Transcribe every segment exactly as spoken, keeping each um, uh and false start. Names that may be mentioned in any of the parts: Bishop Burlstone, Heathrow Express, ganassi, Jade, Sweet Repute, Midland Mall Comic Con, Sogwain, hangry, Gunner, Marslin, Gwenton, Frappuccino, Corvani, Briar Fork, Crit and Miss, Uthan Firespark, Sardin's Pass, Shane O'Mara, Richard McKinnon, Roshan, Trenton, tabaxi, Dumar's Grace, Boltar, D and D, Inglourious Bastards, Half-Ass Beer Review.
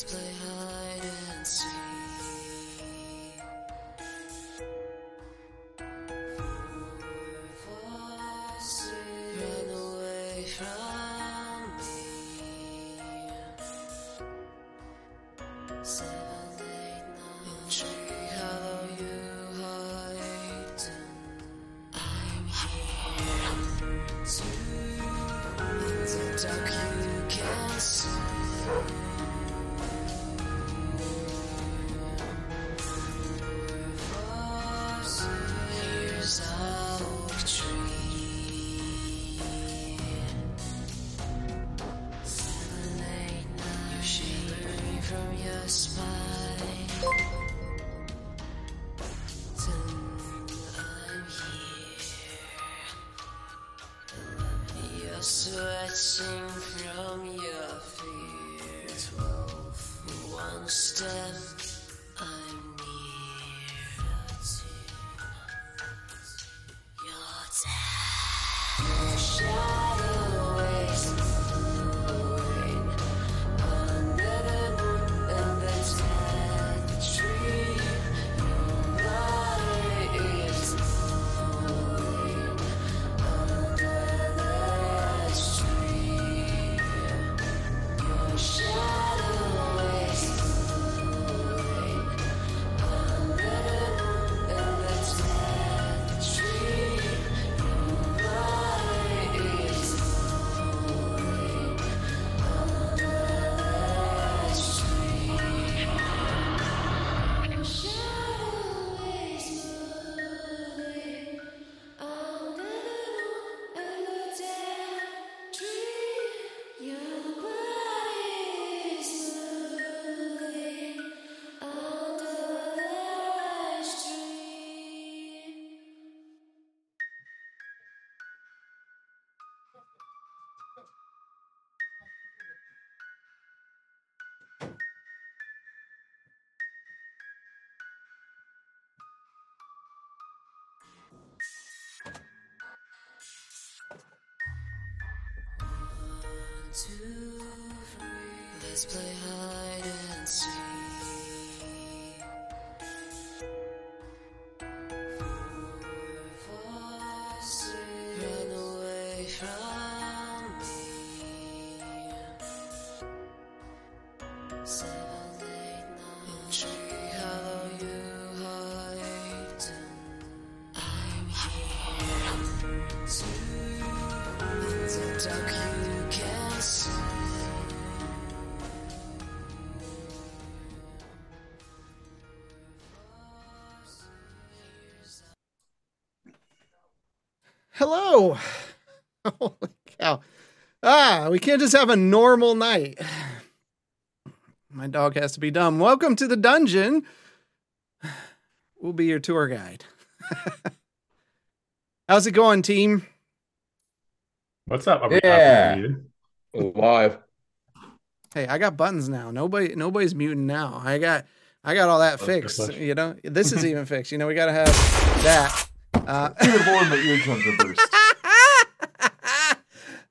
Let's play hide and seek. Sweating from your fear. Twelve. One step, I'm near. Your death. Shadow waits under the moon and the dead tree. Your body is falling under. Two, three. Let's play hide and seek. Four, six. Run away from me. Seven, eight, nine. Tricky how you hide. I'm here. Two, in the dark you can't see. Hello. Holy cow. Ah, we can't just have a normal night. My dog has to be dumb. Welcome to the dungeon. We'll be your tour guide. How's it going, team? What's up? Are we yeah. Live. Hey, I got buttons now. Nobody nobody's muting now. I got I got all that fixed. You know, this is even fixed. You know, we gotta have that. Uh you were born, but your eardrums are burst.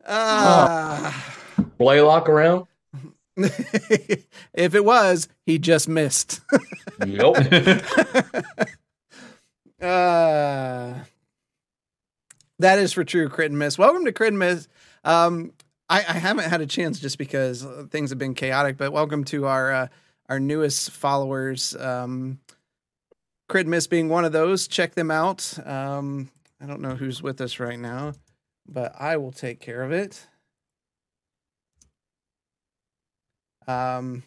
uh, Blaylock around? If it was, he just missed. Nope. uh That is for true Crit and Miss. Welcome to Crit and Miss. Um, I, I haven't had a chance just because things have been chaotic, but welcome to our uh, our newest followers. Um, Crit and Miss being one of those. Check them out. Um, I don't know who's with us right now, but I will take care of it. Um,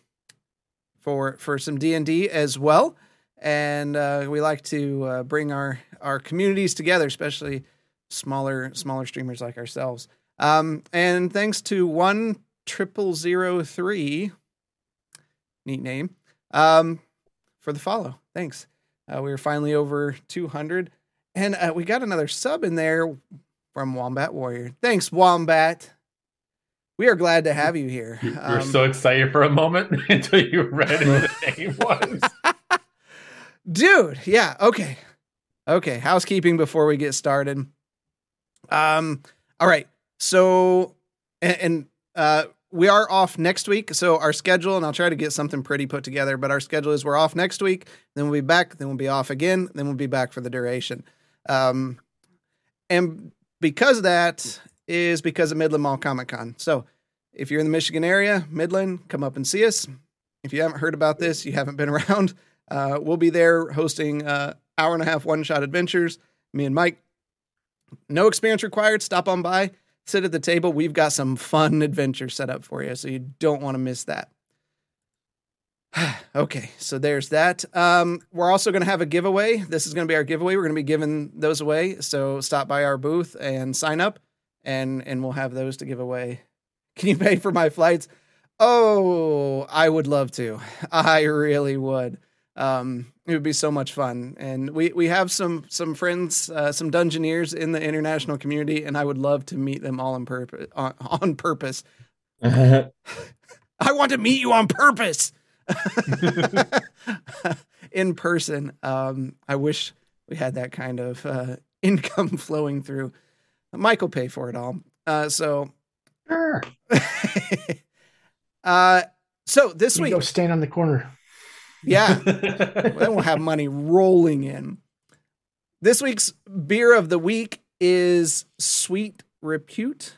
for for some D and D as well, and uh, we like to uh, bring our our communities together, especially smaller smaller streamers like ourselves. Um, and thanks to one triple zero three, neat name, um, for the follow. Thanks. Uh, we were finally over two hundred, and uh, we got another sub in there from Wombat Warrior. Thanks, Wombat. We are glad to have you here. You were um, so excited for a moment until you read who the name was. Dude, yeah, okay. Okay, housekeeping before we get started. Um, all right. So, and, and uh, we are off next week. So our schedule, and I'll try to get something pretty put together, but our schedule is we're off next week, then we'll be back, then we'll be off again, then we'll be back for the duration. Um, and because of that is because of Midland Mall Comic Con. So if you're in the Michigan area, Midland, come up and see us. If you haven't heard about this, you haven't been around, uh, we'll be there hosting uh, hour and a half one-shot adventures. Me and Mike. No experience required. Stop on by. Sit at the table. We've got some fun adventures set up for you, so you don't want to miss that. Okay, so there's that. Um, we're also going to have a giveaway. This is going to be our giveaway. We're going to be giving those away, so stop by our booth and sign up, and, and we'll have those to give away. Can you pay for my flights? Oh, I would love to. I really would. Um, it would be so much fun. And we, we have some, some friends, uh, some Dungeoneers in the international community, and I would love to meet them all in purpo- on, on purpose. Uh-huh. I want to meet you on purpose in person. Um, I wish we had that kind of, uh, income flowing through. Mike will pay for it all. Uh, so, sure. uh, so this you week, go stand on the corner. Yeah, then we'll have money rolling in. This week's beer of the week is Sweet Repute.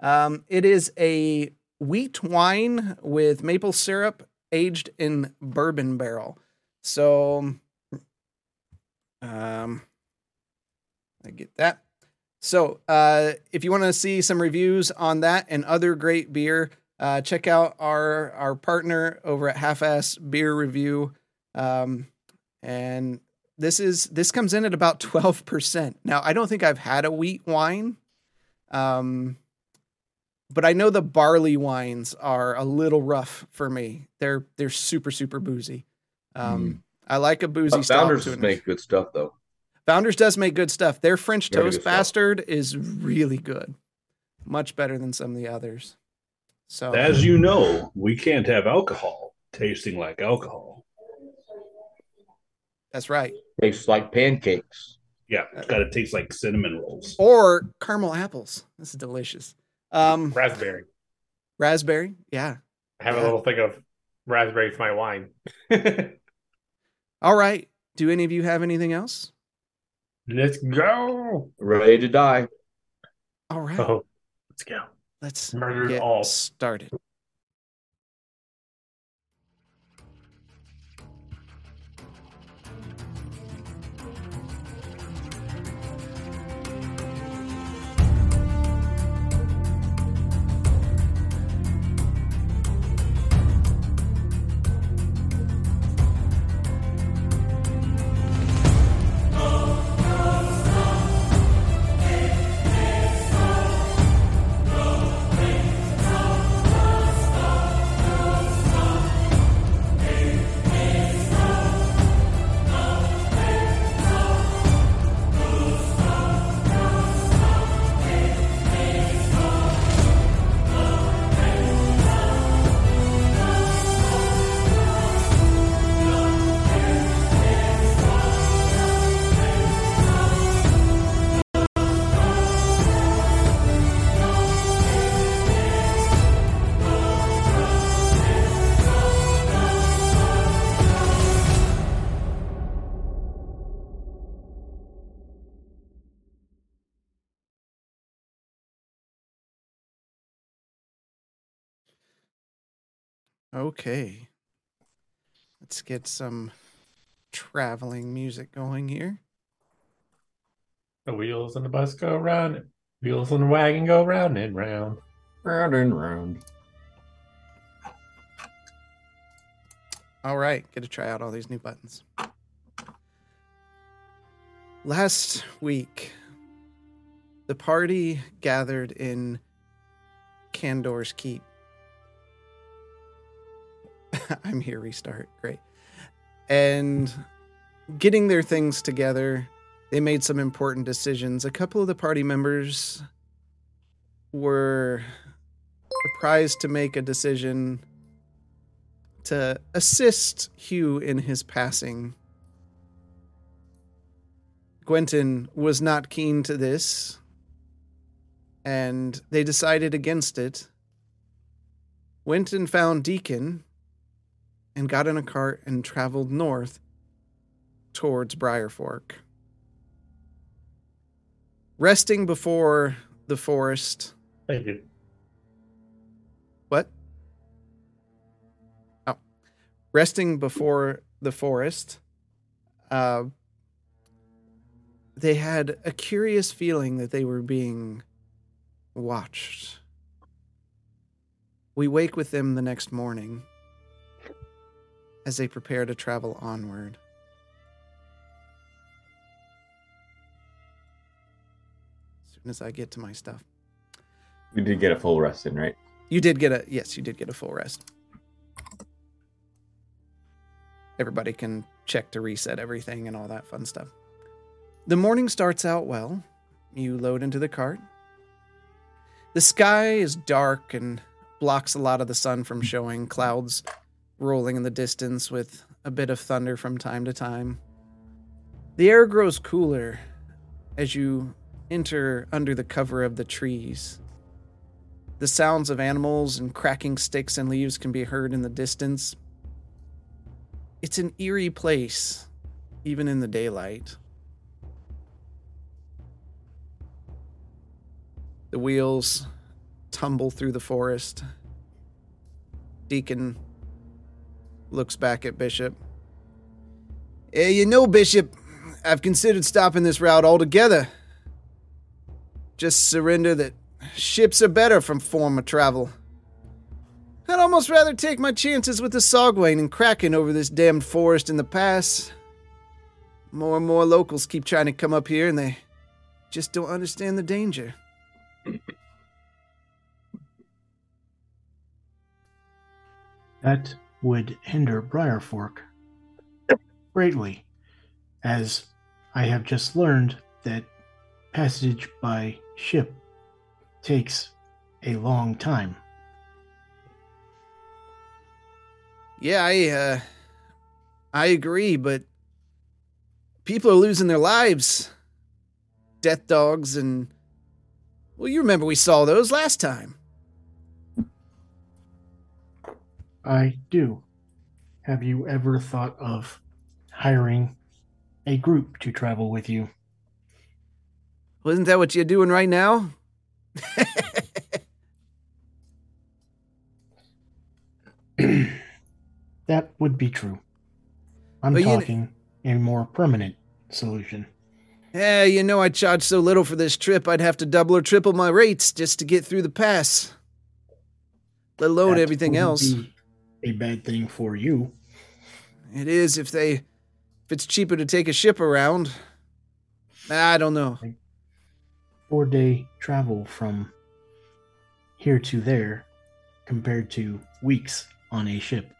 Um, it is a wheat wine with maple syrup aged in bourbon barrel. So, um, I get that. So, uh, if you want to see some reviews on that and other great beer, Uh, check out our, our partner over at Half-Ass Beer Review. Um, and this is, this comes in at about twelve percent. Now, I don't think I've had a wheat wine. Um, but I know the barley wines are a little rough for me. They're, they're super, super boozy. Um, mm. I like a boozy uh, style. Founders does make good stuff though. Founders does make good stuff. Their French Very Toast Bastard stuff. Is really good. Much better than some of the others. So, as you know, we can't have alcohol tasting like alcohol. That's right. Tastes like pancakes. Yeah, it's got to taste like cinnamon rolls or caramel apples. This is delicious. Um, raspberry, raspberry. Yeah, I have yeah. a little thing of raspberry for my wine. All right. Do any of you have anything else? Let's go. Ready to die. All right. Oh, let's go. Let's Murdered get all. started. Okay, let's get some traveling music going here. The wheels on the bus go round, wheels on the wagon go round and round, round and round. All right, get to try out all these new buttons. Last week, the party gathered in Candor's Keep. I'm here, restart. Great. And getting their things together, they made some important decisions. A couple of the party members were apprised to make a decision to assist Hugh in his passing. Gwenton was not keen to this, and they decided against it. went and found Deacon and got in a cart and traveled north towards Briar Fork. Resting before the forest. Thank you. What? Oh. Resting before the forest, uh, they had a curious feeling that they were being watched. We wake with them the next morning as they prepare to travel onward. As soon as I get to my stuff. You did get a full rest in, right? You did get a, yes, you did get a full rest. Everybody can check to reset everything and all that fun stuff. The morning starts out well. You load into the cart. The sky is dark and blocks a lot of the sun from showing, clouds rolling in the distance with a bit of thunder from time to time. The air grows cooler as you enter under the cover of the trees. The sounds of animals and cracking sticks and leaves can be heard in the distance. It's an eerie place, even in the daylight. The wheels tumble through the forest. Deacon looks back at Bishop. Hey, you know, Bishop, I've considered stopping this route altogether. Just surrender that ships are better from former travel. I'd almost rather take my chances with the Sogwain and Kraken over this damned forest in the pass. More and more locals keep trying to come up here and they just don't understand the danger. That would hinder Briar Fork greatly, as I have just learned that passage by ship takes a long time. Yeah, I, uh, I agree, but people are losing their lives. Death dogs and... Well, you remember we saw those last time. I do. Have you ever thought of hiring a group to travel with you? Well, isn't that what you're doing right now? That would be true. I'm well, talking you know, a more permanent solution. Yeah, you know I charge so little for this trip, I'd have to double or triple my rates just to get through the pass. Let alone that everything else. A bad thing for you. It is if they, if it's cheaper to take a ship around. I don't know. Like four day travel from here to there compared to weeks on a ship.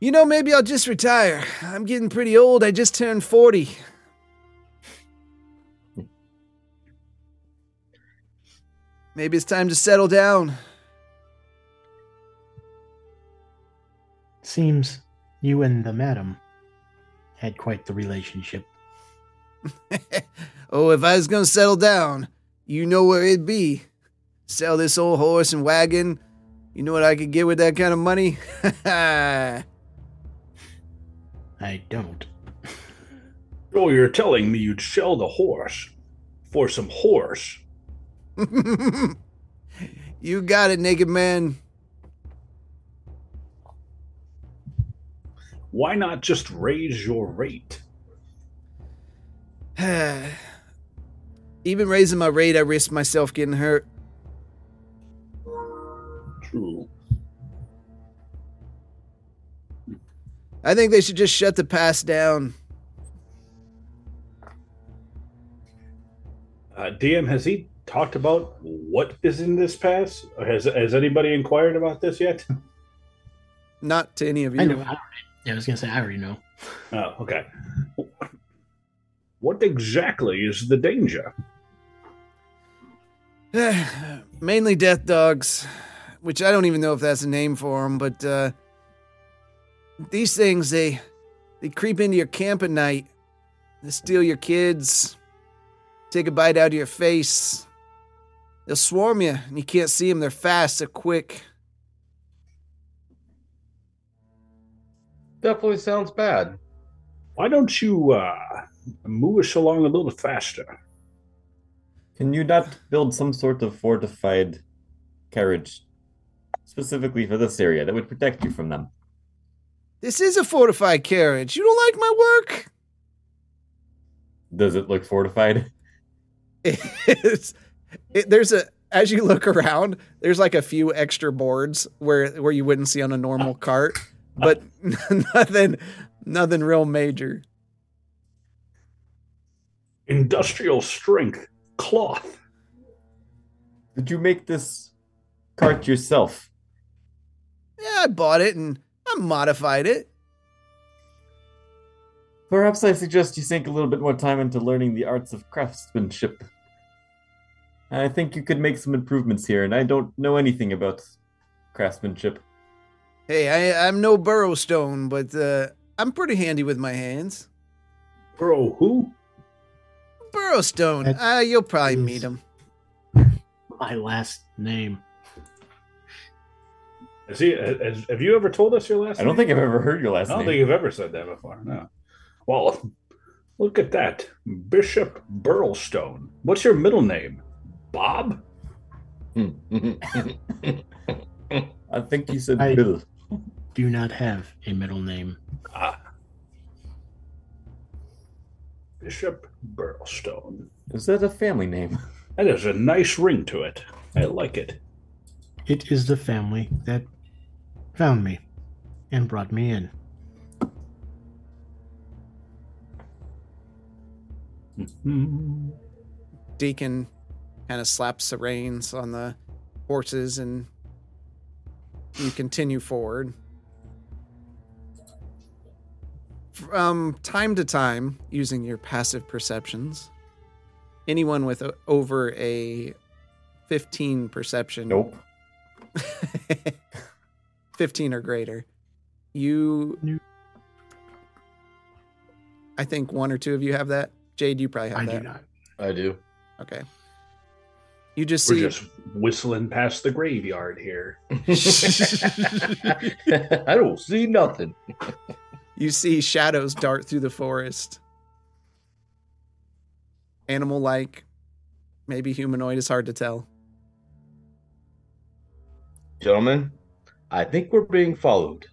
You know, maybe I'll just retire. I'm getting pretty old. I just turned forty. Maybe it's time to settle down. Seems you and the madam had quite the relationship. Oh, if I was going to settle down, you know where it'd be. Sell this old horse and wagon. You know what I could get with that kind of money? I don't. Oh, you're telling me you'd sell the horse for some horse? You got it, naked man. Why not just raise your rate? Even raising my rate, I risk myself getting hurt. True. I think they should just shut the pass down. Uh, D M, has he talked about what is in this pass? Has has anybody inquired about this yet? Not to any of you. I know. I, yeah, I was going to say, I already know. Oh, okay. What exactly is the danger? Mainly death dogs, which I don't even know if that's a name for them, but uh, these things, they, they creep into your camp at night. They steal your kids, take a bite out of your face. They'll swarm you, and you can't see them. They're fast, they're quick. definitely sounds bad. Why don't you uh, move us along a little faster? Can you not build some sort of fortified carriage specifically for this area that would protect you from them? This is a fortified carriage. You don't like my work? Does it look fortified? It's, it, there's a, as you look around, there's like a few extra boards where, where you wouldn't see on a normal cart, but nothing, nothing real major. Industrial strength cloth. Did you make this cart yourself? Yeah, I bought it and I modified it. Perhaps I suggest you sink a little bit more time into learning the arts of craftsmanship. I think you could make some improvements here, and I don't know anything about craftsmanship. Hey, I, I'm no Burlstone, but uh, I'm pretty handy with my hands. Burl who? Burlstone. That uh, you'll probably meet him. My last name. Is he, is, have you ever told us your last name? I don't name? think I've ever heard your last name. I don't name. think you've ever said that before, no. Well, look at that. Bishop Burlstone. What's your middle name? Bob? I think you said I Bill. Do not have a middle name. Ah. Bishop Burlstone. Is that a family name? That is a nice ring to it. I like it. It is the family that found me and brought me in. Mm-hmm. Deacon kind of slaps the reins on the horses and you continue forward. From time to time, using your passive perceptions, anyone with a, over a fifteen perception... Nope. fifteen or greater. You... Nope. I think one or two of you have that. Jade, you probably have I that. I do not. I do. Okay. You just We're see... We're just whistling past the graveyard here. I don't see nothing. You see shadows dart through the forest. Animal-like. Maybe humanoid, is hard to tell. Gentlemen, I think we're being followed.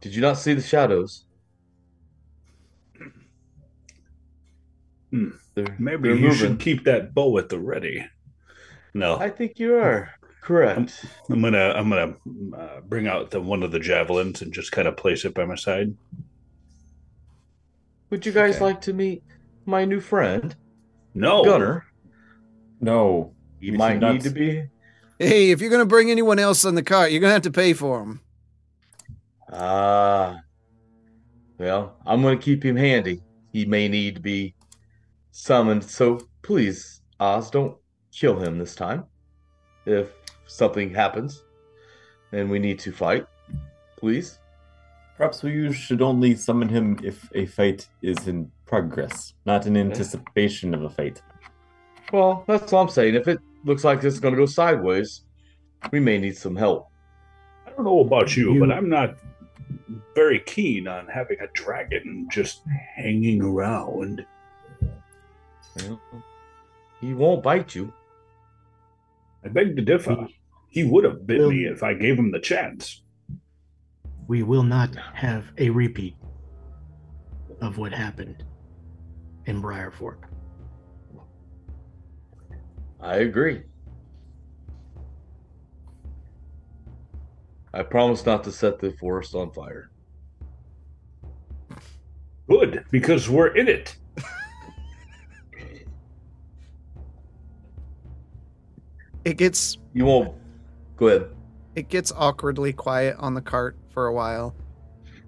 Did you not see the shadows? Hmm. They're, Maybe they're you moving. should keep that bow at the ready. No, I think you are correct. I'm, I'm gonna, I'm gonna uh, bring out the, one of the javelins and just kind of place it by my side. Would you guys okay. like to meet my new friend? No, Gunner. No, you might need to be. Hey, if you're going to bring anyone else on the cart, you're going to have to pay for him. Ah, uh, well, I'm going to keep him handy. He may need to be summoned, so please, Oz, don't kill him this time. If something happens and we need to fight, please. Perhaps we should only summon him if a fight is in progress, not in anticipation of a fight. Well, that's what I'm saying. If it looks like it's going to go sideways, we may need some help. I don't know about you, you... but I'm not very keen on having a dragon just hanging around. Well, he won't bite you. I beg to differ. He would have bit well, me if I gave him the chance. We will not have a repeat of what happened in Briar Fork. I agree. I promise not to set the forest on fire. Good, because we're in it. It gets... You won't... Go ahead. It gets awkwardly quiet on the cart for a while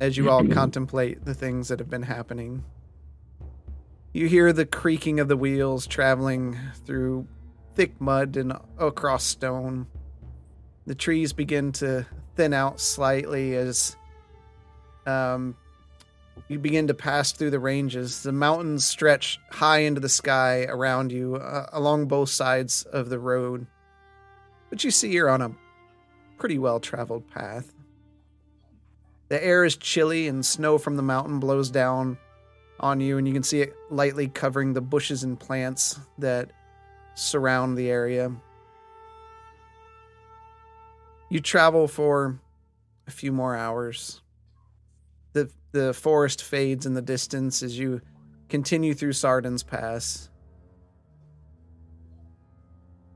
as you all contemplate the things that have been happening. You hear the creaking of the wheels traveling through thick mud and across stone. The trees begin to thin out slightly as um, you begin to pass through the ranges. The mountains stretch high into the sky around you, uh, along both sides of the road. But you see you're on a pretty well-traveled path. The air is chilly and snow from the mountain blows down on you, and you can see it lightly covering the bushes and plants that surround the area. You travel for a few more hours. The the forest fades in the distance as you continue through Sardin's Pass.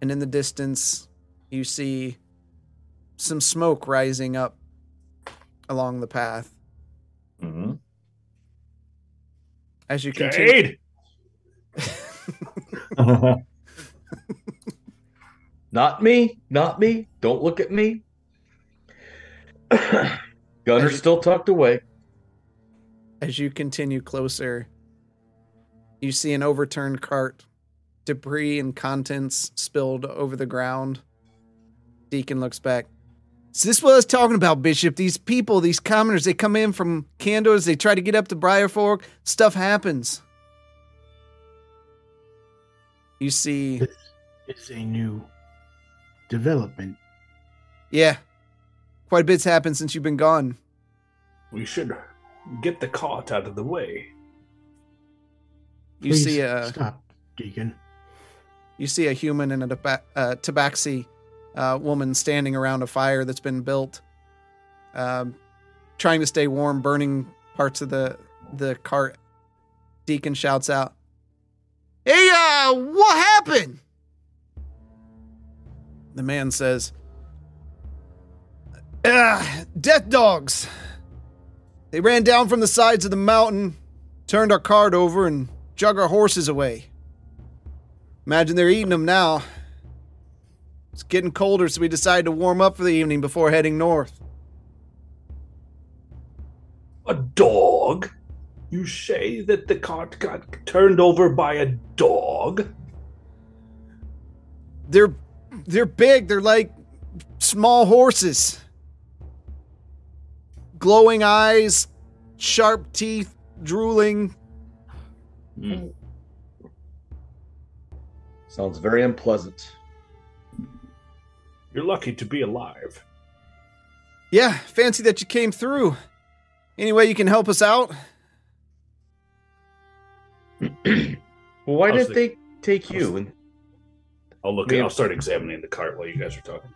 And in the distance, you see some smoke rising up along the path. Mm-hmm. As you continue... Jade! Not me. Not me. Don't look at me. Gunner's you, still tucked away. As you continue closer, you see an overturned cart. Debris and contents spilled over the ground. Deacon looks back. So this is what I was talking about, Bishop. These people, these commoners, they come in from Candor's. They try to get up to Briar Fork. Stuff happens. You see... It's a new development. Yeah. Quite a bit's happened since you've been gone. We should get the cart out of the way. You Please see a... Stop, Deacon. You see a human and a taba- uh, tabaxi uh, woman standing around a fire that's been built, um, trying to stay warm, burning parts of the, the cart. Deacon shouts out, "Hey, uh, what happened?" The man says, ah, death dogs. They ran down from the sides of the mountain, turned our cart over, and jug our horses away. Imagine they're eating them now. It's getting colder, so we decided to warm up for the evening before heading north. A dog? You say that the cart got turned over by a dog? They're... They're big. They're like small horses. Glowing eyes, sharp teeth, drooling. Mm. Sounds very unpleasant. You're lucky to be alive. Yeah, fancy that you came through. Any way you can help us out? Well, why didn't the- they take you the- and... I'll look. At, I'll start examining the cart while you guys are talking.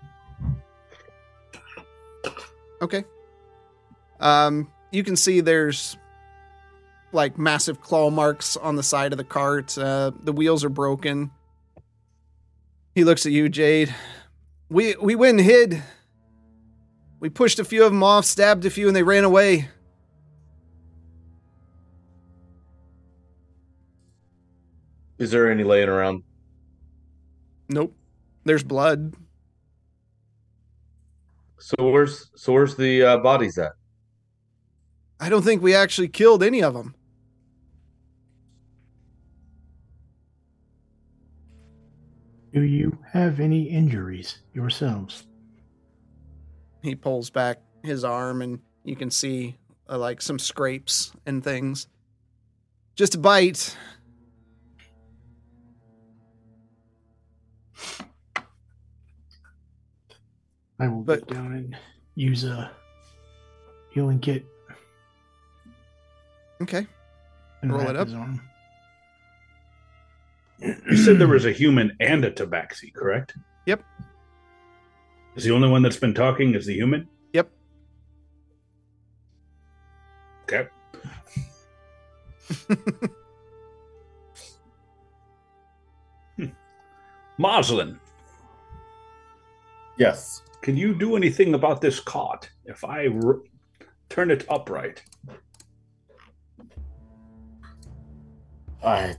Okay. Um, you can see there's like massive claw marks on the side of the cart. Uh, the wheels are broken. He looks at you, Jade. We we went and hid. We pushed a few of them off, stabbed a few, and they ran away. Is there any laying around? Nope. There's blood. So where's so where's the uh, bodies at? I don't think we actually killed any of them. Do you have any injuries yourselves? He pulls back his arm, and you can see uh, like some scrapes and things. Just a bite. I will but, get down and use a healing kit. Okay. Roll it up. You said there was a human and a tabaxi, correct? Yep. Is the only one that's been talking is the human? Yep. Okay. hmm. Marslin. Yes. Can you do anything about this cart if I r- turn it upright? Uh,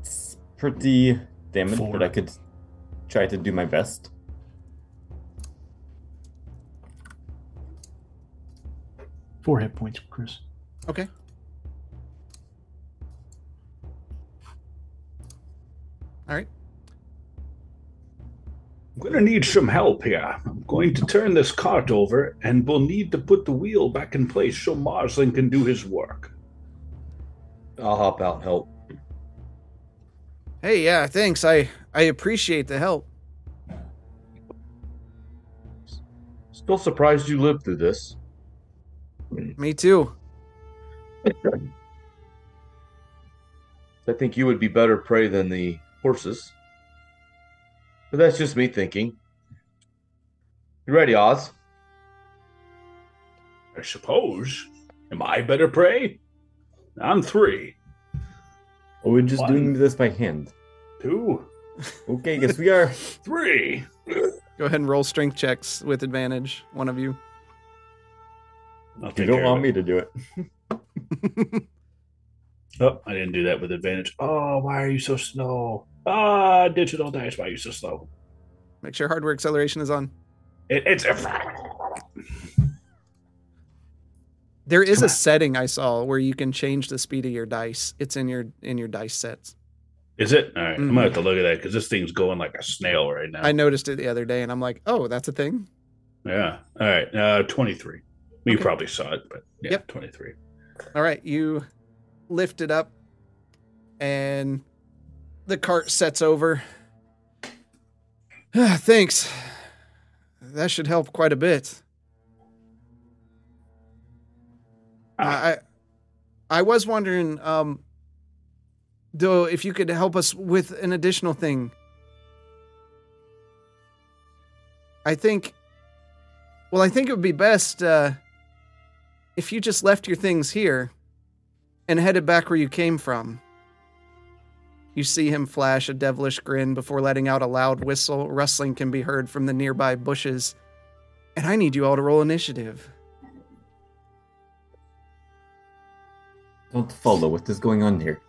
it's pretty damaged, Four. but I could try to do my best. Four hit points, Chris. Okay. All right. I'm going to need some help here. I'm going to turn this cart over, and we'll need to put the wheel back in place so Marslin can do his work. I'll hop out and help. Hey, yeah, thanks. I, I appreciate the help. Still surprised you lived through this. Me too. I think you would be better prey than the horses. But that's just me thinking. You ready, Oz? I suppose. Am I better prey? I'm three. Are we just One, doing this by hand? Two. Okay, guess we are. Three. Go ahead and roll strength checks with advantage, one of you. You don't want me to do it. Oh, I didn't do that with advantage. Oh, why are you so slow? Ah, digital dice, why are you so slow? Make sure hardware acceleration is on. It, it's a... There is a setting I saw where you can change the speed of your dice. It's in your in your dice sets. Is it? All right. Mm-hmm. I'm going to have to look at that because this thing's going like a snail right now. I noticed it the other day and I'm like, oh, that's a thing? Yeah. All right. Uh, twenty-three. You okay. Probably saw it, but yeah, yep. twenty-three. All right. You lift it up and the cart sets over. Ah, thanks. That should help quite a bit. I I was wondering, um, though, if you could help us with an additional thing. I think, well, I think it would be best uh, if you just left your things here and headed back where you came from. You see him flash a devilish grin before letting out a loud whistle. Rustling can be heard from the nearby bushes. And I need you all to roll initiative. Don't follow what is going on here.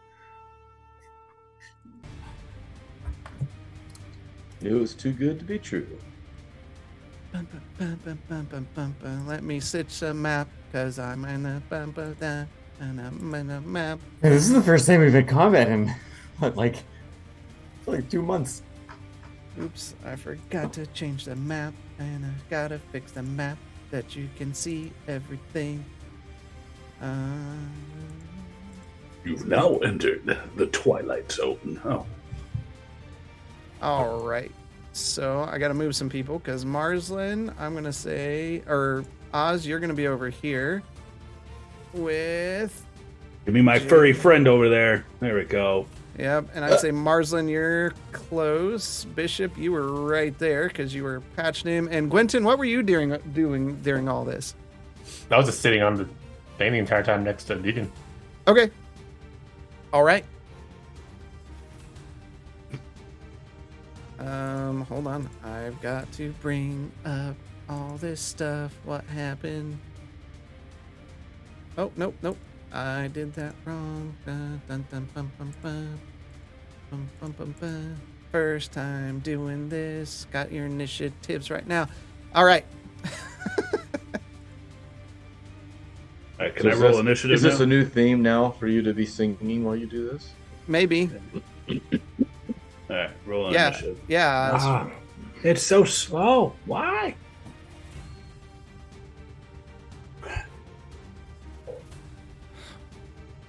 It was too good to be true. Bum, bum, bum, bum, bum, bum, bum. Let me search a map, cause I'm in a bum, bum, bum, and I'm in a map. Hey, this is the first time we've had combat in what, like, like two months. Oops, I forgot to change the map, and I gotta fix the map that you can see everything. Uh... You've now entered the Twilight Zone. Oh. All right. So I got to move some people because Marslin, I'm going to say, or Oz, you're going to be over here with. Give me my Jade. Furry friend over there. There we go. Yep. And I'd uh. say, Marslin, you're close. Bishop, you were right there because you were patching him. And Gwenton, what were you doing, doing during all this? I was just sitting on the thing the entire time next to Deacon. Okay. All right. Um, hold on. I've got to bring up all this stuff. What happened? Oh, nope, nope. I did that wrong. Dun, dun, dun, bum, bum, bum. Bum, bum, bum, bum. First time doing this. Got your initiatives right now. All right. All right, can so I roll this, initiative Is this now? A new theme now for you to be singing while you do this? Maybe. All right, roll yeah, initiative. Yeah. Ah, it's so slow. Why?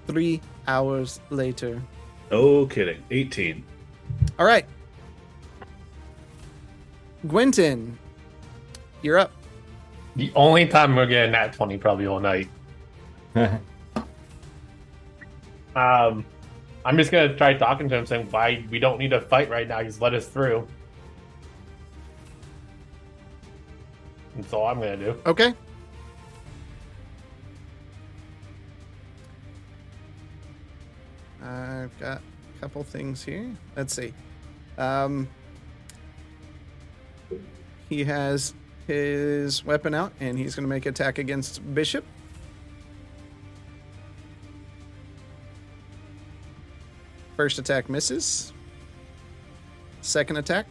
Three hours later. No kidding. eighteen. All right. Gwenton, you're up. The only time we're getting that twenty probably all night. um, I'm just gonna try talking to him, saying why we don't need to fight right now. Just let us through. That's all I'm gonna do. Okay. I've got a couple things here. Let's see. Um, he has his weapon out, and he's gonna make an attack against Bishop. First attack misses. Second attack.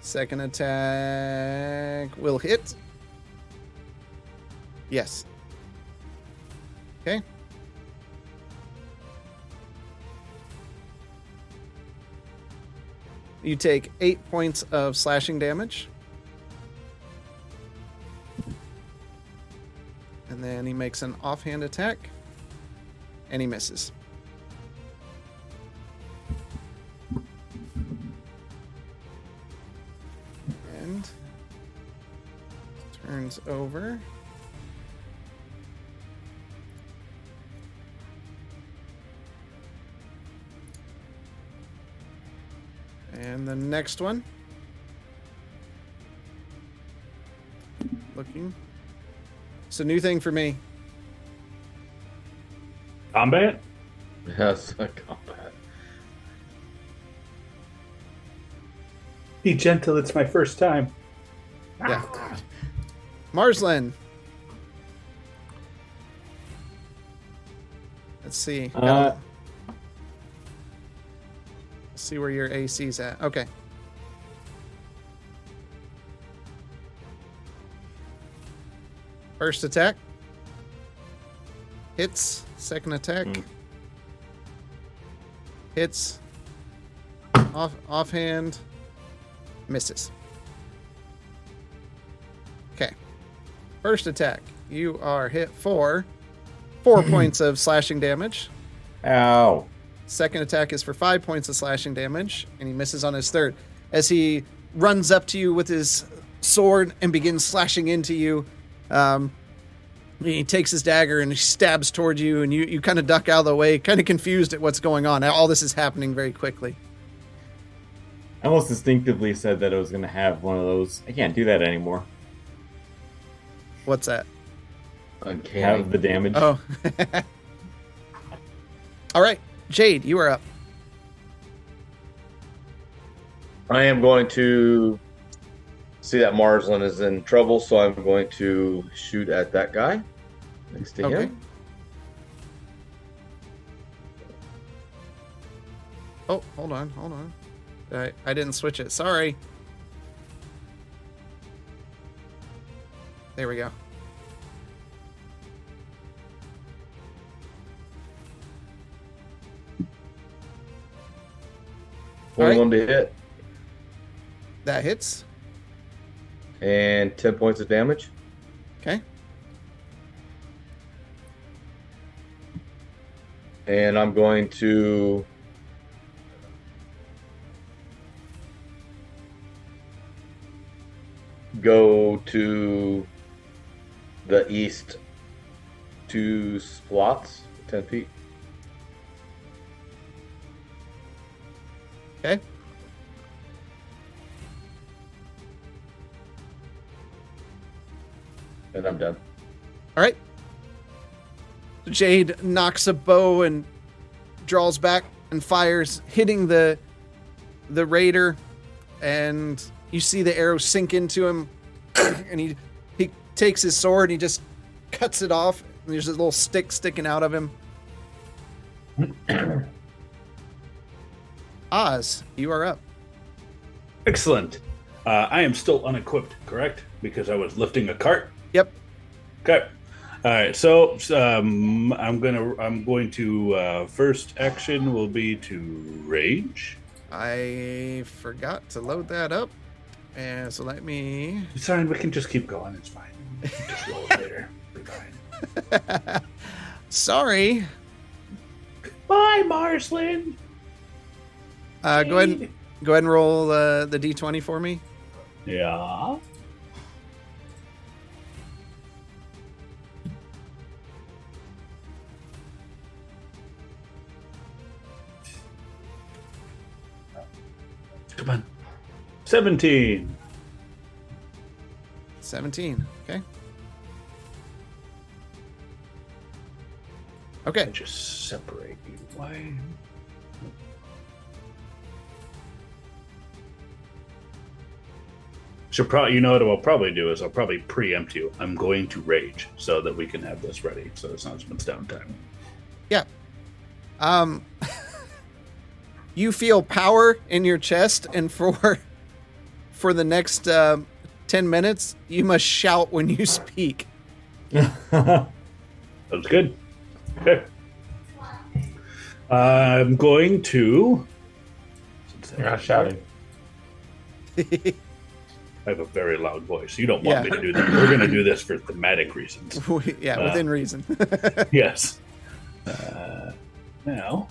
Second attack will hit. Yes. Okay. You take eight points of slashing damage. And then he makes an offhand attack, and he misses. And turns over. And the next one. Looking. It's a new thing for me. Combat? Yes, combat. Be gentle, it's my first time. Yeah. Ah. Marslin. Let's see. Uh, Let's see where your A C's at. Okay. First attack. Hits. Second attack. Mm. Hits. Off offhand. Misses. Okay. First attack. You are hit for four points of slashing damage. Ow. Second attack is for five points of slashing damage, and he misses on his third. As he runs up to you with his sword and begins slashing into you, um, he takes his dagger and he stabs toward you, and you, you kind of duck out of the way, kind of confused at what's going on. All this is happening very quickly. I almost instinctively said that I was going to have one of those. I can't do that anymore. What's that? Uncanny. Have the damage. Oh. All right. Jade, you are up. I am going to see that Marslin is in trouble, so I'm going to shoot at that guy next to okay. him. Oh, hold on, hold on. I, I didn't switch it. Sorry. There we go. twenty-one to hit. That hits. And ten points of damage. Okay. And I'm going to... go to the east two spots, ten feet. Okay. And I'm done. All right. Jade knocks a bow and draws back and fires, hitting the the raider, and you see the arrow sink into him, and he he takes his sword and he just cuts it off, and there's a little stick sticking out of him. Oz, you are up. Excellent. Uh, I am still unequipped, correct? Because I was lifting a cart. Yep. Okay. All right. So um, I'm gonna. I'm going to. Uh, first action will be to rage. I forgot to load that up, and so let me. It's fine. We can just keep going. It's fine. Just roll it later. We're fine. Sorry. Bye, Marslin. Uh, go ahead, and, go ahead and roll uh, the d twenty for me. Yeah. Come on. Seventeen. Seventeen. Okay. Okay. I just separate you. Why? So probably, you know what I'll probably do is I'll probably preempt you. I'm going to rage so that we can have this ready. So it's not much downtime. Yeah. Um, you feel power in your chest, and for for the next uh, ten minutes, you must shout when you speak. Sounds good. Okay. Uh, I'm going to. You're not shouting. I have a very loud voice. You don't want yeah. me to do that. We're going to do this for thematic reasons. yeah, uh, within reason. yes. Uh, now.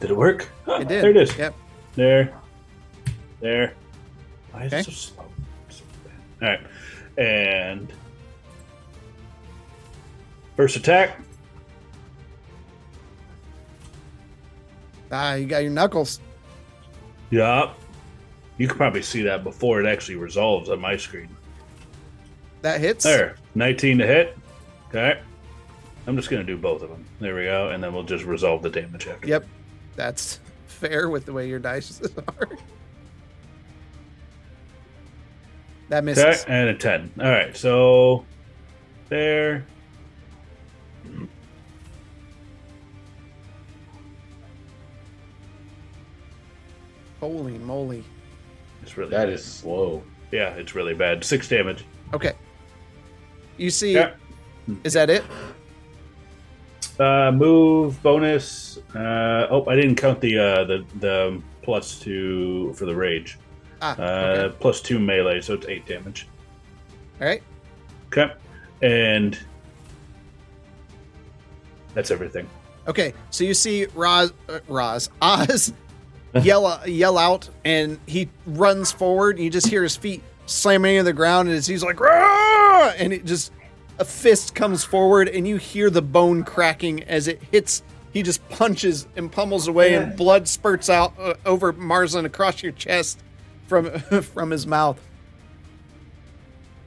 Did it work? It did. There it is. Yep. There. There. Why is okay. it so slow? So all right. And first attack. Ah, you got your knuckles. Yeah. You can probably see that before it actually resolves on my screen. That hits. There. nineteen to hit. Okay. I'm just going to do both of them. There we go. And then we'll just resolve the damage after. Yep. That's fair with the way your dice are. That misses. Okay. And a ten. All right. So there. Holy moly. It's really that bad. Is slow. Yeah, it's really bad. Six damage. Okay. You see, yeah. Is that it? Uh, move, bonus. Uh, oh, I didn't count the uh, the, the plus two for the rage. Ah, uh, okay. Plus two melee, so it's eight damage. All right. Okay. And that's everything. Okay, so you see Roz, uh, Roz, Oz yell, yell out, and he runs forward, and you just hear his feet slamming into the ground, and he's like, Rah! And it just... A fist comes forward, and you hear the bone cracking as it hits. He just punches and pummels away, yeah. and blood spurts out uh, over Marslin across your chest from from his mouth.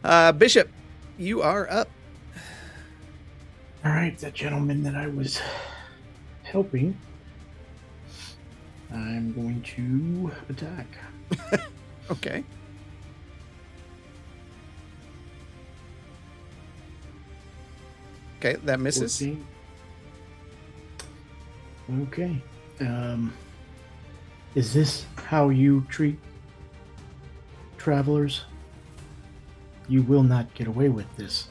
Uh, Bishop, you are up. All right, that gentleman that I was helping, I'm going to attack. Okay. Okay, that misses. fourteen. Okay. Um, is this how you treat travelers? You will not get away with this.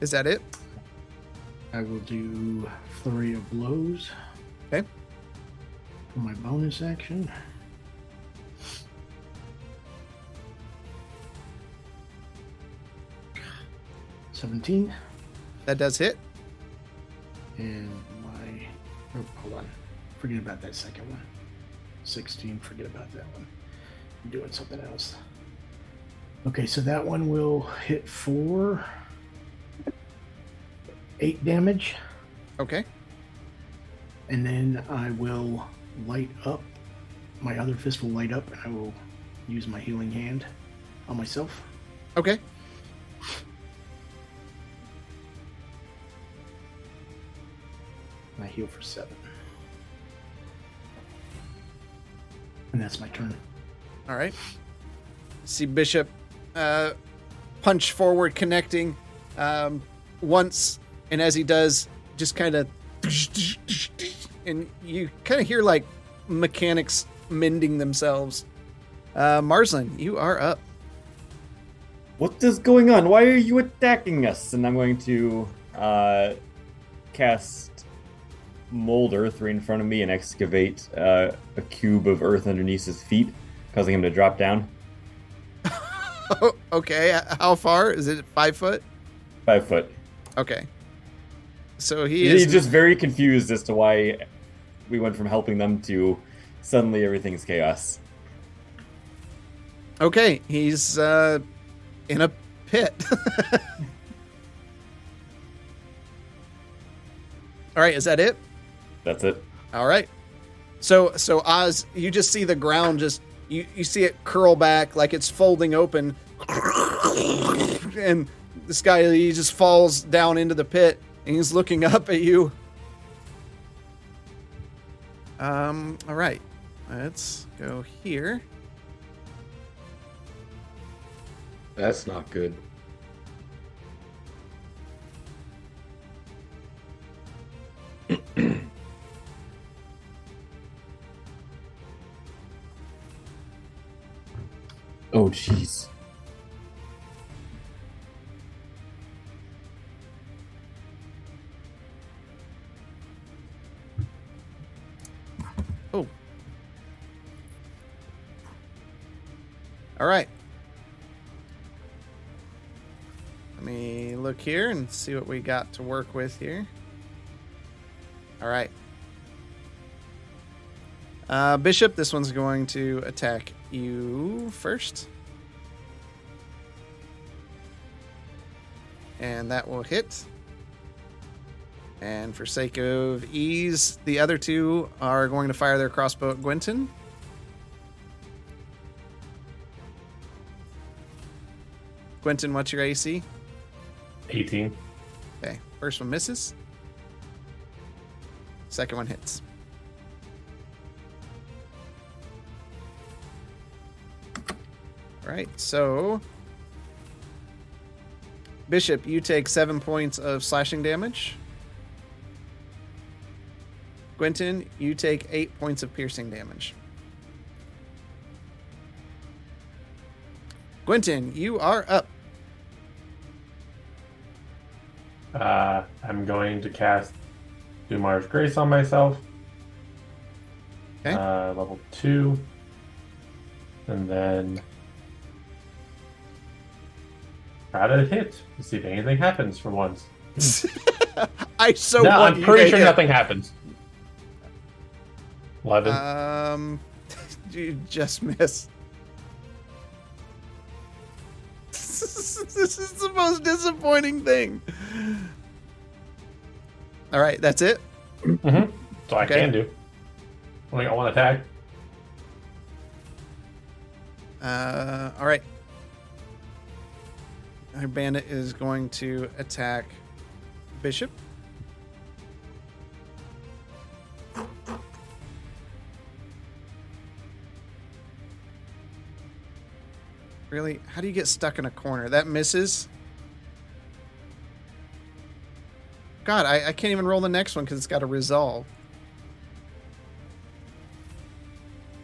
Is that it? I will do flurry of blows. Okay. For my bonus action. seventeen. That does hit. And my... Oh, hold on. Forget about that second one. sixteen. Forget about that one. I'm doing something else. Okay, so that one will hit for eight damage. Okay. And then I will light up. My other fist will light up, and I will use my healing hand on myself. Okay. I heal for seven. And that's my turn. All right. See Bishop uh, punch forward, connecting um, once. And as he does, just kind of... And you kind of hear, like, mechanics mending themselves. Uh, Marslin, you are up. What is going on? Why are you attacking us? And I'm going to uh, cast... Mold earth right in front of me and excavate uh, a cube of earth underneath his feet, causing him to drop down. Oh, okay, how far? Is it five foot? Five foot. Okay. So he He's is... just very confused as to why we went from helping them to suddenly everything's chaos. Okay, he's uh, in a pit. All right, is that it? That's it. All right. So, so Oz, you just see the ground just, you, you see it curl back like it's folding open. And this guy, he just falls down into the pit and he's looking up at you. Um. All right. Let's go here. That's not good. Oh, jeez. Oh. All right. Let me look here and see what we got to work with here. All right. Uh, Bishop, this one's going to attack you first. And that will hit. And for sake of ease, the other two are going to fire their crossbow at Gwenton. Gwenton, what's your A C? eighteen. Okay, first one misses. Second one hits. All right, so Bishop, you take seven points of slashing damage. Gwenton, you take eight points of piercing damage. Gwenton, you are up. Uh, I'm going to cast Dumar's Grace on myself. Okay. Uh, level two. And then try to hit. Let's see if anything happens for once. I so no, want I'm you pretty sure hit. Nothing happens. eleven. Um, you just missed. This is the most disappointing thing. All right, that's it? Mm-hmm. That's all okay. I can do. Only got one attack. Uh, all right. Our bandit is going to attack Bishop. Really? How do you get stuck in a corner? That misses. God, I, I can't even roll the next one because it's got to resolve.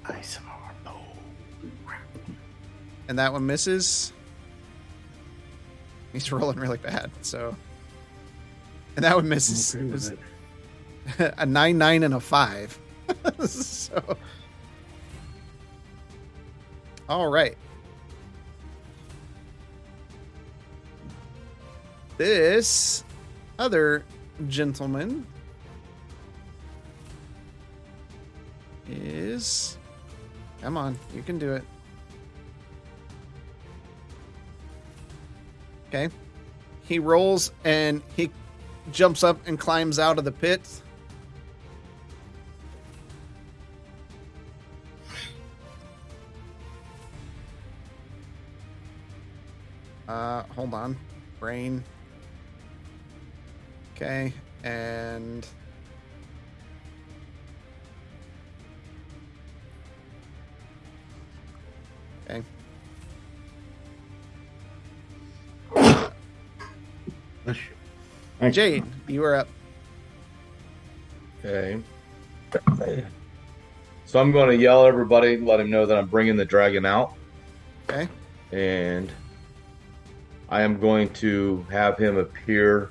I saw no. And that one misses. He's rolling really bad, so. And that one misses. It was a nine, nine, and a five. So. All right. This other gentleman is... Come on, you can do it. Okay. He rolls and he jumps up and climbs out of the pit. Uh, hold on. Brain... Okay, and okay. Jade, you are up. Okay. So I'm going to yell at everybody, let him know that I'm bringing the dragon out. Okay. And I am going to have him appear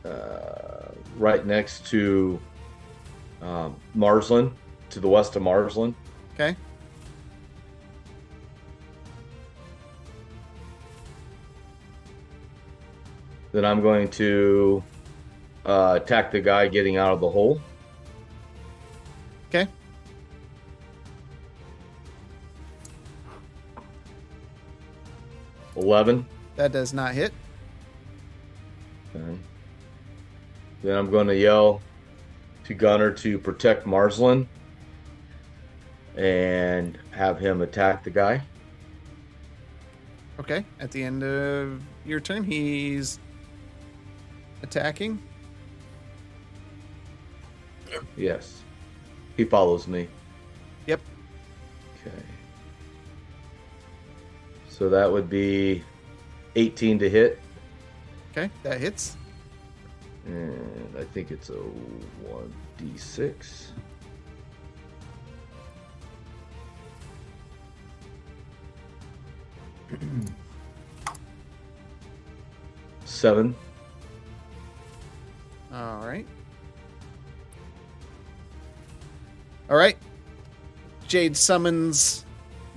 Uh, right next to um, Marslin, to the west of Marslin. Okay. Then I'm going to uh, attack the guy getting out of the hole. Okay. eleven. That does not hit. Okay. Then I'm going to yell to Gunner to protect Marslin and have him attack the guy. Okay. At the end of your turn, he's attacking? Yes. He follows me. Yep. Okay. So that would be eighteen to hit. Okay. That hits. And I think it's a one d six. Seven. All right. All right. Jade summons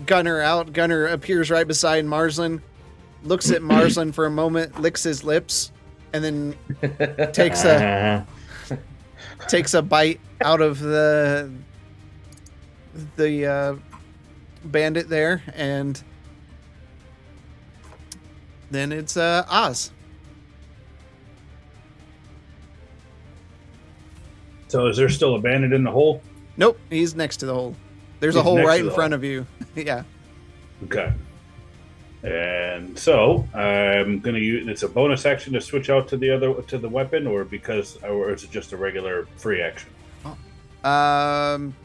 Gunner out. Gunner appears right beside Marslin, looks at Marslin for a moment, licks his lips. And then takes a takes a bite out of the the uh, bandit there, and then it's uh, Oz. So is there still a bandit in the hole? Nope, he's next to the hole. There's he's a hole right in front hole. of you. Yeah. Okay. And so I'm gonna use. It's a bonus action to switch out to the other to the weapon, or because, or is it just a regular free action? Oh. Um,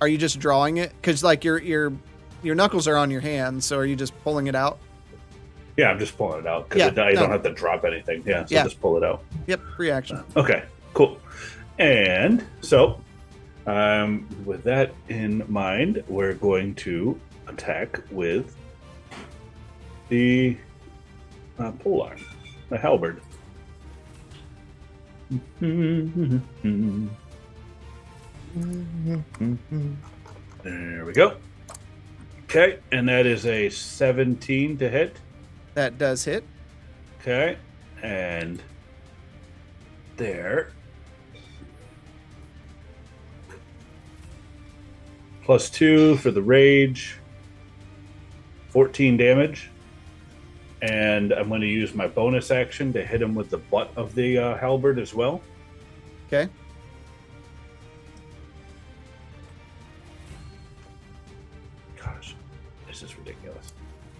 are you just drawing it? Because like your your your knuckles are on your hands, so are you just pulling it out? Yeah, I'm just pulling it out because yeah, I no. don't have to drop anything. Yeah, so yeah. just pull it out. Yep, free action. Uh, okay, cool. And so, um, with that in mind, we're going to attack with the uh, polearm, the halberd. There we go. Okay, and that is a seventeen to hit. That does hit. Okay, and there. Plus two for the rage. fourteen damage, and I'm going to use my bonus action to hit him with the butt of the uh, halberd as well. Okay. Gosh, this is ridiculous.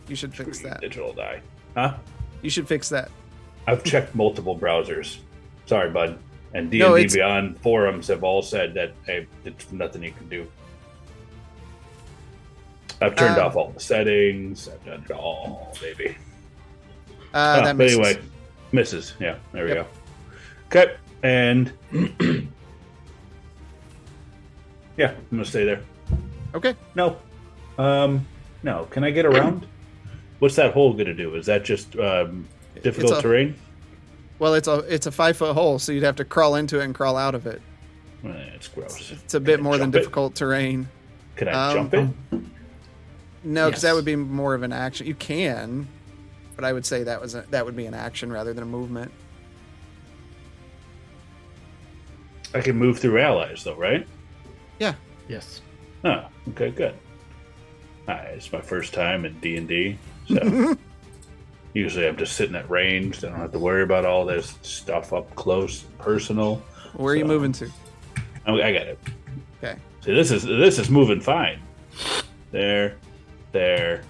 You should fix Free that. Digital die. Huh? You should fix that. I've checked multiple browsers. Sorry, bud. And D and D no, Beyond forums have all said that, hey, it's nothing you can do. I've turned uh, off all the settings. I've done it all, baby. Uh, oh, that misses. Anyway, misses. Yeah, there we yep. go. Okay, and yeah, I'm gonna stay there. Okay. No, um, no. Can I get around? What's that hole gonna do? Is that just um, difficult a, terrain? Well, it's a it's a five foot hole, so you'd have to crawl into it and crawl out of it. Eh, it's gross. It's, it's a bit can more than difficult it? terrain. Can I um, jump in? No, because yes. that would be more of an action. You can, but I would say that was a, that would be an action rather than a movement. I can move through allies, though, right? Yeah. Yes. Oh, okay, good. All right, it's my first time in D and D, so usually I'm just sitting at range. I don't have to worry about all this stuff up close and personal. Where so. are you moving to? Oh, I got it. Okay. See, this is this is moving fine. There. There.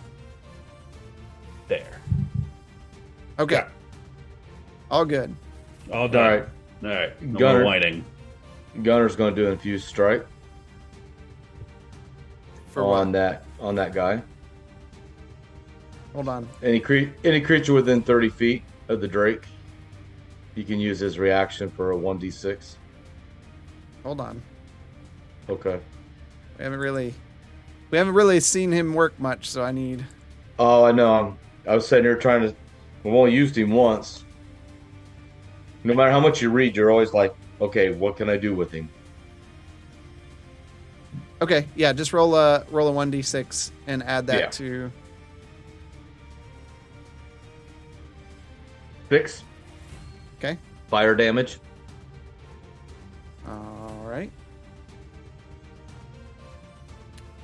There. Okay. Yeah. All good. All done. All right. All right. No Gunner, more whining. Gunner's going to do an infused strike. For on what? that on that guy. Hold on. Any cre- any creature within thirty feet of the Drake, you can use his reaction for a one d six. Hold on. Okay. We haven't really. We haven't really seen him work much, so I need... Oh, I know. I'm, I was sitting here trying to... We've only used him once. No matter how much you read, you're always like, okay, what can I do with him? Okay, yeah, just roll a, roll a one d six and add that yeah. to... Six. Okay. Fire damage. All right.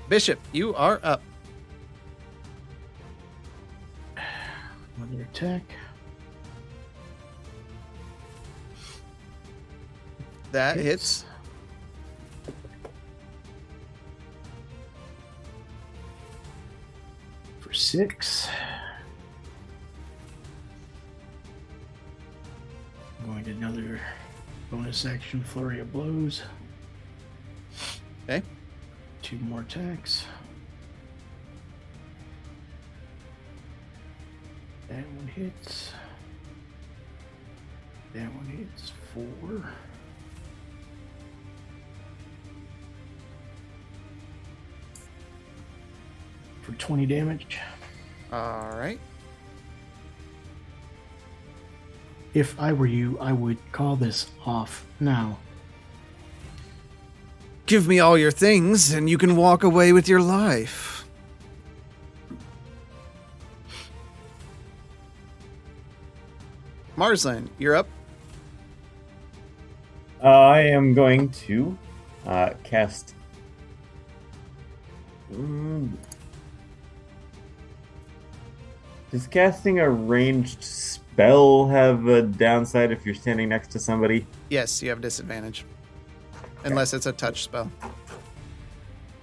Bishop, you are up. Under attack. That hits. hits. For six. I'm going to another bonus action flurry of blows. Okay. Two more attacks. That one hits. That one hits. Four. For twenty damage. All right. If I were you, I would call this off now. Give me all your things, and you can walk away with your life. Marslin, you're up. Uh, I am going to uh, cast Mm. Does casting a ranged spell have a downside if you're standing next to somebody? Yes, you have disadvantage. Okay. Unless it's a touch spell.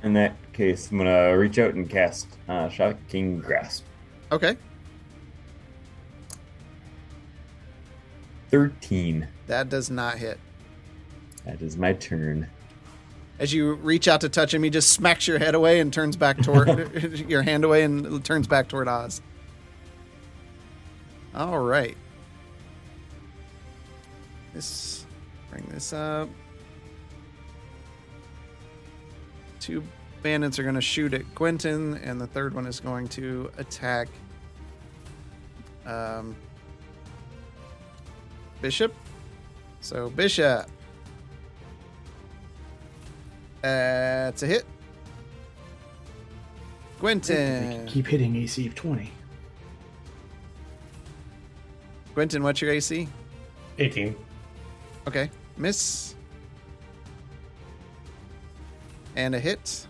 In that case, I'm going to reach out and cast uh, Shocking Grasp. Okay. thirteen. That does not hit. That is my turn. As you reach out to touch him, he just smacks your head away and turns back toward your hand away and turns back toward Oz. All right. This, bring this up. Two bandits are going to shoot at Gwenton, and the third one is going to attack um, Bishop. So Bishop, that's a hit. Gwenton, keep hitting A C of twenty. Gwenton, what's your A C? eighteen. Okay. Miss. And a hit.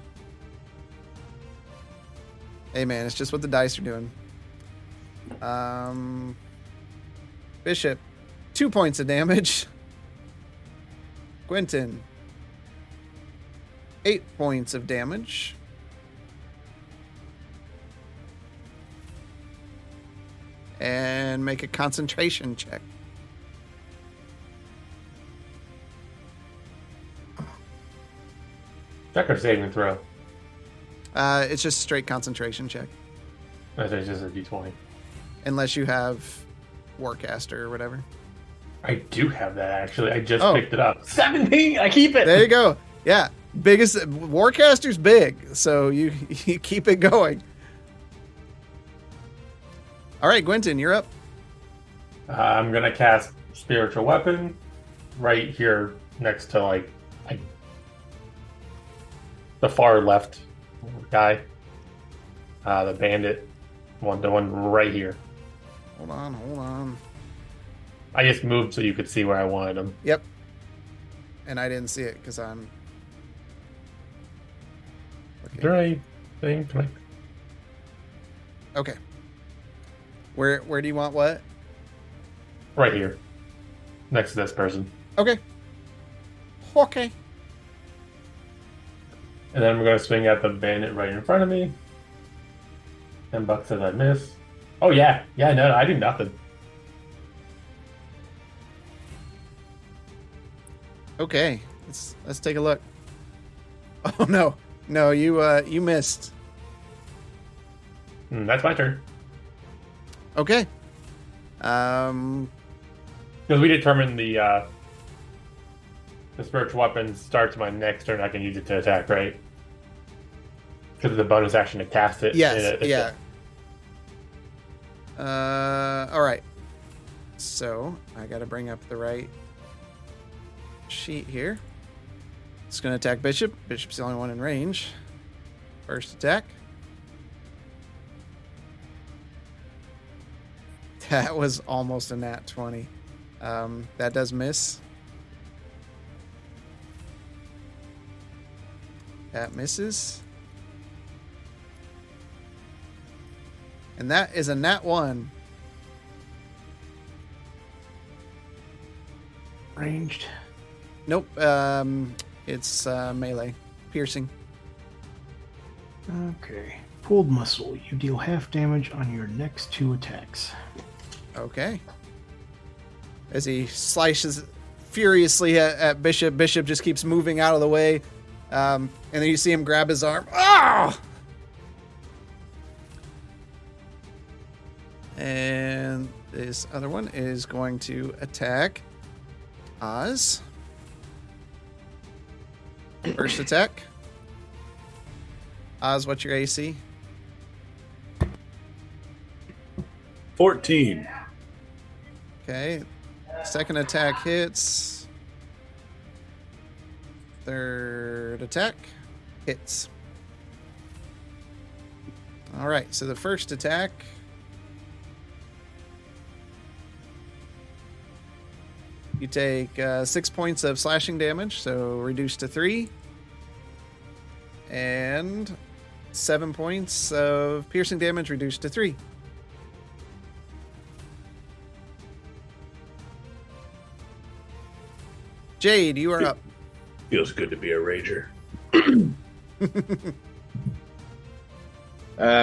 Hey, man, it's just what the dice are doing. Um, Bishop, two points of damage. Gwenton, eight points of damage. And make a concentration check. Check or saving throw? Uh, it's just straight concentration check. That's just a d twenty. Unless you have Warcaster or whatever. I do have that, actually. I just oh. picked it up. seventeen! I keep it! There you go. Yeah. Biggest Warcaster's big, so you, you keep it going. All right, Gwenton, you're up. Uh, I'm going to cast Spiritual Weapon right here next to, like, I, the far left guy. Uh, the bandit. One, the one right here. Hold on, hold on. I just moved so you could see where I wanted him. Yep. And I didn't see it because I'm... Okay. Is there anything? Can I... Okay. Where where do you want what? Right here. Next to this person. Okay. Okay. And then I'm going to swing at the bandit right in front of me. ten bucks that I miss. Oh, yeah. Yeah, no, no, I do nothing. Okay. Let's let's take a look. Oh, no. No, you uh, you missed. Mm, that's my turn. Okay. Um, because we determined the uh, the spiritual weapon starts my next turn. I can use it to attack, right? Because of the bonus action to cast it. Yes. It, it, yeah. It. Uh. All right. So I got to bring up the right sheet here. It's going to attack Bishop. Bishop's the only one in range. First attack. That was almost a nat twenty. Um, that does miss. That misses. And that is a nat one. Ranged? Nope. Um, it's uh, melee. Piercing. Okay. Cold Muscle. You deal half damage on your next two attacks. Okay. As he slices furiously at, at Bishop, Bishop just keeps moving out of the way. Um, and then you see him grab his arm. Ah! And this other one is going to attack Oz. First attack. Oz, what's your A C? fourteen. Okay. Second attack hits. Third attack hits. All right. So the first attack. You take uh, six points of slashing damage, so reduced to three. And seven points of piercing damage reduced to three. Jade, you are up. Feels good to be a rager. I'm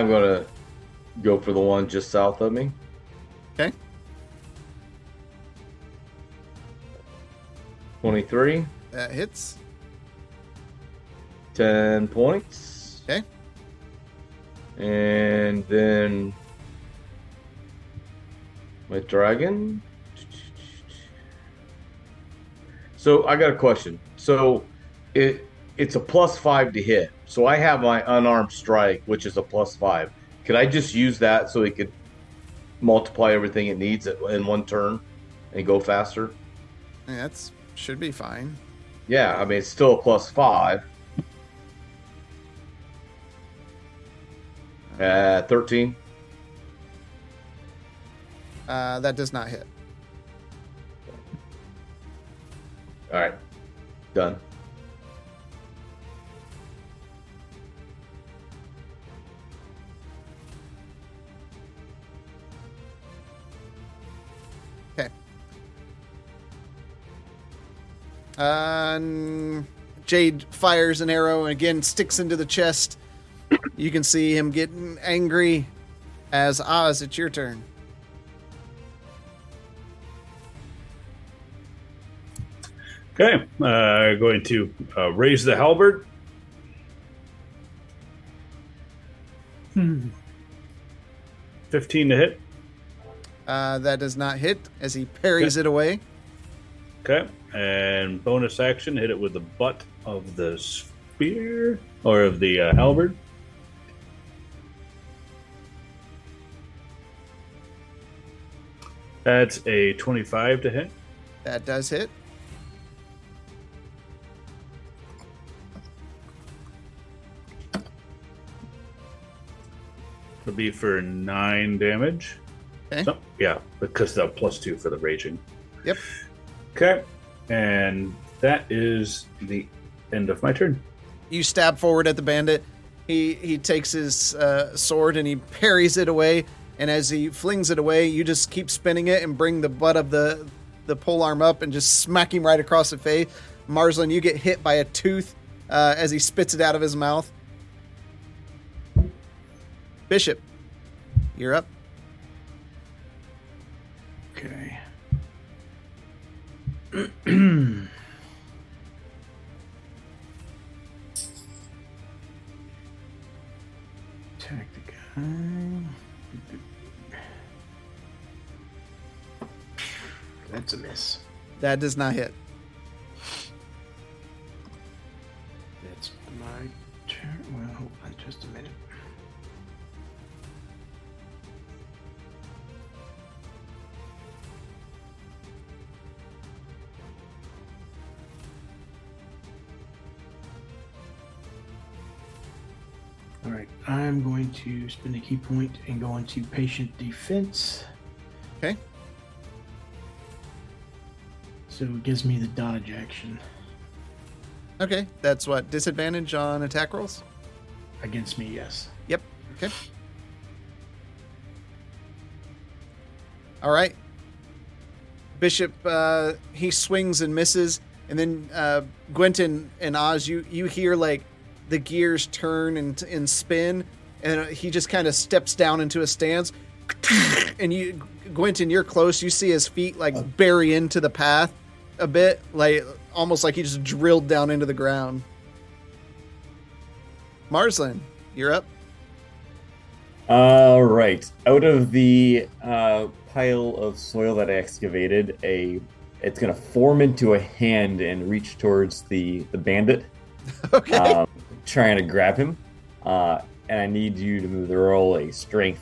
gonna go for the one just south of me. Okay. twenty-three. That hits. ten points. Okay. And then my dragon. So I got a question. So it it's a plus five to hit. So I have my unarmed strike, which is a plus five. Could I just use that so it could multiply everything it needs in one turn and go faster? Yeah, that's should be fine. Yeah, I mean, it's still a plus five. Uh, thirteen. Uh, that does not hit. All right. Done. Okay. Um, Jade fires an arrow and again sticks into the chest. You can see him getting angry. As Oz, it's your turn. Okay, uh, going to uh, raise the halberd. Hmm. fifteen to hit. Uh, that does not hit as he parries okay. it away. Okay, and bonus action, hit it with the butt of the spear, or of the uh, halberd. That's a twenty-five to hit. That does hit. It'll be for nine damage. Okay. So, yeah, because the plus two for the raging. Yep. Okay. And that is the end of my turn. You stab forward at the bandit. He he takes his uh, sword and he parries it away. And as he flings it away, you just keep spinning it and bring the butt of the the polearm up and just smack him right across the face. Marslin, you get hit by a tooth uh, as he spits it out of his mouth. Bishop, you're up. Okay. Attack the guy. That's a miss. That does not hit. That's my turn. Well, hold on just a minute. All right, I'm going to spend a key point and go into patient defense. Okay. So it gives me the dodge action. Okay, that's what? Disadvantage on attack rolls? Against me, yes. Yep, okay. All right. Bishop, uh, he swings and misses. And then uh, Gwenton and Oz, you, you hear like, the gears turn and, and spin, and he just kind of steps down into a stance. And you, Gwenton, you're close. You see his feet like bury into the path a bit, like almost like he just drilled down into the ground. Marslin, you're up. All right. Out of the uh, pile of soil that I excavated, a it's going to form into a hand and reach towards the, the bandit. Okay. Um, trying to grab him, uh, and I need you to move the roll a strength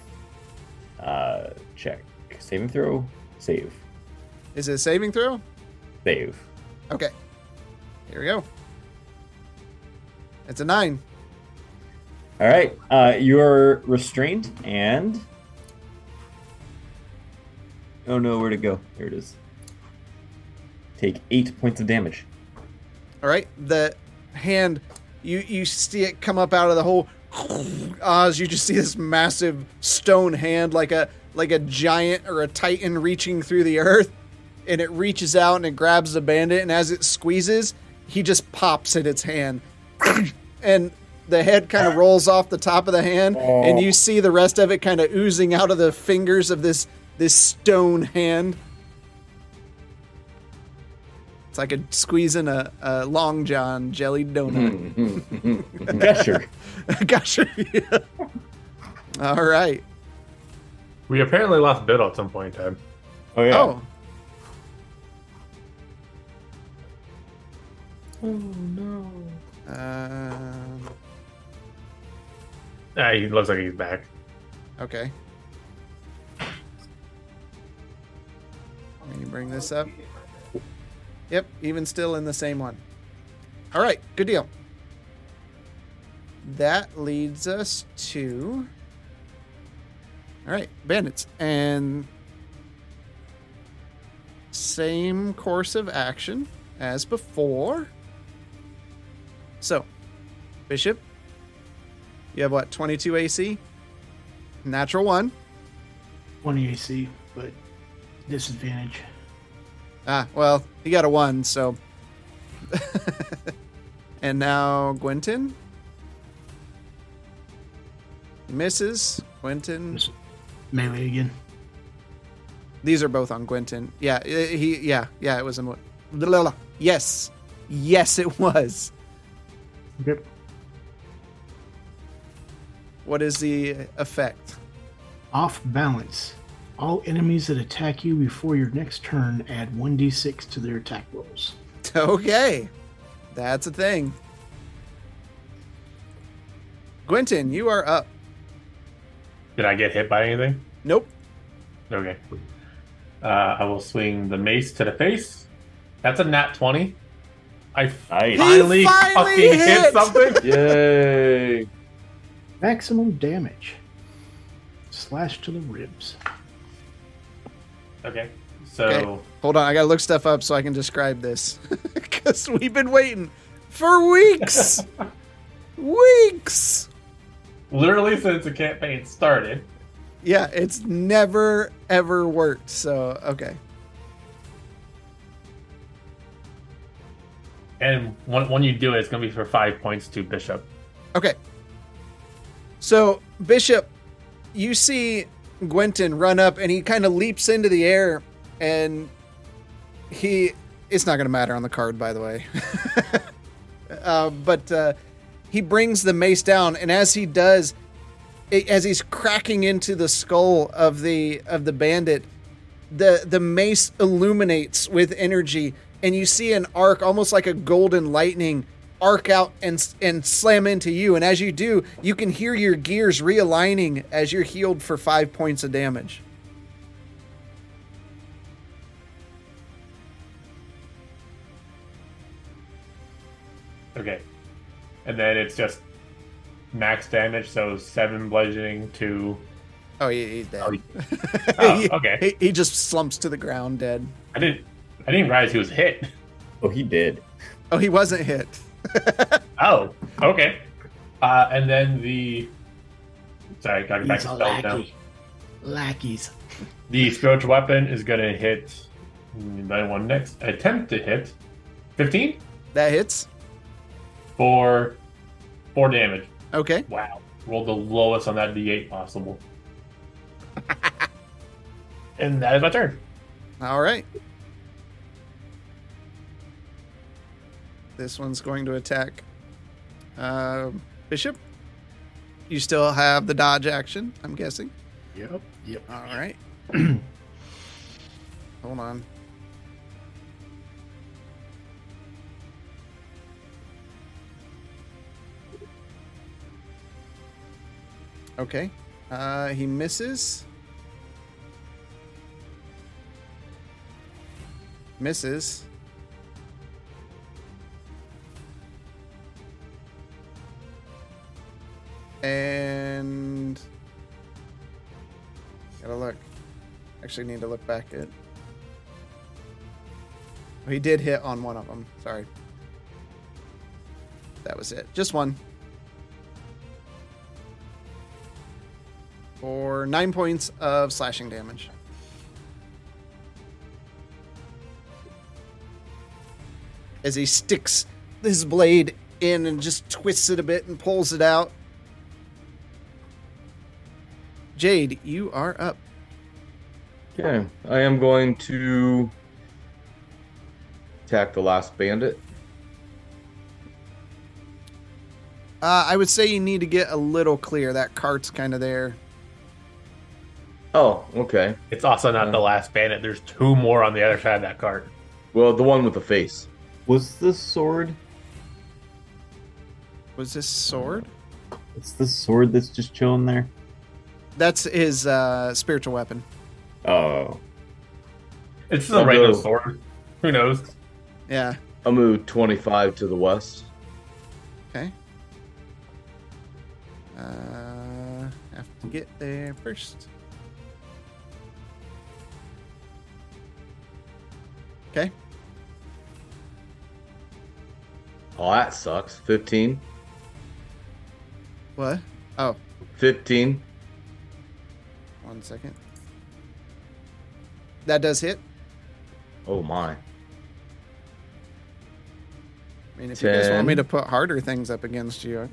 uh, check. Saving throw? Save. Is it a saving throw? Save. Okay. Here we go. It's a nine. All right. Uh, you are restrained and... Oh no, where'd it go? Here it is. Take eight points of damage. All right. The hand... You you see it come up out of the hole, Oz, you just see this massive stone hand, like a like a giant or a titan reaching through the earth, and it reaches out and it grabs the bandit, and as it squeezes, he just pops in its hand. And the head kind of rolls off the top of the hand, oh. and you see the rest of it kind of oozing out of the fingers of this this stone hand. It's like a squeezing a, a Long John jelly donut. Mm-hmm. Gusher. Gusher, yeah. All right. We apparently lost Biddle at some point in time. Oh, yeah. Oh. Oh, no. Um... Ah, he looks like he's back. Okay. Can you bring this up? Yep, even still in the same one. All right, good deal. That leads us to... All right, bandits. And same course of action as before. So, Bishop, you have what, twenty-two A C? Natural one. twenty A C, but disadvantage. Ah, well, he got a one, so. And now, Gwenton. Misses. Gwenton. Melee again. These are both on Gwenton. Yeah, he, yeah, yeah, it was a. Mo- yes. Yes, it was. Yep. What is the effect? Off balance. All enemies that attack you before your next turn add one d six to their attack rolls. Okay. That's a thing. Gwenton, you are up. Did I get hit by anything? Nope. Okay. Uh, I will swing the mace to the face. That's a nat twenty. I finally, finally fucking hit, hit something. Yay. Maximum damage. Slash to the ribs. Okay, so... Okay. Hold on, I gotta look stuff up so I can describe this. Because we've been waiting for weeks! Weeks! Literally since the campaign started. Yeah, it's never, ever worked, so, okay. And when, when you do it, it's going to be for five points to Bishop. Okay. So, Bishop, you see... Gwenton run up and he kind of leaps into the air and he it's not going to matter on the card, by the way. uh, but uh, he brings the mace down, and as he does it, as he's cracking into the skull of the of the bandit, the the mace illuminates with energy, and you see an arc, almost like a golden lightning arc out and and slam into you, and as you do, you can hear your gears realigning as you're healed for five points of damage. Okay. And then it's just max damage, so seven bludgeoning to... Oh, he, he's dead. Oh, he... oh, okay. He, he just slumps to the ground dead. I didn't, I didn't realize he was hit. Oh, he did. Oh, he wasn't hit. Oh, okay. Uh, and then the... Sorry, got to get back to spell lackey. Now. Lackeys. The spiritual weapon is going to hit... The one next attempt to hit. fifteen? That hits. For four damage. Okay. Wow. Rolled the lowest on that d eight possible. And that is my turn. All right. This one's going to attack uh, Bishop. You still have the dodge action, I'm guessing. Yep. Yep. All right. Hold on. Okay. Uh, he misses. Misses. And gotta look. Actually, need to look back at. Oh, he did hit on one of them. Sorry, that was it. Just one. for nine points of slashing damage. As he sticks his blade in and just twists it a bit and pulls it out. Jade, you are up. Okay, I am going to attack the last bandit. Uh, I would say you need to get a little clear. That cart's kind of there. Oh, okay. It's also not uh, the last bandit. There's two more on the other side of that cart. Well, the one with the face. Was this sword? Was this sword? It's the sword that's just chilling there. That's his uh, spiritual weapon. Oh. It's the regular sword. Who knows? Yeah. I'll move twenty-five to the west. Okay. Uh, have to get there first. Okay. Oh, that sucks. fifteen. What? Oh. fifteen. One second. That does hit. Oh, my. I mean, if ten. You guys want me to put harder things up against you, I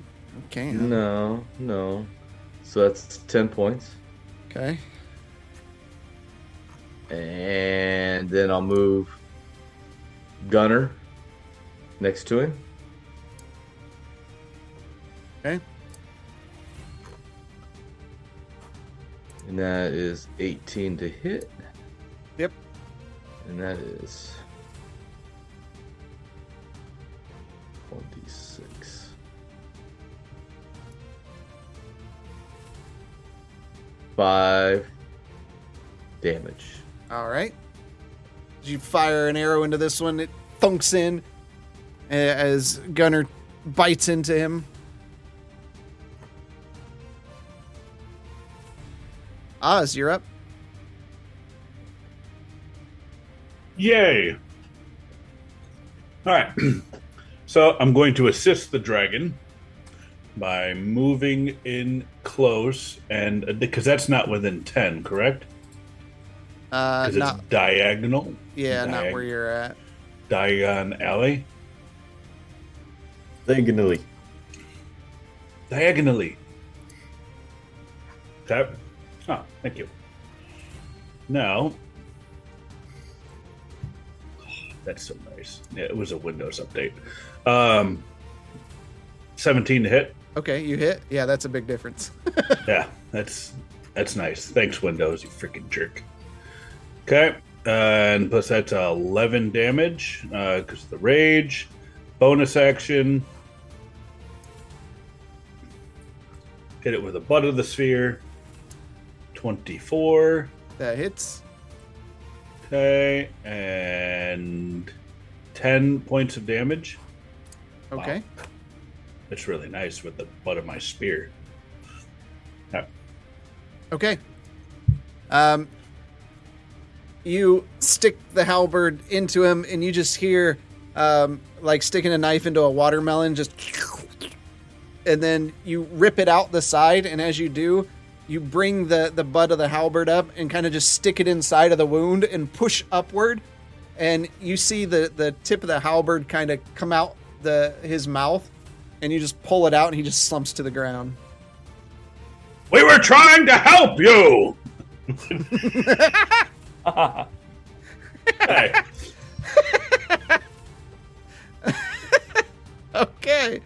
can. No, no. So that's ten points. Okay. And then I'll move Gunner next to him. Okay. And that is eighteen to hit. Yep. And that is twenty-six. Five damage. All right. You fire an arrow into this one. It thunks in as Gunner bites into him. Oz, you're up. Yay. All right. So I'm going to assist the dragon by moving in close, and because that's not within ten, correct? Uh, Because it's diagonal. Yeah, Diag- not where you're at. Diagon alley. Diagonally. Diagonally. Okay. Oh, thank you. Now, that's so nice. Yeah, it was a Windows update. Um, seventeen to hit. Okay, you hit. Yeah, that's a big difference. Yeah, that's that's nice. Thanks, Windows, you freaking jerk. Okay, uh, and plus that's eleven damage because uh, of the rage. Bonus action. Hit it with the butt of the sphere. twenty-four. That hits. Okay, and ten points of damage. Okay. Wow. That's really nice with the butt of my spear. Yeah. Okay. Um, you stick the halberd into him, and you just hear, um, like sticking a knife into a watermelon, just, and then you rip it out the side, and as you do, you bring the, the butt of the halberd up and kind of just stick it inside of the wound and push upward. And you see the, the tip of the halberd kind of come out the his mouth, and you just pull it out and he just slumps to the ground. We were trying to help you! Hey. Okay.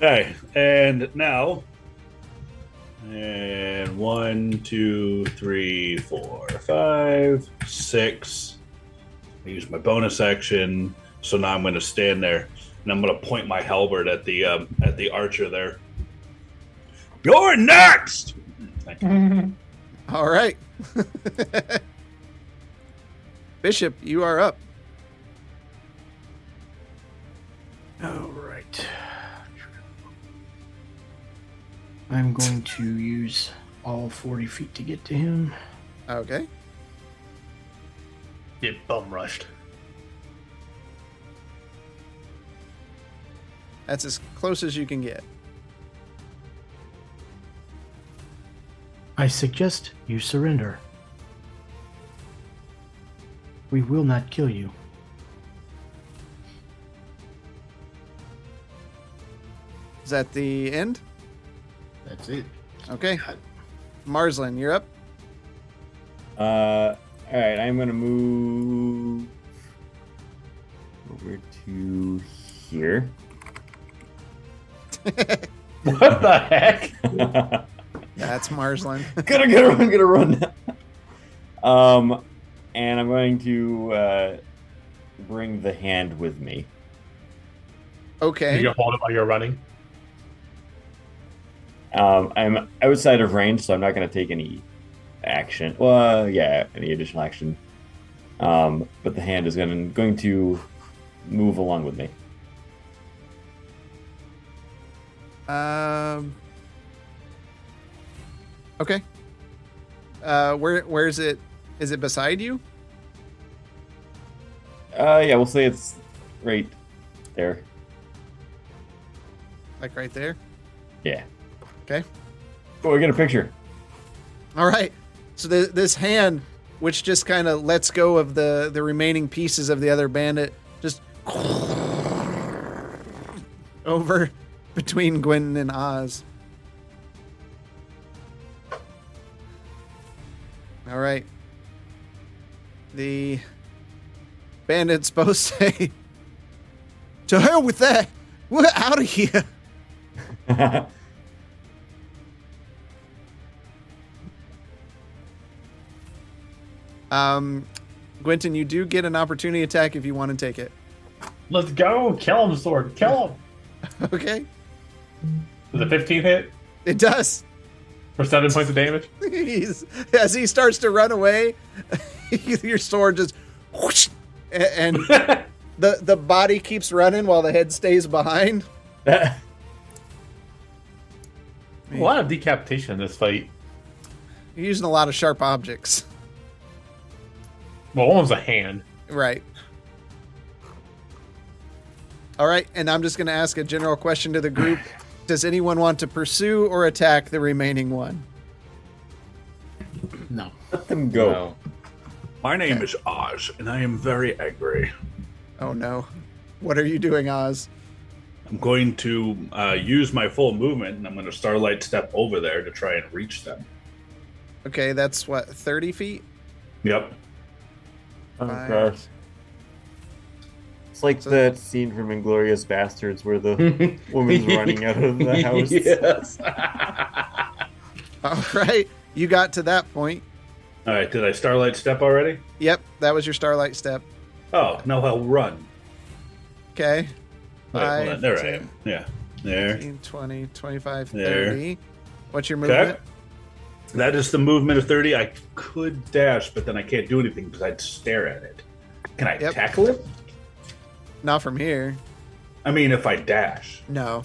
Hey, and now... And one, two, three, four, five, six. I use my bonus action, so now I'm going to stand there, and I'm going to point my halberd at the um, at the archer there. You're next. Thank you. Mm-hmm. All right, Bishop, you are up. All right. I'm going to use all forty feet to get to him. Okay. Get bum rushed. That's as close as you can get. I suggest you surrender. We will not kill you. Is that the end? That's it. Okay. God. Marslin, you're up. Uh, all right, I'm going to move over to here. What the heck? That's Marslin. Gonna, gonna run, gonna run. um, and I'm going to uh, bring the hand with me. Okay. You hold it while you're running. Um, I'm outside of range, so I'm not going to take any action. Well, yeah, any additional action. Um, but the hand is going going to move along with me. Um. Okay. Uh, where where is it? Is it beside you? Uh, yeah, we'll say it's right there. Like right there? Yeah. Okay. Oh, we got a picture. All right. So the, this hand, which just kind of lets go of the, the remaining pieces of the other bandit, just over between Gwenton and Oz. All right. The bandits both say, "To hell with that. We're out of here." Um, Gwenton, you do get an opportunity attack if you want to take it. Let's go. Kill him, sword. Kill him. Okay. Does a fifteen hit? It does. For seven points of damage? He's, as he starts to run away, your sword just whoosh, and the, the body keeps running while the head stays behind. A lot of decapitation in this fight. You're using a lot of sharp objects. Well, one was a hand. Right. All right, and I'm just going to ask a general question to the group. Does anyone want to pursue or attack the remaining one? No. Let them go. No. My name okay. is Oz, and I am very angry. Oh, no. What are you doing, Oz? I'm going to uh, use my full movement, and I'm going to Starlight Step over there to try and reach them. Okay, that's what, thirty feet? Yep. Oh, gosh. It's like so, that scene from Inglourious Bastards where the woman's running out of the house. Yes. All right. You got to that point. All right. Did I Starlight Step already? Yep. That was your Starlight Step. Oh, now I'll run. Okay. All right, hold on. There ten, I am. Yeah. There. fifteen, twenty, twenty-five, there. thirty. What's your movement? Okay. That is the movement of thirty. I could dash, but then I can't do anything because I'd stare at it. Can I yep. tackle it? Not from here. I mean, if I dash. No.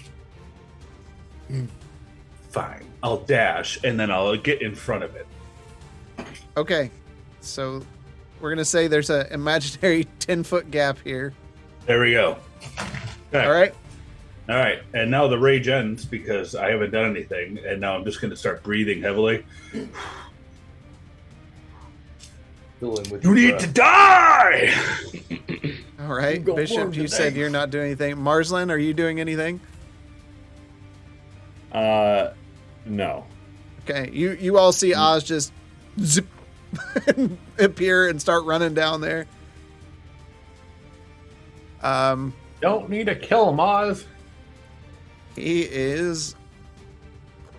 Fine. I'll dash, and then I'll get in front of it. Okay. So we're going to say there's an imaginary ten-foot gap here. There we go. Okay. All right. All right, and now the rage ends because I haven't done anything, and now I'm just going to start breathing heavily. With you need breath. To die! All right, you Bishop, you said you're not doing anything. Marslin, are you doing anything? Uh, no. Okay, you, you all see Oz just zip and appear and start running down there. Um, Don't need to kill him, Oz. He is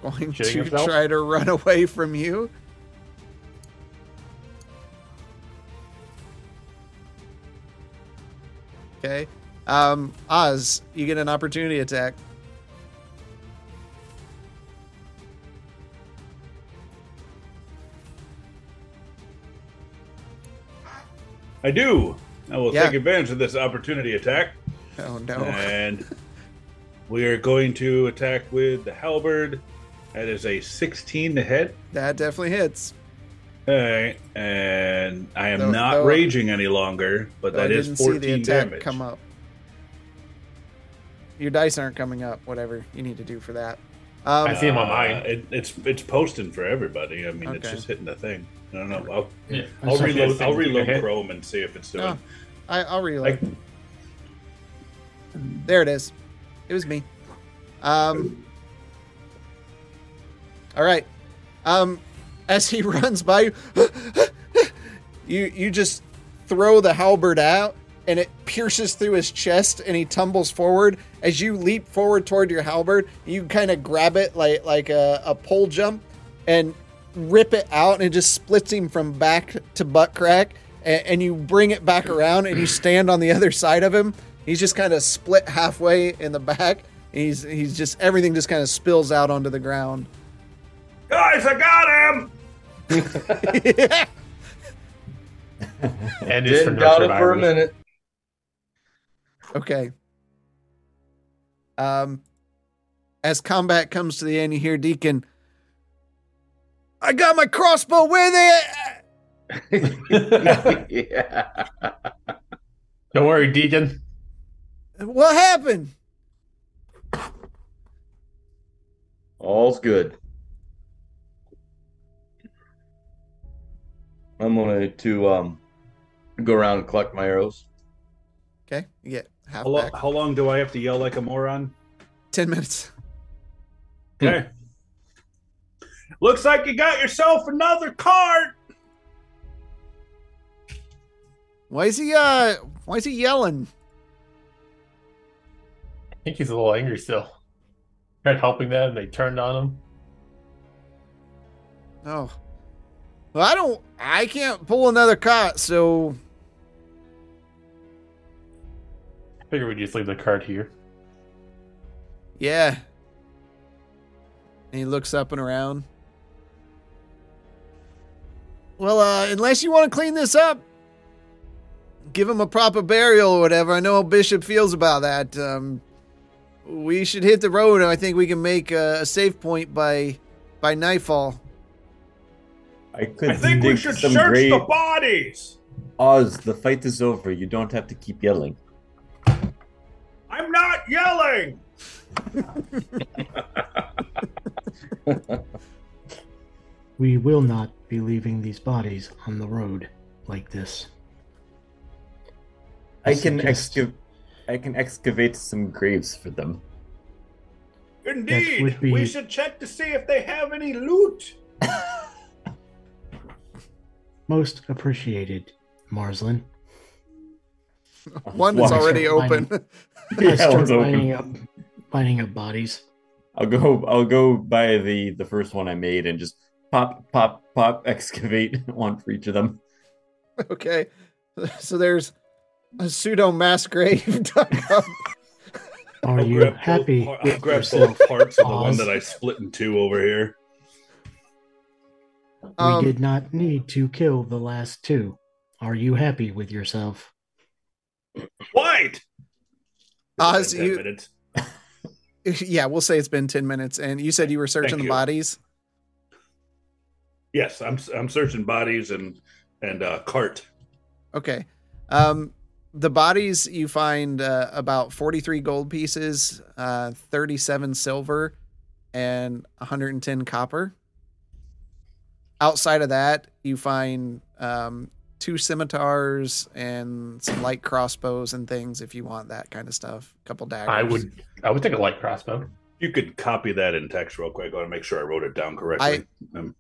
going to himself? Try to run away from you. Okay. Um, Oz, you get an opportunity attack. I do. I will yeah. take advantage of this opportunity attack. Oh, no. And... we are going to attack with the halberd. That is a sixteen to hit. That definitely hits. All right, and I am though, not though, raging any longer, but that I is fourteen see the attack damage. Come up. Your dice aren't coming up. Whatever you need to do for that. Um, I see him on mine. Uh, it, it's it's posting for everybody. I mean, okay. It's just hitting the thing. I don't know. I'll, yeah. I'll reload. I'll reload Chrome and see if it's doing. Oh, I, I'll reload. Like, there it is. It was me. Um. All right. Um, as he runs by you, you you just throw the halberd out, and it pierces through his chest, and he tumbles forward. As you leap forward toward your halberd, you kind of grab it like like a, a pole jump and rip it out, and it just splits him from back to butt crack, and, and you bring it back around, and you stand on the other side of him. He's just kind of split halfway in the back. He's he's just, everything just kind of spills out onto the ground. Guys, I got him! Yeah. And didn't doubt it for a minute. Okay. Um, as combat comes to the end, you hear Deacon, I got my crossbow with it! Yeah. Don't worry, Deacon. What happened? All's good. I'm going to um, go around and collect my arrows. Okay. You get half how, lo- how long do I have to yell like a moron? Ten minutes. Okay. Looks like you got yourself another card. Why is he? Uh, why is he yelling? I think he's a little angry still. Tried helping them, and they turned on him. Oh. Well, I don't. I can't pull another cot, so I figure we just leave the cart here. Yeah. And he looks up and around. Well, uh, unless you want to clean this up, give him a proper burial or whatever. I know how Bishop feels about that. Um, we should hit the road, and I think we can make a, a safe point by by nightfall. I, could I think we should search grave. the bodies. Oz, the fight is over. You don't have to keep yelling. I'm not yelling. We will not be leaving these bodies on the road like this. I, I can exca- I can excavate some graves for them. Indeed, be... we should check to see if they have any loot. Most appreciated, Marslin. One is already open. Yeah, start lining up, lining up bodies. I'll go. I'll go by the, the first one I made and just pop, pop, pop, excavate one for each of them. Okay, so there's a pseudo mass grave dug up. Are I'll you happy? Both, I'll grab both parts of the one that I split in two over here. We um, did not need to kill the last two. Are you happy with yourself? What? Oz, you, yeah, we'll say it's been ten minutes. And you said you were searching Thank the you. bodies? Yes, I'm I'm searching bodies and, and uh, cart. Okay. Um, the bodies, you find uh, about forty-three gold pieces, uh, thirty-seven silver, and one hundred ten copper. Outside of that, you find um, two scimitars and some light crossbows and things if you want that kind of stuff. A couple daggers. I would I would take a light crossbow. You could copy that in text real quick. I want to make sure I wrote it down correctly. I, um,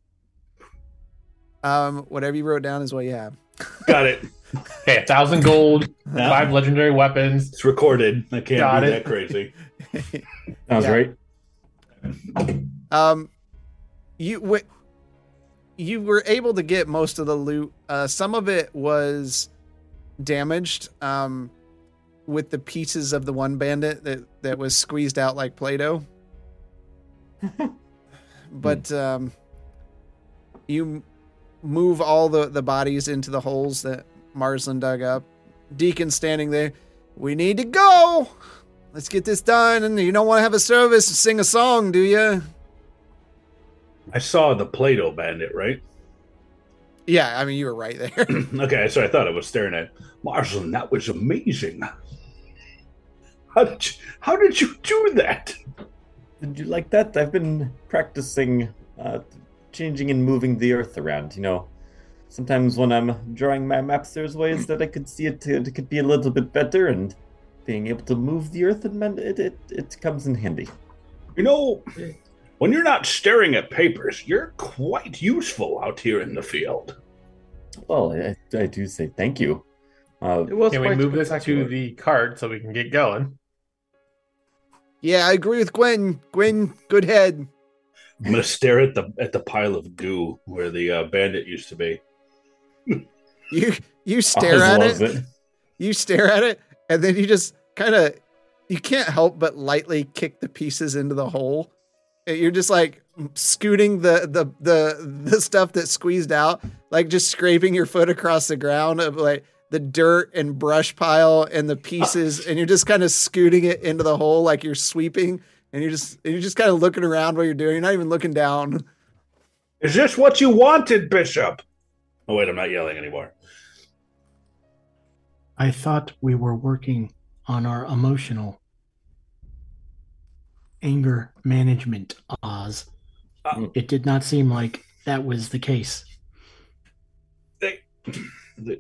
um, whatever you wrote down is what you have. Got it. Hey, a thousand gold, no. five legendary weapons. It's recorded. I can't Got be it. that crazy. Sounds yeah. right. Um, you... Wait, you were able to get most of the loot. Uh, some of it was damaged um, with the pieces of the one bandit that, that was squeezed out like Play-Doh. But um, you move all the, the bodies into the holes that Marslin dug up. Deacon's standing there. We need to go. Let's get this done. And you don't want to have a service to sing a song, do you? I saw the Play-Doh bandit, right? Yeah, I mean, you were right there. Okay, so I thought I was staring at Marslin. That was amazing. How did you, how did you do that? Did you like that? I've been practicing uh, changing and moving the earth around, you know. Sometimes when I'm drawing my maps, there's ways that I could see it, it could be a little bit better, and being able to move the earth, and mend it, it, it comes in handy. You know, when you're not staring at papers, you're quite useful out here in the field. Well, I, I do say thank you. Uh, can we move this to the cart so we can get going? Yeah, I agree with Gwen. Gwen, good head. I'm going to stare at the at the pile of goo where the uh, bandit used to be. You you stare at it, it. You stare at it, and then you just kind of, you can't help but lightly kick the pieces into the hole. You're just like scooting the the the, the stuff that's squeezed out, like just scraping your foot across the ground of like the dirt and brush pile and the pieces, and you're just kind of scooting it into the hole like you're sweeping. And you're just you're just kind of looking around what you're doing. You're not even looking down. Is this what you wanted, Bishop? Oh, wait, I'm not yelling anymore. I thought we were working on our emotional anger management, Oz. Uh, it did not seem like that was the case. They, they,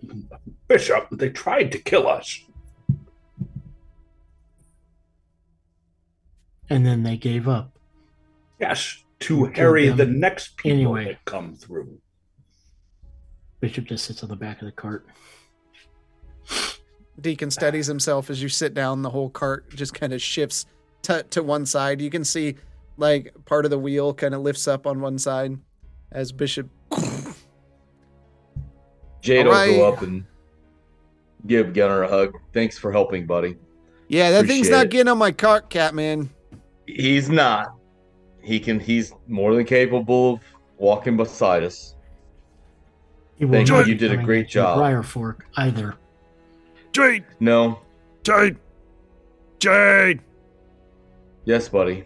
Bishop, they tried to kill us. And then they gave up. Yes, to harry the next people anyway, that come through. Bishop just sits on the back of the cart. Deacon steadies himself as you sit down. The whole cart just kind of shifts to, to one side. You can see, like, part of the wheel kind of lifts up on one side as Bishop... Jade will right. go up and give Gunner a hug. Thanks for helping, buddy. Yeah, that Appreciate thing's not it. Getting on my cart, Catman. He's not. He can. He's more than capable of walking beside us. He will Thank you. You did a great job. Briar Fork, either. Jade. No. Jade. Jade. Yes, buddy.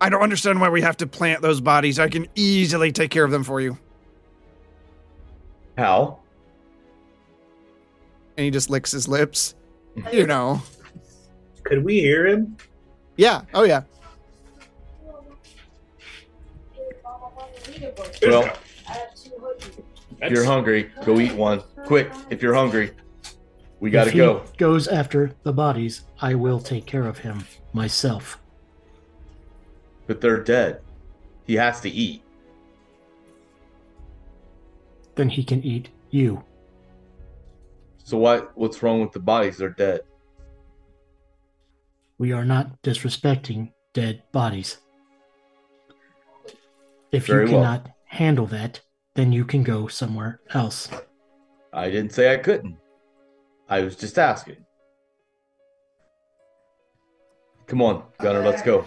I don't understand why we have to plant those bodies. I can easily take care of them for you. How? And he just licks his lips. You know. Could we hear him? Yeah. Oh, yeah. Well, if you're hungry, go eat one. Quick, if you're hungry, we gotta go. If he goes after the bodies, I will take care of him myself. But they're dead. He has to eat. Then he can eat you. So why, what's wrong with the bodies? They're dead. We are not disrespecting dead bodies. If Very you cannot well. handle that, then you can go somewhere else. I didn't say I couldn't. I was just asking. Come on, Gunner, let's go.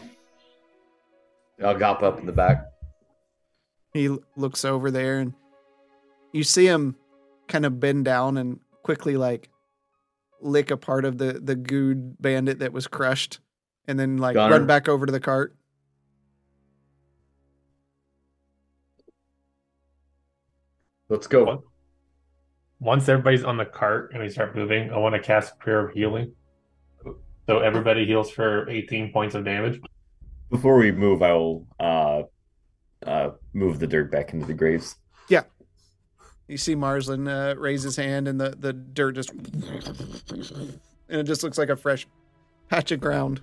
I'll gop up in the back. He looks over there, and you see him kind of bend down and quickly, like, lick a part of the, the gooed bandit that was crushed, and then, like, Gunner, run back over to the cart. Let's go. Once everybody's on the cart and we start moving, I want to cast Prayer of Healing. So everybody heals for eighteen points of damage. Before we move, I will uh, uh, move the dirt back into the graves. Yeah. You see Marslin uh, raise his hand, and the, the dirt just... and it just looks like a fresh patch of ground.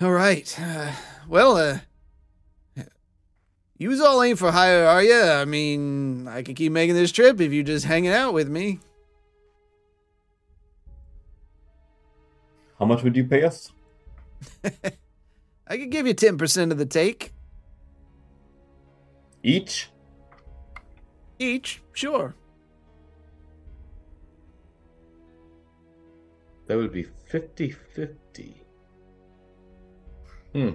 All right. Uh, well, uh... you was all aim for hire, are you? I mean, I could keep making this trip if you just hanging out with me. How much would you pay us? I could give you ten percent of the take. Each? Each, sure. That would be fifty-fifty. Hmm.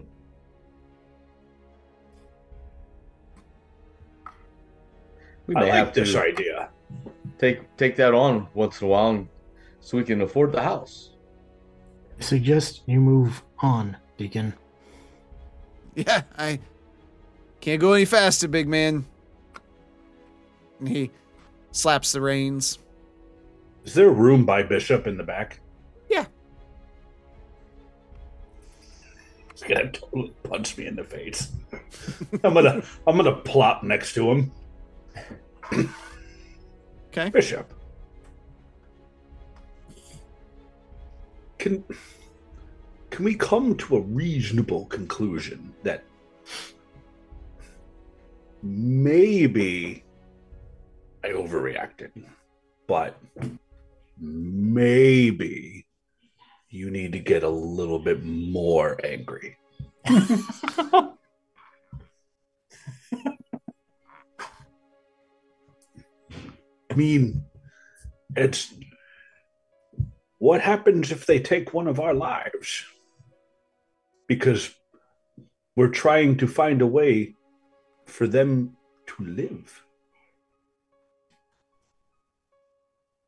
We may I like have this idea. Take take that on once in a while so we can afford the house. I suggest you move on, Deacon. Yeah, I can't go any faster, big man. And he slaps the reins. Is there room by Bishop in the back? Yeah. He's gonna totally punch me in the face. I'm gonna I'm gonna plop next to him. Okay. Bishop. Can can we come to a reasonable conclusion that maybe I overreacted, but maybe you need to get a little bit more angry. I mean, it's what happens if they take one of our lives? Because we're trying to find a way for them to live.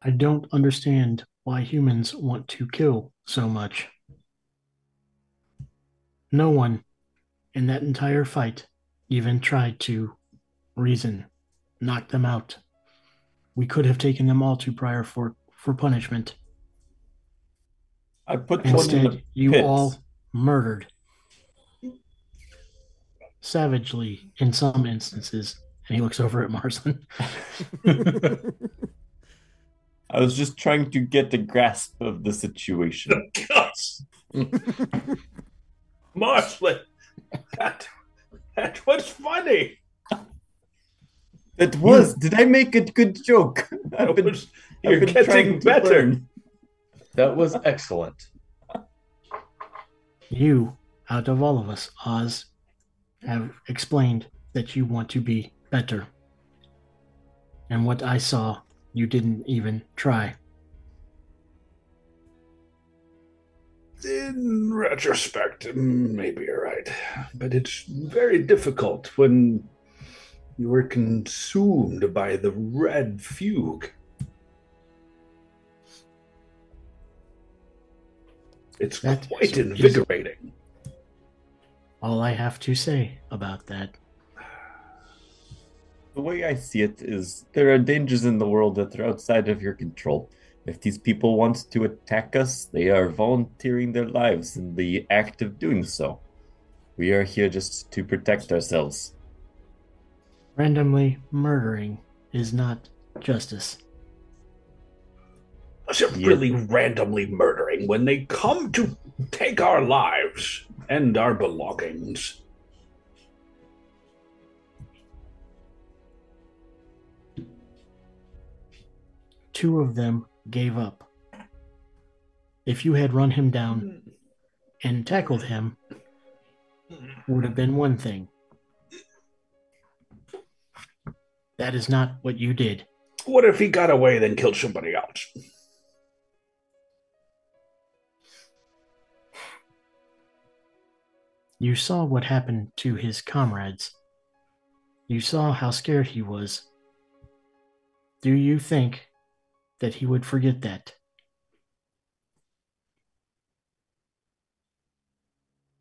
I don't understand why humans want to kill so much. No one in that entire fight even tried to reason, knock them out. We could have taken them all to Briar Fork for punishment. I put Instead, in you pits. all murdered. Savagely, in some instances. And he looks over at Marslin. I was just trying to get a grasp of the situation. Marslin, that, that was funny. It was. Did I make a good joke? I've been, was, you're I've been getting better. Learn. That was excellent. You, out of all of us, Oz, have explained that you want to be better. And what I saw, you didn't even try. In retrospect, maybe you're right. But it's very difficult when you were consumed by the red fugue. It's that quite invigorating. All I have to say about that. The way I see it is there are dangers in the world that are outside of your control. If these people want to attack us, they are volunteering their lives in the act of doing so. We are here just to protect ourselves. Randomly murdering is not justice. Unless you're yeah. really randomly murdering when they come to take our lives and our belongings. Two of them gave up. If you had run him down and tackled him, would have been one thing. That is not what you did. What if he got away then killed somebody else? You saw what happened to his comrades. You saw how scared he was. Do you think that he would forget that?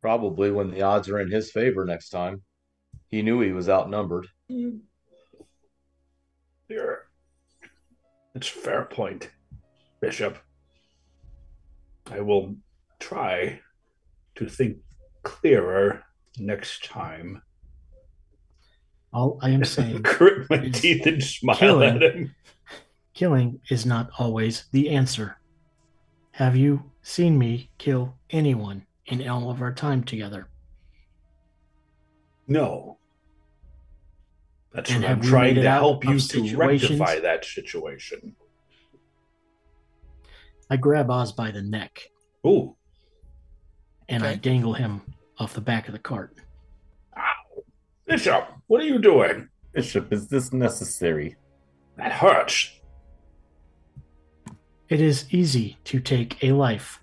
Probably when the odds are in his favor next time. He knew he was outnumbered. Mm. You're... It's a fair point, Bishop. I will try to think clearer next time. All I am saying... Grit my teeth and smile killing, at him. Killing is not always the answer. Have you seen me kill anyone in all of our time together? No. That's and what I'm trying to help you to rectify that situation. I grab Oz by the neck. Ooh. And okay. I dangle him off the back of the cart. Ow. Bishop, what are you doing? Bishop, is this necessary? That hurts. It is easy to take a life.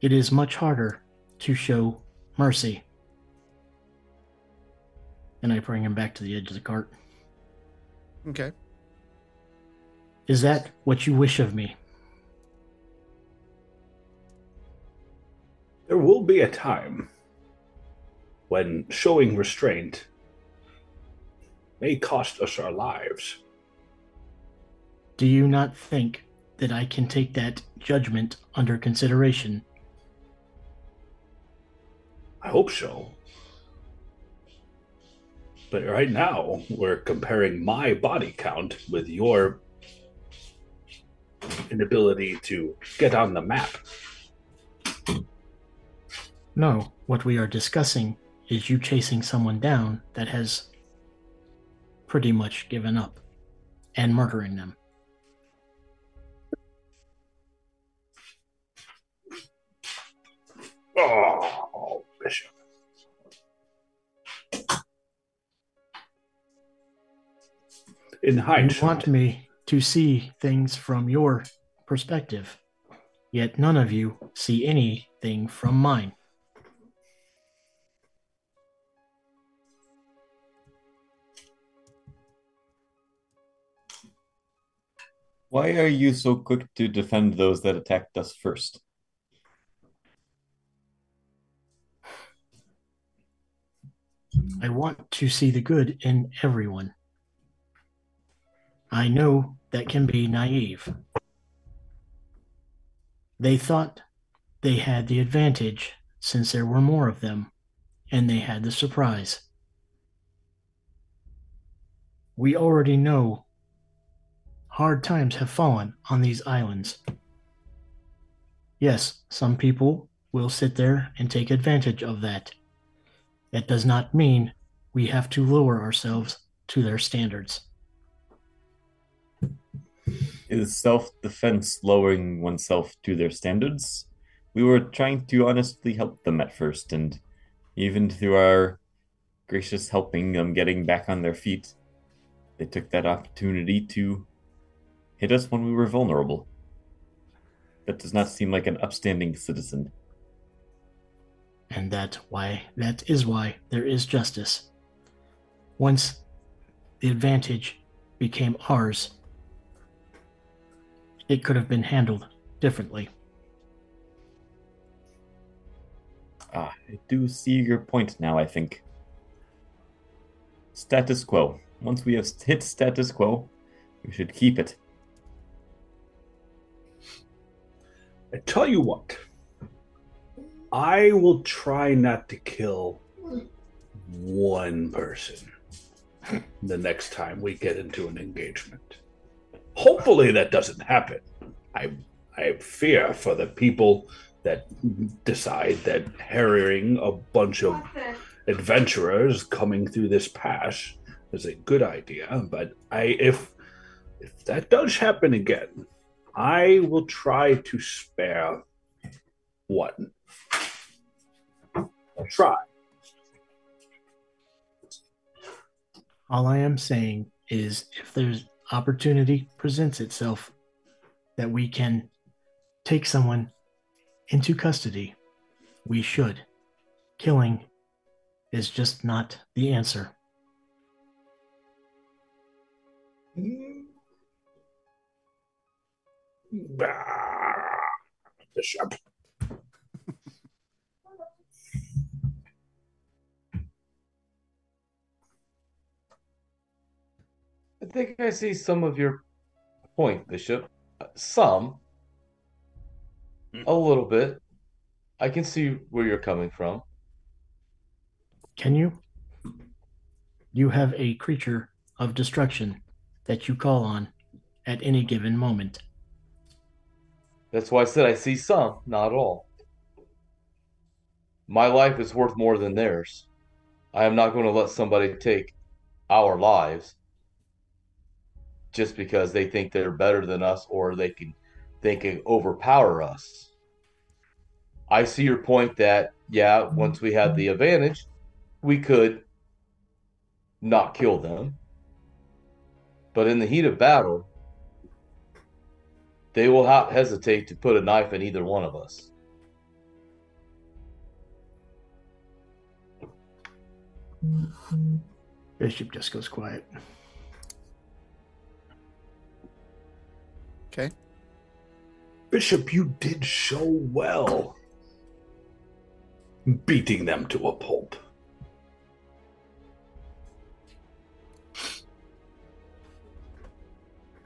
It is much harder to show mercy. And I bring him back to the edge of the cart. Okay. Is that what you wish of me? There will be a time when showing restraint may cost us our lives. Do you not think that I can take that judgment under consideration I hope so. But right now, we're comparing my body count with your inability to get on the map. No, what we are discussing is you chasing someone down that has pretty much given up and murdering them. Oh, Bishop. In hindsight, you want me to see things from your perspective, yet none of you see anything from mine. Why are you so quick to defend those that attacked us first? I want to see the good in everyone. I know that can be naive. They thought they had the advantage since there were more of them, and they had the surprise. We already know hard times have fallen on these islands. Yes, some people will sit there and take advantage of that. That does not mean we have to lower ourselves to their standards. Is self-defense lowering oneself to their standards? We were trying to honestly help them at first, and even through our gracious helping them getting back on their feet, they took that opportunity to hit us when we were vulnerable. That does not seem like an upstanding citizen. And that's why, that is why there is justice. Once the advantage became ours, it could have been handled differently. Ah, I do see your point now, I think. Status quo. Once we have hit status quo, we should keep it. I tell you what. I will try not to kill one person the next time we get into an engagement. Hopefully that doesn't happen. I I fear for the people that decide that harrying a bunch of adventurers coming through this pass is a good idea. But I if if that does happen again, I will try to spare one. I'll try. All I am saying is if there's opportunity presents itself that we can take someone into custody, we should. Killing is just not the answer. Bishop. I think I see some of your point, Bishop. Some. A little bit. I can see where you're coming from. Can you? You have a creature of destruction that you call on at any given moment. That's why I said I see some, not all. My life is worth more than theirs. I am not going to let somebody take our lives just because they think they're better than us or they can they can overpower us. I see your point that, yeah, once we have the advantage, we could not kill them. But in the heat of battle, they will not hesitate to put a knife in either one of us. Bishop just goes quiet. Okay. Bishop, you did so well beating them to a pulp.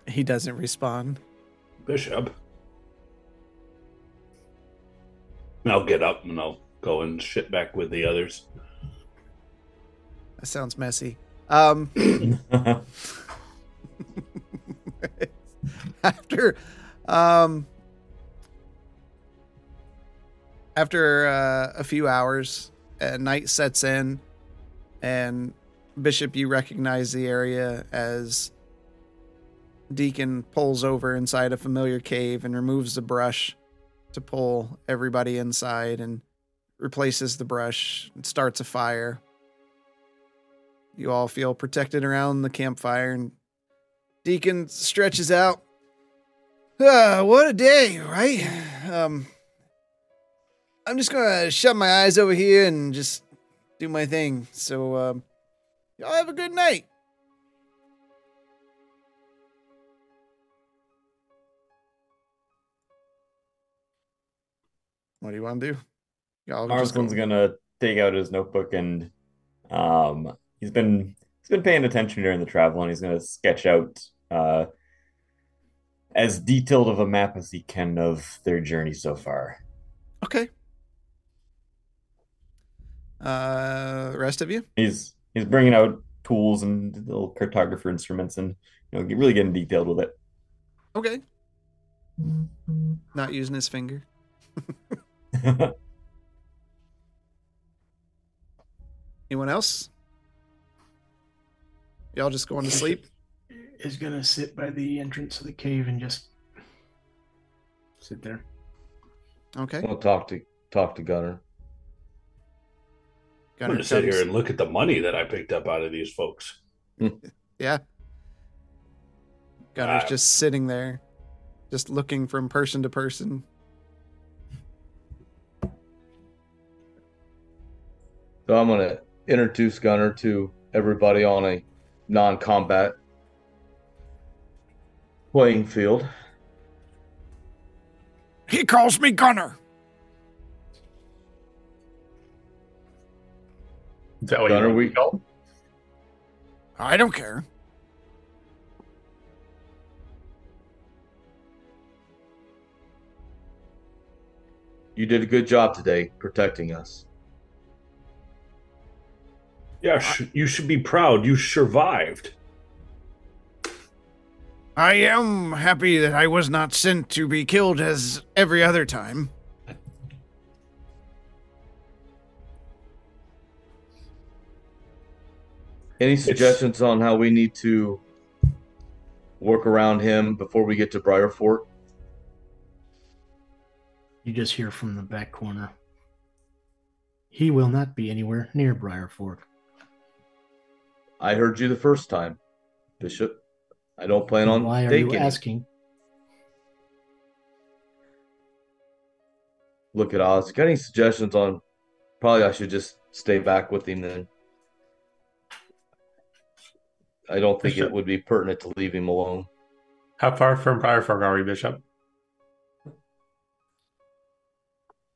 He doesn't respond. Bishop. I'll get up and I'll go and shit back with the others. That sounds messy. Um, after, um, after uh, a few hours, uh, night sets in, and Bishop, you recognize the area as Deacon pulls over inside a familiar cave and removes the brush to pull everybody inside and replaces the brush and starts a fire. You all feel protected around the campfire, and Deacon stretches out. Ah, what a day, right? Um, I'm just going to shut my eyes over here and just do my thing. So, um, y'all have a good night. What do you want to do? Y'all Marslin's going to take out his notebook, and um, he's been he's been paying attention during the travel, and he's going to sketch out uh, as detailed of a map as he can of their journey so far. Okay. Uh, rest of you? He's he's bringing out tools and little cartographer instruments, and you know, really getting detailed with it. Okay. Not using his finger. Anyone else? Y'all just going to sleep? Is gonna sit by the entrance of the cave and just sit there. Okay. I'll talk to talk to Gunner. Gunner, I'm gonna sit here and look at the money that I picked up out of these folks. Yeah. Gunner's uh, just sitting there, just looking from person to person. So I'm going to introduce Gunner to everybody on a non-combat playing field. He calls me Gunner. Is that what Gunner, you we call? I don't care. You did a good job today protecting us. Yeah, you should be proud. You survived. I am happy that I was not sent to be killed as every other time. Any suggestions it's... on how we need to work around him before we get to Briar Fork? You just hear from the back corner. He will not be anywhere near Briar Fork. I heard you the first time, Bishop. I don't plan on why are you asking? Look at Oz. Got any suggestions on probably I should just stay back with him then? I don't think Bishop. It would be pertinent to leave him alone. How far from Briar Fork are we, Bishop?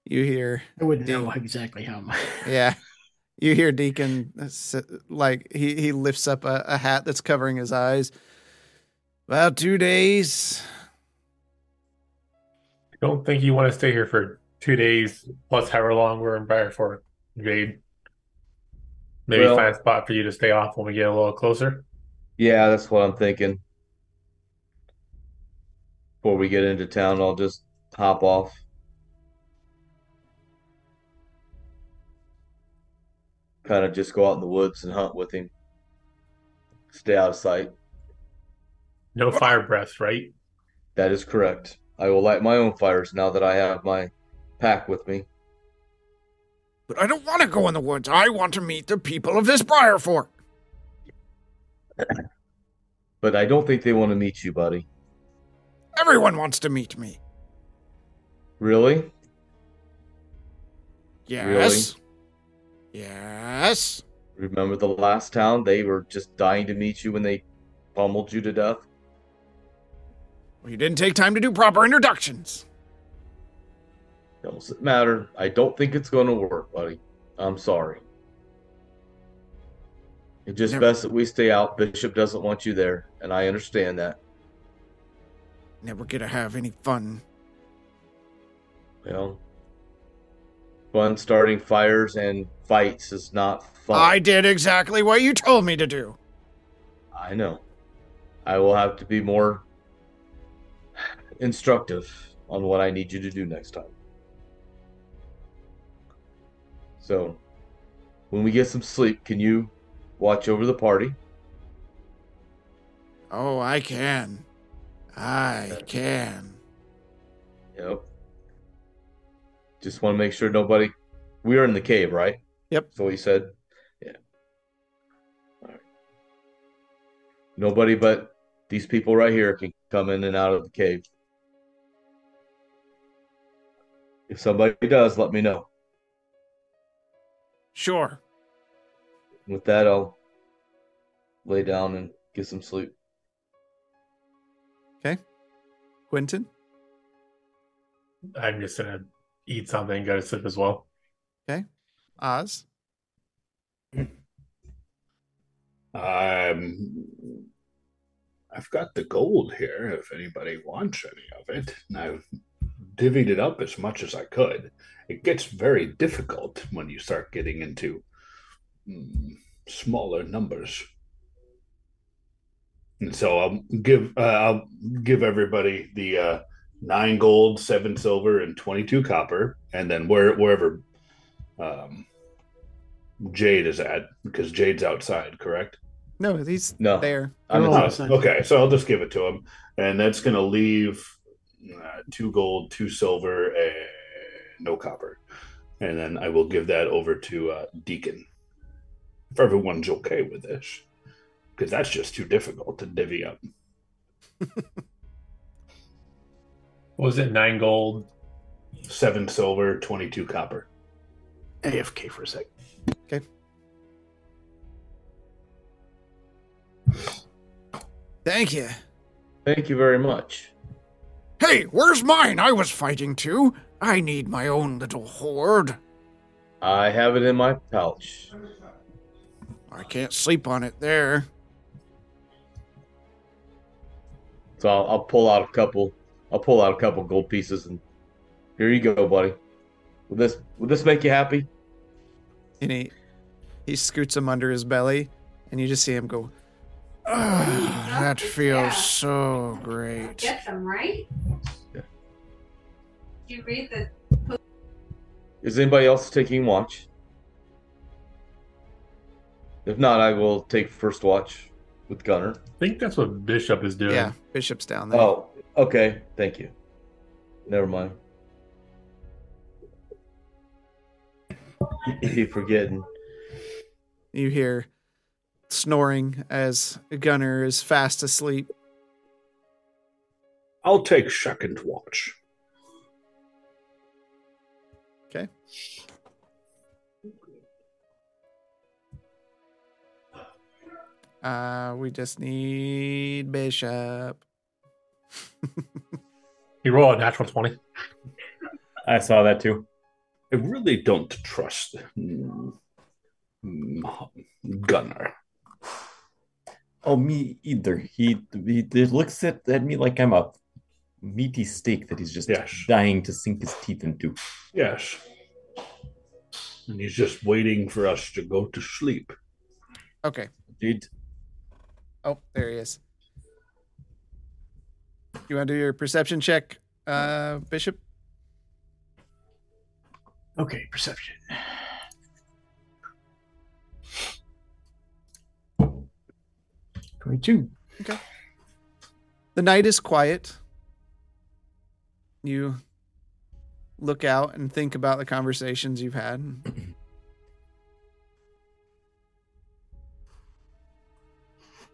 You hear... I wouldn't know exactly how much. Yeah. You hear Deacon, like, he, he lifts up a, a hat that's covering his eyes. About two days. I don't think you want to stay here for two days, plus however long we're in Briar Fork, Jade. Maybe well, find a spot for you to stay off when we get a little closer? Yeah, that's what I'm thinking. Before we get into town, I'll just hop off. Kind of just go out in the woods and hunt with him. Stay out of sight. No fire breath, right? That is correct. I will light my own fires now that I have my pack with me. But I don't want to go in the woods. I want to meet the people of this Briar Fork. But I don't think they want to meet you, buddy. Everyone wants to meet me. Really? Yes. Really? Yes. Remember the last town? They were just dying to meet you when they pummeled you to death. Well, you didn't take time to do proper introductions. Doesn't matter. I don't think it's going to work, buddy. I'm sorry. It's just Never. Best that we stay out. Bishop doesn't want you there, and I understand that. Never gonna have any fun. Well, fun starting fires and fights is not fun. I did exactly what you told me to do. I know. I will have to be more instructive on what I need you to do next time. So, when we get some sleep, can you watch over the party? Oh, I can. I can. Yep. Just want to make sure nobody... We are in the cave, right? Yep. That's what he said. Yeah. All right. Nobody but these people right here can come in and out of the cave. If somebody does, let me know. Sure. With that, I'll lay down and get some sleep. Okay. Gwenton? I'm just going to eat something and go to sleep as well. Okay. Oz? Um, I've got the gold here if anybody wants any of it. And I've divvied it up as much as I could. It gets very difficult when you start getting into mm, smaller numbers. And so I'll give uh, I'll give everybody the uh, nine gold, seven silver, and twenty-two copper, and then where, wherever um, Jade is at, because Jade's outside, correct? No, he's no. there. I'm oh, outside. Okay, so I'll just give it to him, and that's going to leave uh, two gold, two silver, and no copper, and then I will give that over to uh, Deacon if everyone's okay with this. Because that's just too difficult to divvy up. What was it? Nine gold, seven silver, twenty-two copper. A F K for a sec. Okay. Thank you. Thank you very much. Hey, where's mine? I was fighting too. I need my own little hoard. I have it in my pouch. I can't sleep on it there. So I'll, I'll pull out a couple. I'll pull out a couple gold pieces, and here you go, buddy. Will this will this make you happy? And he he scoots him under his belly, and you just see him go. Oh, that feels yeah. so great. Get them right. Yeah. Did you read the? Is anybody else taking watch? If not, I will take first watch with Gunner. I think that's what Bishop is doing. Yeah, Bishop's down there. Oh, okay. Thank you. Never mind. Keep forgetting. You hear snoring as Gunner is fast asleep. I'll take second watch. Okay. Uh, we just need Bishop. He rolled a natural twenty. I saw that too. I really don't trust Gunner. Oh, me either. He, he, he looks at, at me like I'm a meaty steak that he's just yes. dying to sink his teeth into. Yes. And he's just waiting for us to go to sleep. Okay. Dude. Oh, there he is. You want to do your perception check, uh, Bishop? Okay, perception. twenty-two. Okay. The night is quiet. You look out and think about the conversations you've had.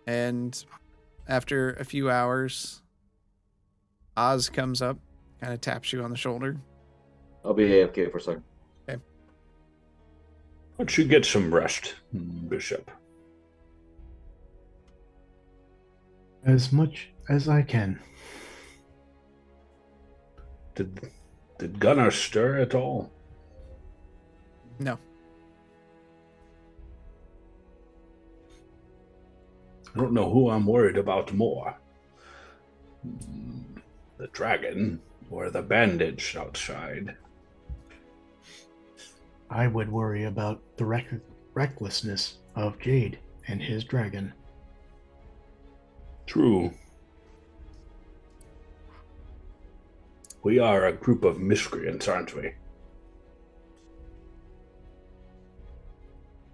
And after a few hours, Oz comes up, kind of taps you on the shoulder. I'll be A F K for a second. Okay. Why don't you get some rest, Bishop? As much as I can. Did did Gunnar stir at all? No. I don't know who I'm worried about more. The dragon or the bandage outside. I would worry about the reck recklessness of Jade and his dragon. True. We are a group of miscreants, aren't we?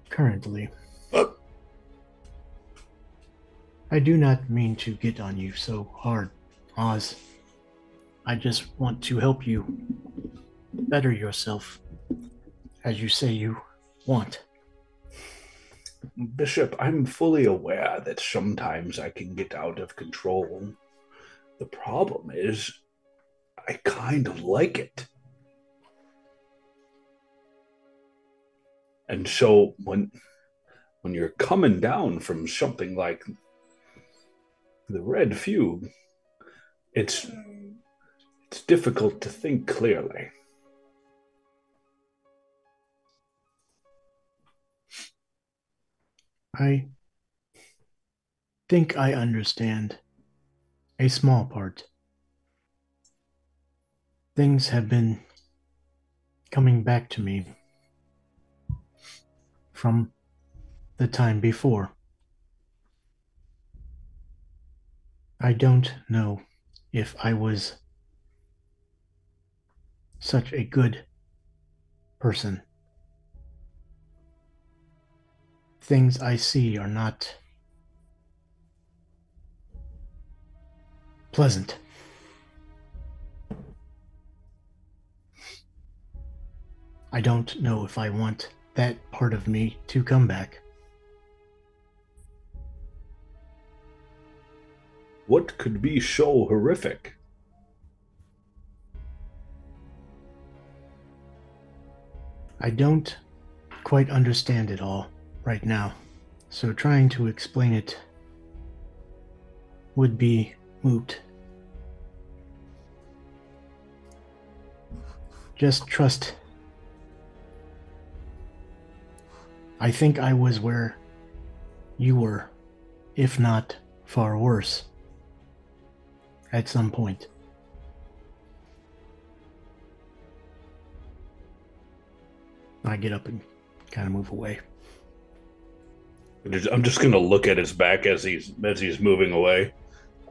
Currently. Uh. I do not mean to get on you so hard, Oz. I just want to help you better yourself, as you say you want. Bishop, I'm fully aware that sometimes I can get out of control. The problem is, I kind of like it. And so when when you're coming down from something like the red fugue, it's it's difficult to think clearly. I think I understand a small part. Things have been coming back to me from the time before. I don't know if I was such a good person. Things I see are not pleasant. I don't know if I want that part of me to come back. What could be so horrific? I don't quite understand it all right now, so trying to explain it would be moot. Just trust. I think I was where you were, if not far worse, at some point. I get up and kind of move away. I'm just going to look at his back as he's as he's moving away,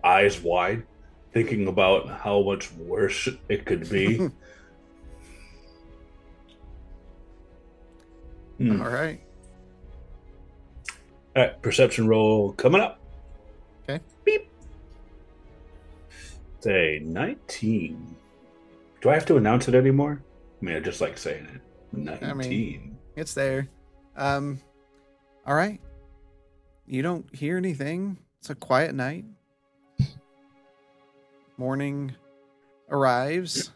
eyes wide, thinking about how much worse it could be. hmm. All right. All right, perception roll coming up. Okay. Beep. Say nineteen. Do I have to announce it anymore? I mean, I just like saying it. nineteen. I mean, it's there. Um, all right. You don't hear anything. It's a quiet night. Morning arrives.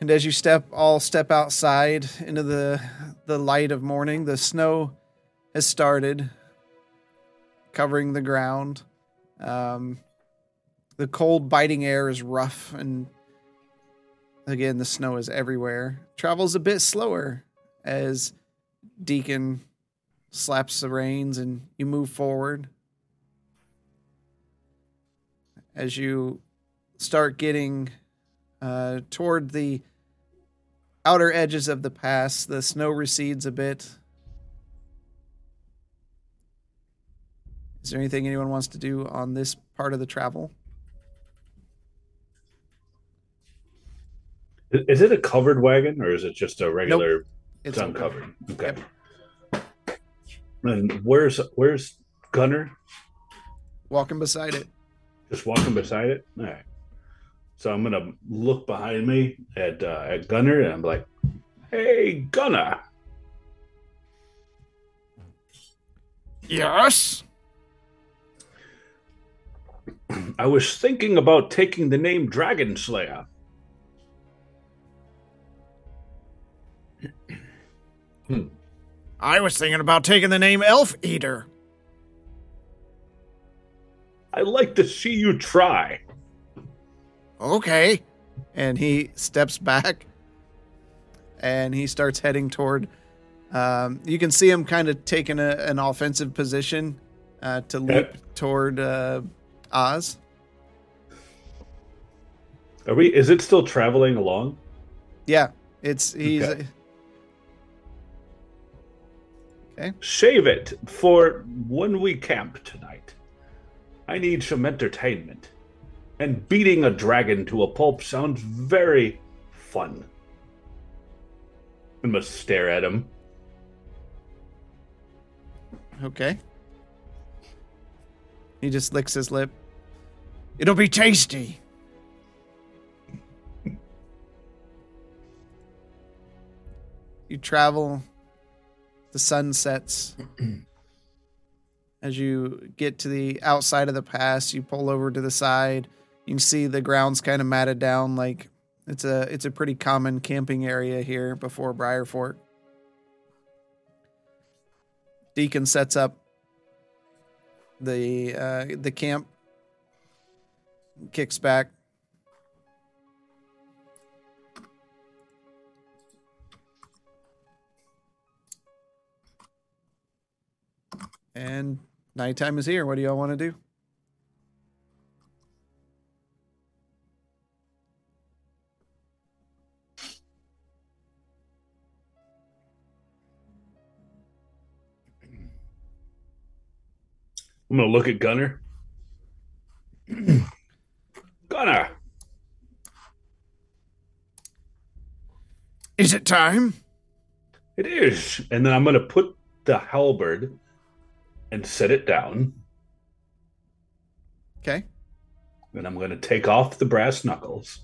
And as you step, all step outside into the the light of morning, the snow has started covering the ground. Um, the cold, biting air is rough, and again, the snow is everywhere. Travel's a bit slower as Deacon slaps the reins and you move forward. As you start getting uh, toward the outer edges of the pass, the snow recedes a bit. Is there anything anyone wants to do on this part of the travel? Is it a covered wagon or is it just a regular? Nope. It's uncovered. Okay. Yep. And where's where's Gunner? Walking beside it. Just walking beside it? All right. So I'm going to look behind me at, uh, at Gunner and I'm like, hey, Gunner. Yes? I was thinking about taking the name Dragon Slayer. Hmm. I was thinking about taking the name Elf Eater. I like to see you try. Okay. And he steps back and he starts heading toward. Um, you can see him kind of taking a, an offensive position uh, to leap uh, toward uh, Oz. Are we? Is it still traveling along? Yeah, it's he's okay. okay. Shave it for when we camp tonight. I need some entertainment, and beating a dragon to a pulp sounds very fun. I must stare at him. Okay. He just licks his lip. It'll be tasty. You travel. The sun sets. As you get to the outside of the pass, you pull over to the side. You can see the ground's kind of matted down. Like it's a it's a pretty common camping area here before Briar Fork. Deacon sets up the uh, the camp, kicks back. And nighttime is here. What do y'all want to do? I'm going to look at Gunner. Gunner! Is it time? It is. And then I'm going to put the halberd and set it down. Okay. Then I'm going to take off the brass knuckles.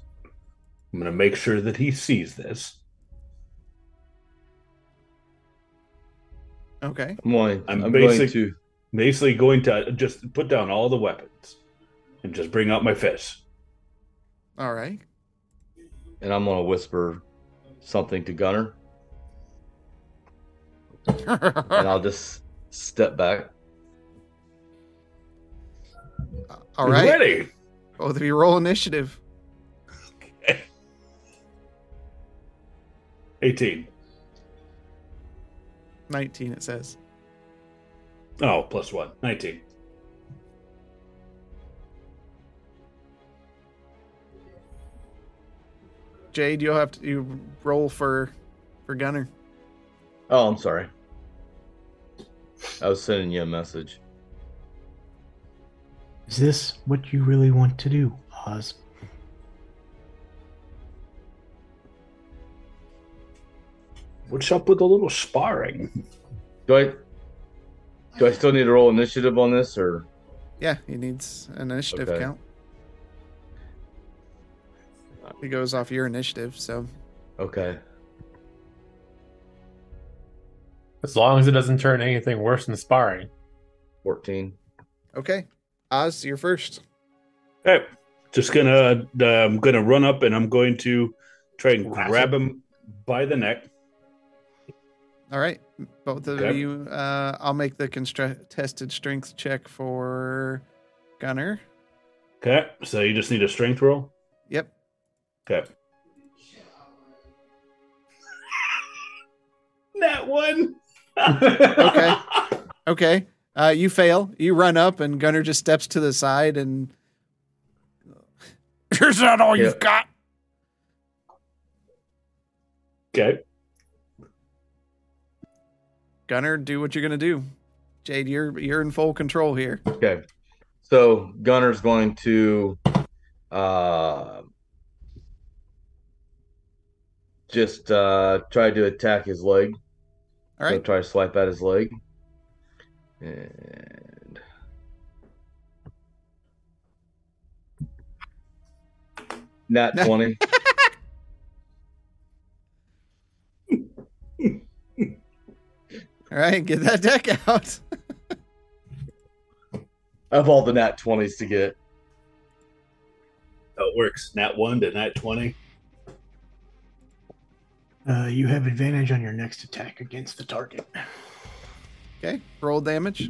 I'm going to make sure that he sees this. Okay. I'm, going, I'm, I'm basic, going to... basically going to just put down all the weapons and just bring out my fist. All right. And I'm going to whisper something to Gunner. And I'll just step back. All right. Ready. Both of you roll initiative. Okay. eighteen. nineteen, it says. Oh, plus one. nineteen. Jade, you'll have to you roll for, for Gunner. Oh, I'm sorry. I was sending you a message. Is this what you really want to do, Oz? What's up with a little sparring? Do I do I still need to roll initiative on this, or? Yeah, he needs an initiative okay. count. He goes off your initiative, so. Okay. As long as it doesn't turn anything worse than sparring. fourteen. Okay. Oz, you're first. Hey, right. Just gonna, uh, I'm gonna run up and I'm going to try and Classic. grab him by the neck. All right. Both of okay. you, uh, I'll make the contested strength check for Gunner. Okay. So you just need a strength roll? Yep. Okay. That one. okay. Okay. Uh, you fail. You run up, and Gunner just steps to the side, and is that all yeah. you've got? Okay. Gunner, do what you're gonna do. Jade, you're you're in full control here. Okay. So Gunner's going to uh, just uh, try to attack his leg. All right. So try to swipe at his leg. And nat twenty. All right, get that deck out. I have all the nat twenties to get. Oh, it works. Nat one to nat twenty. Uh, you have advantage on your next attack against the target. Okay, roll damage.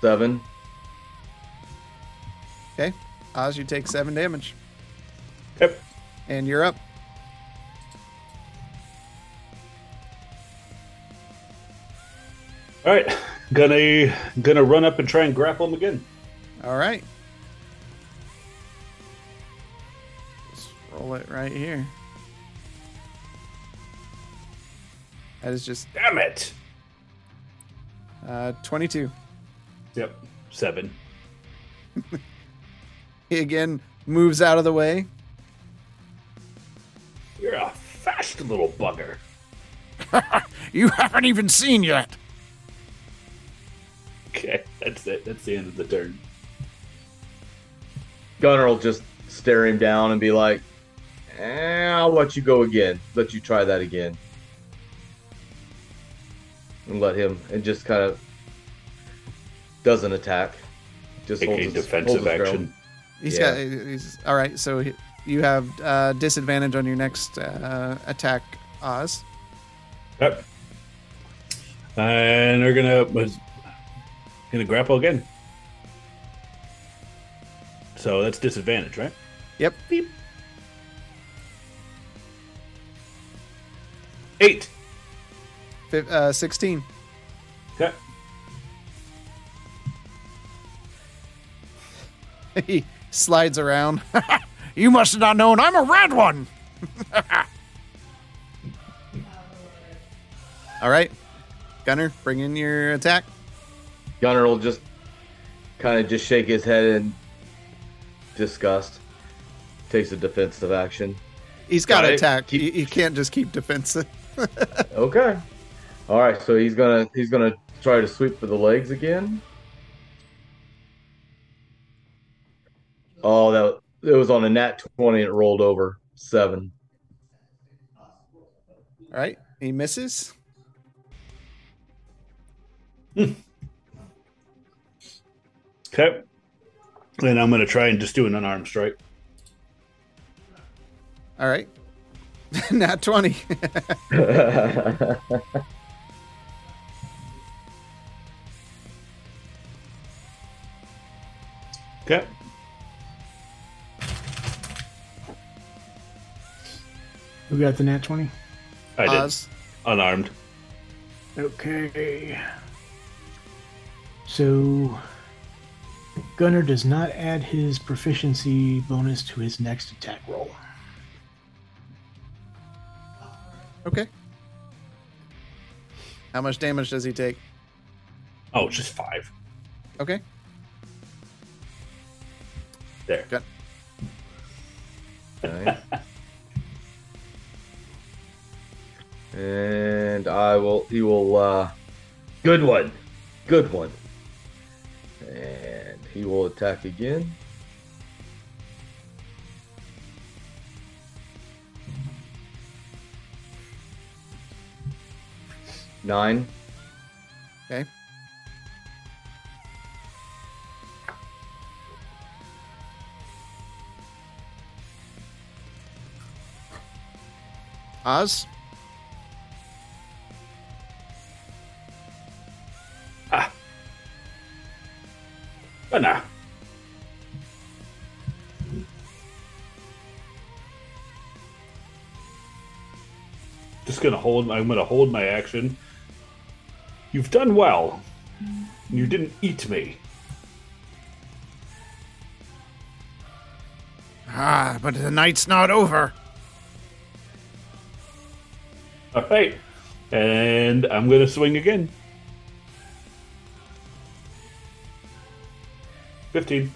Seven. Okay, Oz, you take seven damage. Yep. And you're up. All right, gonna gonna run up and try and grapple him again. All right. outlet right here. That is just... Damn it! Uh, twenty-two. Yep. Seven. He again moves out of the way. You're a fast little bugger. You haven't even seen yet. Okay, that's it. That's the end of the turn. Gunner will just stare him down and be like, eh, I'll let you go again. Let you try that again. And let him, and just kind of doesn't attack. Just take holds a his, defensive holds action. Ground. He's yeah. got, he's, all right, so he, you have uh, disadvantage on your next uh, attack, Oz. Yep. And they're gonna was gonna grapple again. So that's disadvantage, right? Yep. Beep. Eight. F- uh, sixteen. Okay. He slides around. You must have not known I'm a red one. All right, Gunner, bring in your attack. Gunner will just kind of just shake his head in disgust. Takes a defensive action. He's got, got to attack. Keep... He, he can't just keep defensive. Okay. All right, so he's gonna he's gonna try to sweep for the legs again. Oh, that it was on a nat twenty. It rolled over seven. All right, he misses. Okay, and I'm gonna try and just do an unarmed strike. All right, nat twenty. Okay. Who got the nat twenty? I did. Oz. Unarmed. Okay. So Gunner does not add his proficiency bonus to his next attack roll. Okay. How much damage does he take? Oh, just five. Okay. There. Got- All right. And I will, he will, uh, good one. Good one. And he will attack again. Nine. Okay. Oz? But nah. Just gonna hold. I'm gonna hold my action. You've done well. You didn't eat me. Ah, but the night's not over. All right, and I'm gonna swing again. fifteen.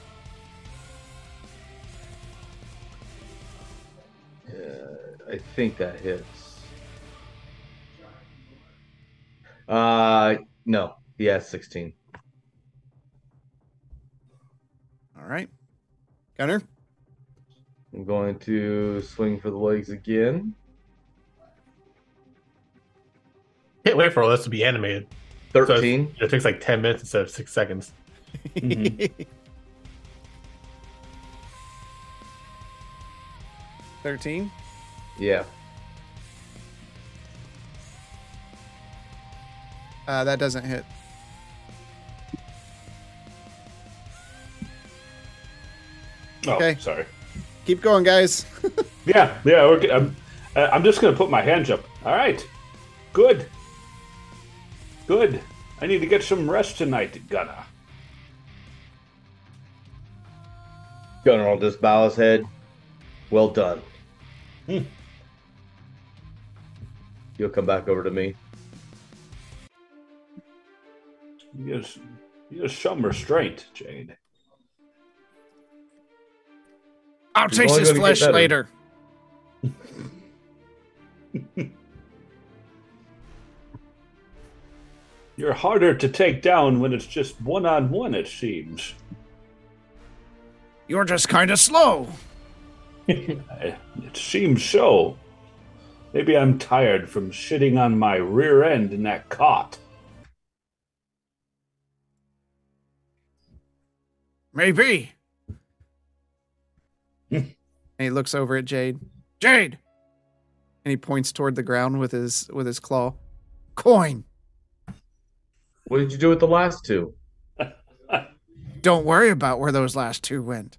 Yeah, I think that hits. Uh, no. Yeah, sixteen. All right. Gunner? I'm going to swing for the legs again. Can't wait for all this to be animated. thirteen. So it takes like ten minutes instead of six seconds. Mm-hmm. thirteen? Yeah. Uh, that doesn't hit. Oh, okay. Sorry. Keep going, guys. yeah, yeah. Okay. I'm, uh, I'm just going to put my hands up. All right. Good. Good. I need to get some rest tonight, Gunner. Gunner will just bow his head. Well done. Hmm. You'll come back over to me. Use, use some restraint, Jade. I'll taste his flesh later. You're harder to take down when it's just one-on-one, it seems. You're just kind of slow. It seems so. Maybe I'm tired from sitting on my rear end in that cot. Maybe. And he looks over at Jade. Jade! And he points toward the ground with his with his claw. Coin! What did you do with the last two? Don't worry about where those last two went.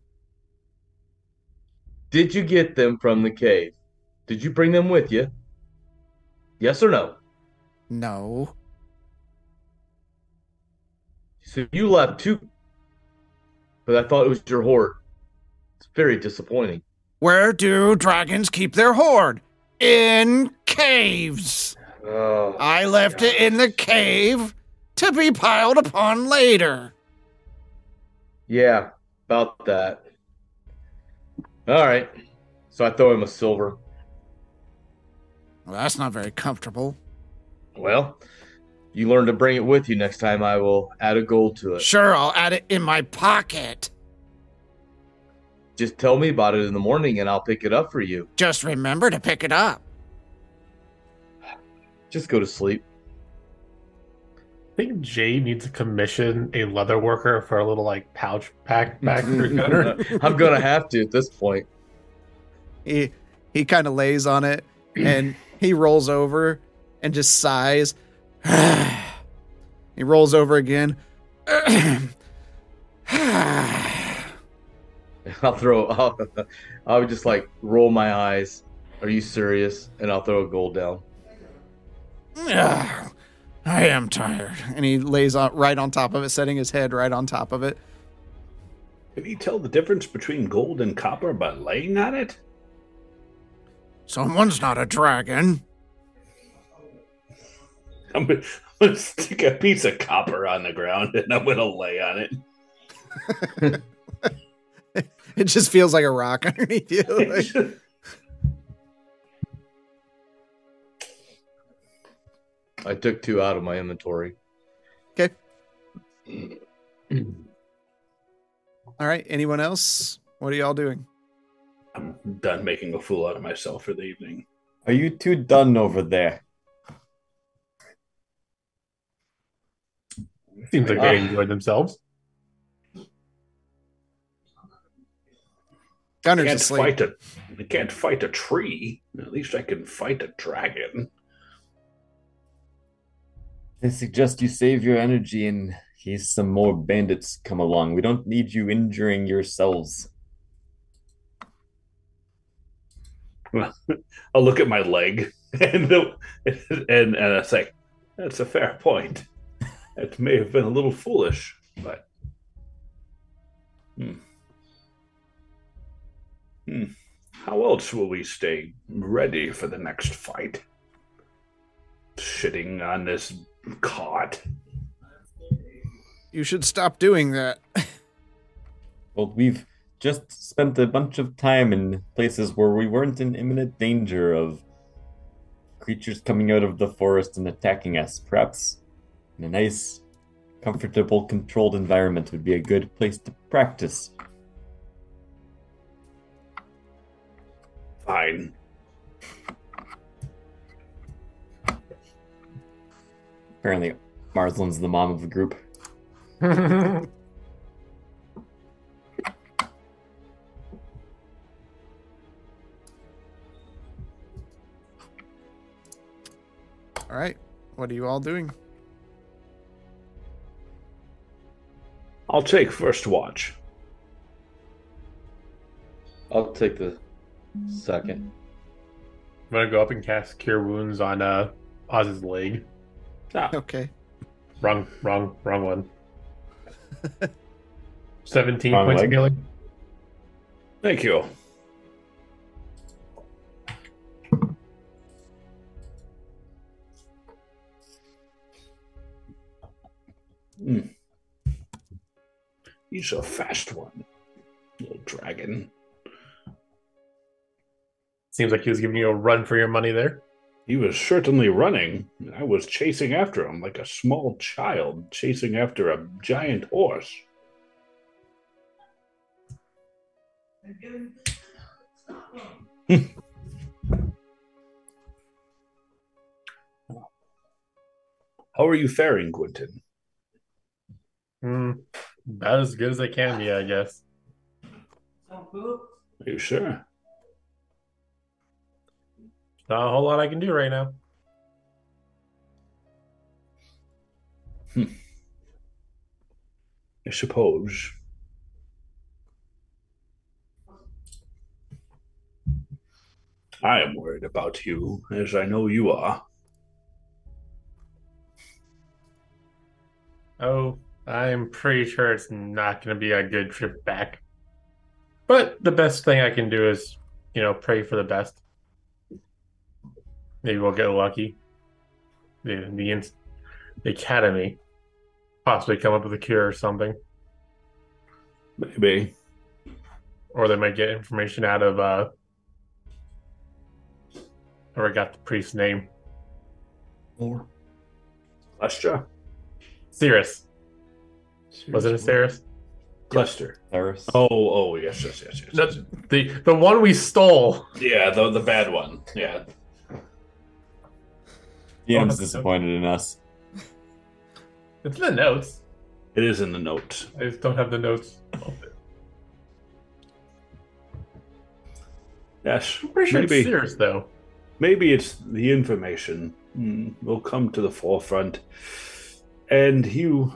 Did you get them from the cave? Did you bring them with you? Yes or no? No. So you left two, but I thought it was your hoard. It's very disappointing. Where do dragons keep their hoard? In caves. Oh, I left gosh. it in the cave to be piled upon later. Yeah, about that. All right. So I throw him a silver. Well, that's not very comfortable. Well, you learn to bring it with you next time. I will add a gold to it. Sure, I'll add it in my pocket. Just tell me about it in the morning and I'll pick it up for you. Just remember to pick it up. Just go to sleep. I think Jade needs to commission a leather worker for a little like pouch pack back for Gunner. I'm going to have to at this point. He he kind of lays on it and he rolls over and just sighs. He rolls over again. I'll throw, I'll, I would just like roll my eyes. Are you serious? And I'll throw a gold down. Ugh, I am tired. And he lays on, right on top of it, setting his head right on top of it. Can he tell the difference between gold and copper by laying on it? Someone's not a dragon. I'm going to stick a piece of copper on the ground and I'm going to lay on it. It just feels like a rock underneath you. Like. I took two out of my inventory. Okay. All right. Anyone else? What are y'all doing? I'm done making a fool out of myself for the evening. Are you two done over there? Seems like uh, they enjoyed themselves. Gunner's can't asleep. Fight a, I can't fight a tree. At least I can fight a dragon. I suggest you save your energy in case some more bandits come along. We don't need you injuring yourselves. Well, I'll look at my leg and and, and I say, that's a fair point. It may have been a little foolish, but... Hmm. How else will we stay ready for the next fight? Sitting on this cot. You should stop doing that. Well, we've just spent a bunch of time in places where we weren't in imminent danger of creatures coming out of the forest and attacking us. Perhaps in a nice, comfortable, controlled environment would be a good place to practice. Fine. Apparently, Marslin's the mom of the group. All right. What are you all doing? I'll take first watch. I'll take the... second. I'm gonna go up and cast Cure Wounds on uh, Oz's leg. Ah. Okay. Wrong, wrong, wrong one. seventeen wrong points leg. Of healing. Thank you. He's a fast one, little dragon. Seems like he was giving you a run for your money there. He was certainly running. I was chasing after him like a small child chasing after a giant horse. How are you faring, Gwenton? Mm, about as good as I can be, I guess. Are you sure? Not a whole lot I can do right now. Hmm. I suppose. I am worried about you, as I know you are. Oh, I'm pretty sure it's not going to be a good trip back. But the best thing I can do is, you know, pray for the best. Maybe we'll get lucky. The, the, the academy possibly come up with a cure or something. Maybe. Or they might get information out of, uh, or I got the priest's name. Or Cluster. Cirrus. Was it a Cirrus? Cluster. Cirrus. Oh, oh, yes, yes, yes, yes. That's the, the one we stole. Yeah, the, the bad one. Yeah. Yeah, I'm disappointed in us. It's in the notes. It is in the notes. I just don't have the notes. Yes. I'm pretty sure maybe, it's serious, though. Maybe it's the information will come to the forefront, and Hugh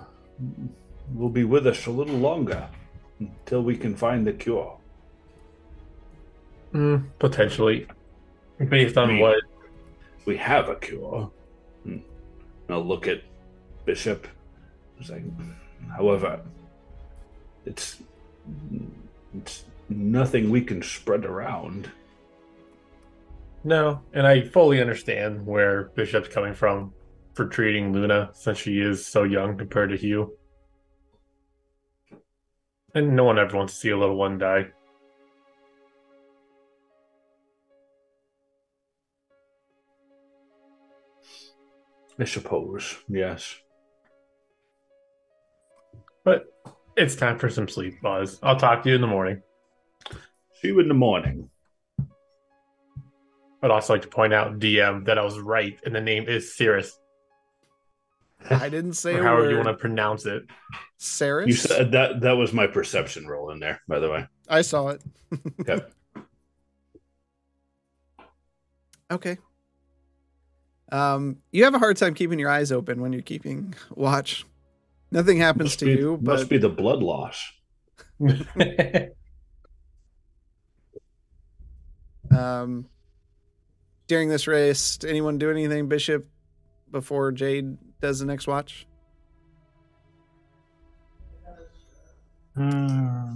will be with us a little longer until we can find the cure. Mm, potentially. Based on I mean, what? We have a cure. Now look at Bishop. It's like, however, it's it's nothing we can spread around. No, and I fully understand where Bishop's coming from for treating Luna, since she is so young compared to Hugh. And no one ever wants to see a little one die. I suppose, yes. But it's time for some sleep, Oz. I'll talk to you in the morning. See you in the morning. I'd also like to point out, D M, that I was right, and the name is Cirrus. I didn't say or however you want to pronounce it. Cirrus? You said that, that was my perception roll in there, by the way. I saw it. Yep. Okay. Um, you have a hard time keeping your eyes open when you're keeping watch. Nothing happens must to be, you. But... Must be the blood loss. um, during this race, did anyone do anything, Bishop, before Jade does the next watch? Uh,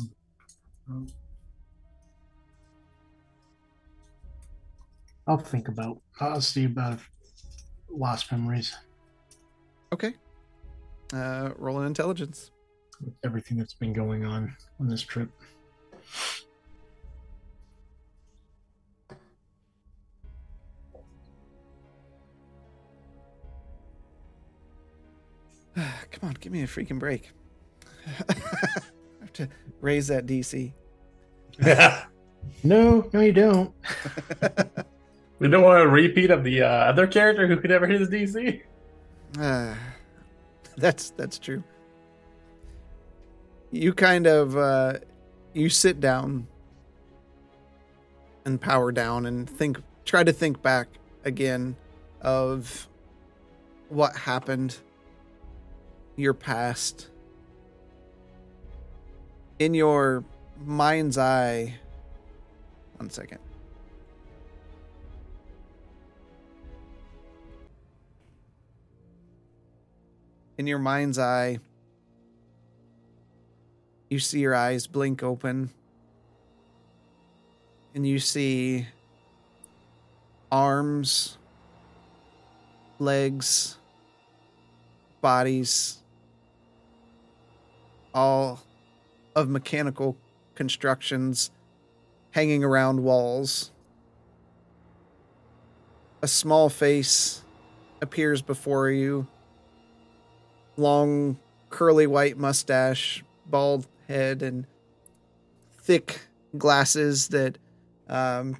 I'll think about. I'll see about. Lost memories. Okay. Uh, roll an intelligence. With everything that's been going on on this trip. Come on, give me a freaking break. I have to raise that D C. no, no, you don't. We don't want a repeat of the uh, other character who could never hit his D C. Uh, that's that's true. You kind of uh, you sit down and power down and think, try to think back again of what happened, your past. In your mind's eye, one second. In your mind's eye, you see your eyes blink open, and you see arms, legs, bodies, all of mechanical constructions hanging around walls. A small face appears before you. Long, curly white mustache, bald head, and thick glasses that, um,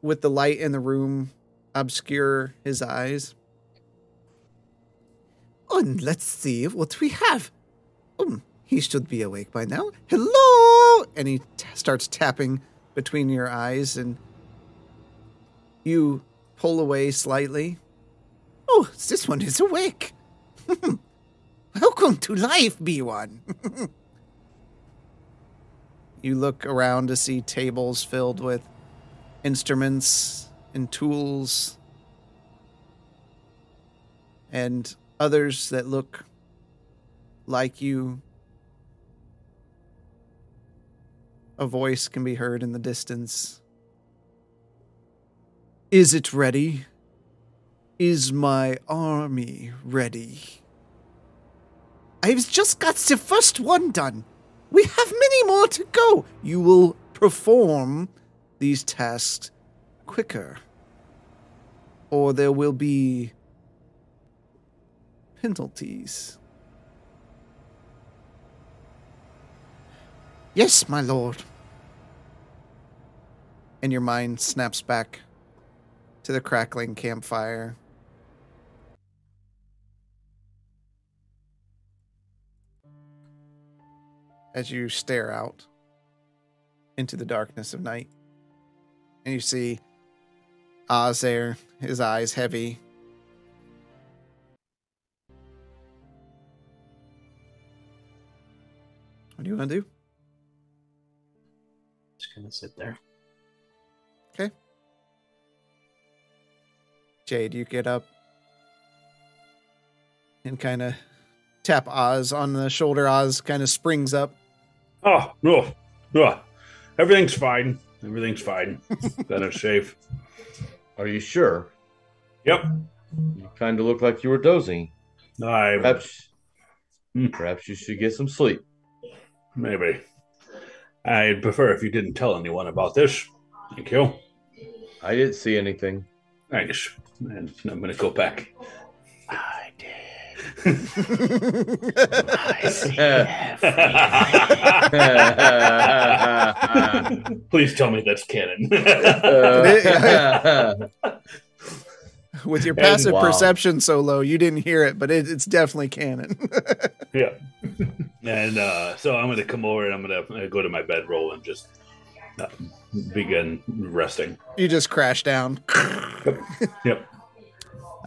with the light in the room, obscure his eyes. And let's see what we have. Um, he should be awake by now. Hello! And he t- starts tapping between your eyes, and you pull away slightly. Oh, this one is awake. Welcome to life, B one. You look around to see tables filled with instruments and tools and others that look like you. A voice can be heard in the distance. Is it ready? Is my army ready? I've just got the first one done. We have many more to go. You will perform these tasks quicker, or there will be penalties. Yes, my lord. And your mind snaps back to the crackling campfire. As you stare out into the darkness of night, and you see Oz there, his eyes heavy. What do you want to do? Just gonna sit there. Okay. Jade, you get up and kind of tap Oz on the shoulder. Oz kind of springs up. Oh, no. no. Everything's fine. Everything's fine. Gunner's safe. Are you sure? Yep. You kind of look like you were dozing. I... Perhaps, mm. perhaps you should get some sleep. Maybe. I'd prefer if you didn't tell anyone about this. Thank you. I didn't see anything. Nice. And I'm going to go back. I did. I see everything. Please tell me that's canon. With your passive wow. perception so low, you didn't hear it, but it, it's definitely canon. Yeah. And uh, so I'm going to come over and I'm going to go to my bedroll and just... Uh, begin resting. You just crash down. Yep. Yep.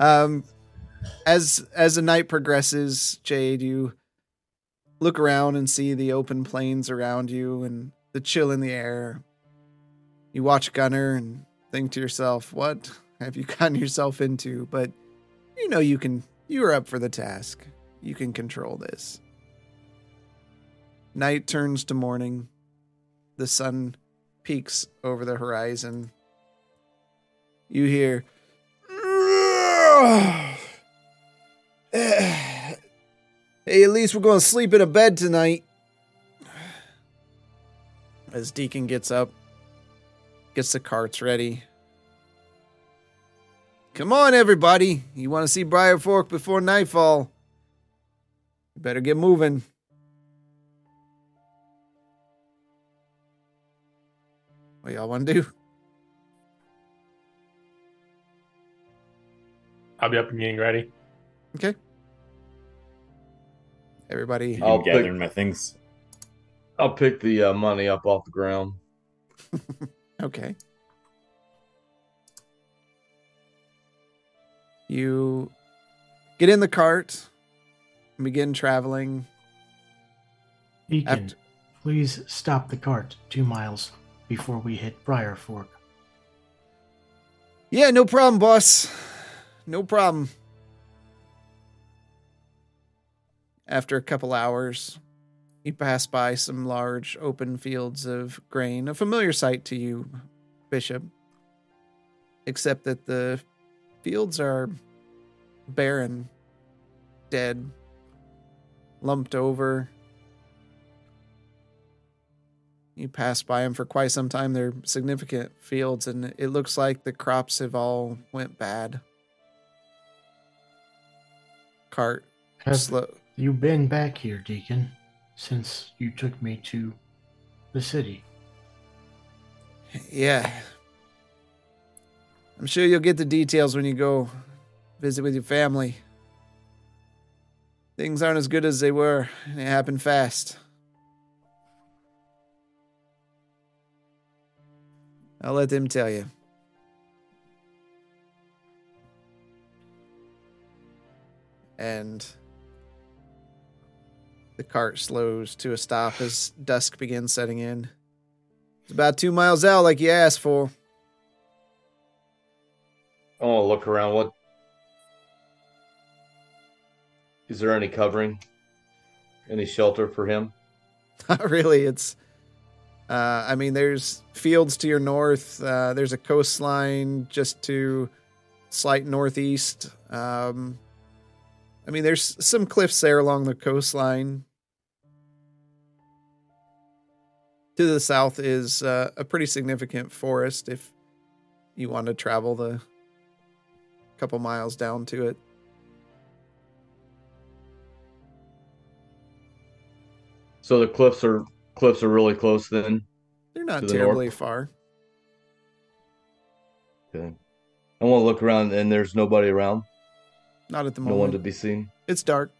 Um, as as the night progresses, Jade, you look around and see the open plains around you and the chill in the air. You watch Gunner and think to yourself, "What have you gotten yourself into?" But you know you can. You are up for the task. You can control this. Night turns to morning. The sun peaks over the horizon. You hear hey, at least we're going to sleep in a bed tonight. As Deacon gets up, gets the carts ready. Come on, everybody. You want to see Briar Fork before nightfall? You better get moving. What y'all want to do? I'll be up and getting ready. Okay. Everybody. I'll gather my things. I'll pick the uh, money up off the ground. Okay. You get in the cart and begin traveling. Deacon, After- please stop the cart two miles. Before we hit Briar Fork. Yeah, no problem, boss. No problem. After a couple hours, you pass by some large open fields of grain, a familiar sight to you, Bishop. Except that the fields are barren, dead, lumped over, You pass by them for quite some time. They're significant fields, and it looks like the crops have all went bad. Cart. Have slow. You been back here, Deacon, since you took me to the city? Yeah. I'm sure you'll get the details when you go visit with your family. Things aren't as good as they were, and it happened fast. I'll let them tell you. And the cart slows to a stop as dusk begins setting in. It's about two miles out, like you asked for. I want to look around. What? Is there any covering? Any shelter for him? Not really. It's, uh, I mean, there's fields to your north. Uh, there's a coastline just to slight northeast. Um, I mean, there's some cliffs there along the coastline. To the south is uh, a pretty significant forest if you want to travel the couple miles down to it. So the cliffs are cliffs are really close then? They're not terribly north. Far. Okay. I want to look around, and there's nobody around? Not at the moment. No one to be seen? It's dark.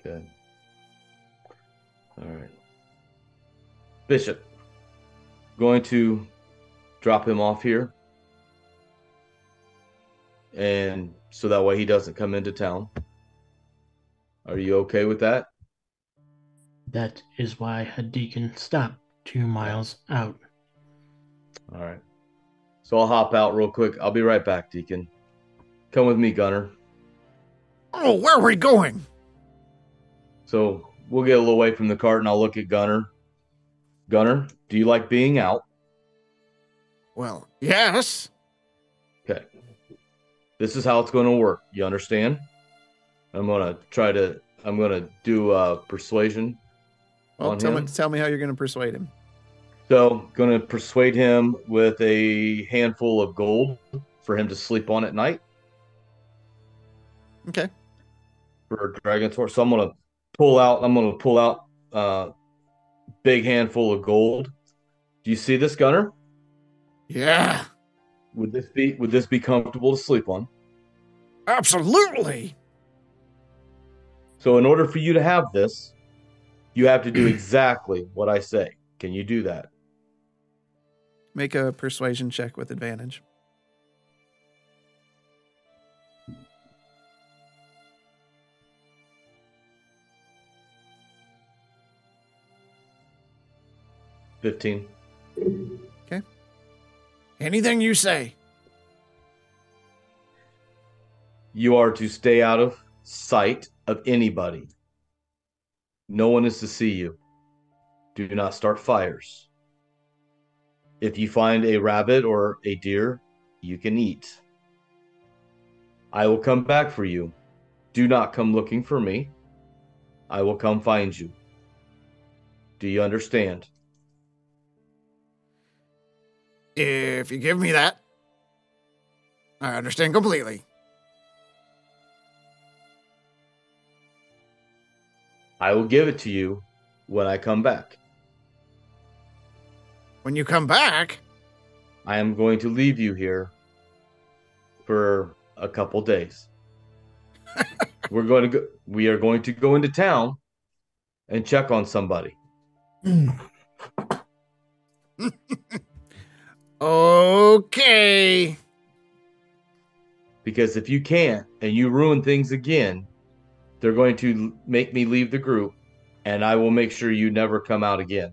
Okay. All right. Bishop, going to drop him off here. And so that way he doesn't come into town. Are you okay with that? That is why a deacon stopped two miles out. All right. So I'll hop out real quick. I'll be right back, Deacon. Come with me, Gunner. Oh, where are we going? So we'll get a little away from the cart, and I'll look at Gunner. Gunner, do you like being out? Well, yes. Okay. This is how it's going to work. You understand? I'm going to try to, I'm going to do uh, persuasion. Well, tell me, tell me how you're going to persuade him. So going to persuade him with a handful of gold for him to sleep on at night. Okay. For Dragon's Horse. So I'm going to pull out, I'm going to pull out, uh, big handful of gold. Do you see this, Gunner? Yeah. Would this be would this be comfortable to sleep on? Absolutely. So in order for you to have this, you have to do exactly what I say. Can you do that? Make a persuasion check with advantage. fifteen. Okay. Anything you say. You are to stay out of sight of anybody. No one is to see you. Do not start fires. If you find a rabbit or a deer, you can eat. I will come back for you. Do not come looking for me. I will come find you. Do you understand? If you give me that, I understand completely. I will give it to you when I come back. When you come back? I am going to leave you here for a couple days. We're going to go, we are going to go into town and check on somebody. Okay. Because if you can't and you ruin things again, they're going to make me leave the group, and I will make sure you never come out again.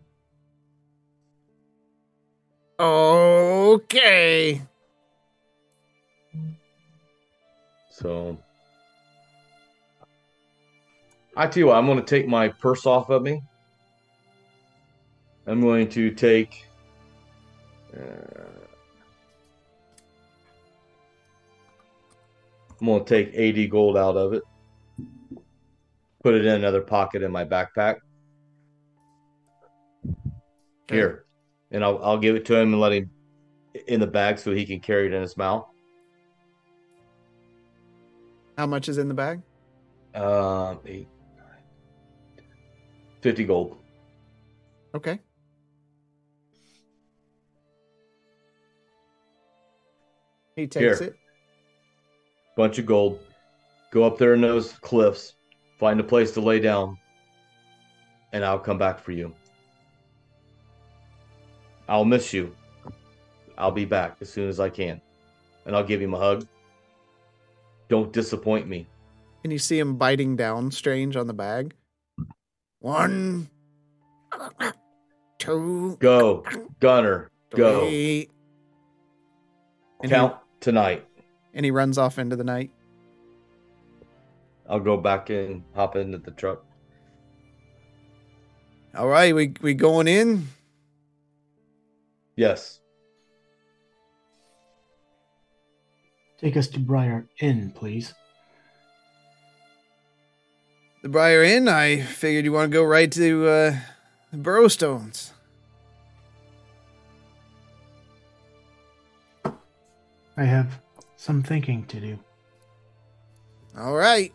Okay. So I tell you what, I'm going to take my purse off of me. I'm going to take Uh, I'm going to take eighty gold out of it, put it in another pocket in my backpack, Okay. Here, and I'll I'll give it to him and let him in the bag so he can carry it in his mouth. How much is in the bag? Um, eight, nine, fifty gold. Okay. He takes Here. it. Bunch of gold. Go up there in those cliffs. Find a place to lay down. And I'll come back for you. I'll miss you. I'll be back as soon as I can. And I'll give him a hug. Don't disappoint me. And you see him biting down strange on the bag. One. Two. Go. Gunner. Three. Go. And Count he, tonight. And he runs off into the night. I'll go back and hop into the truck. All right, we we going in? Yes. Take us to Briar Inn, please. The Briar Inn? I figured you want to go right to uh, the Burlstones. I have some thinking to do. All right.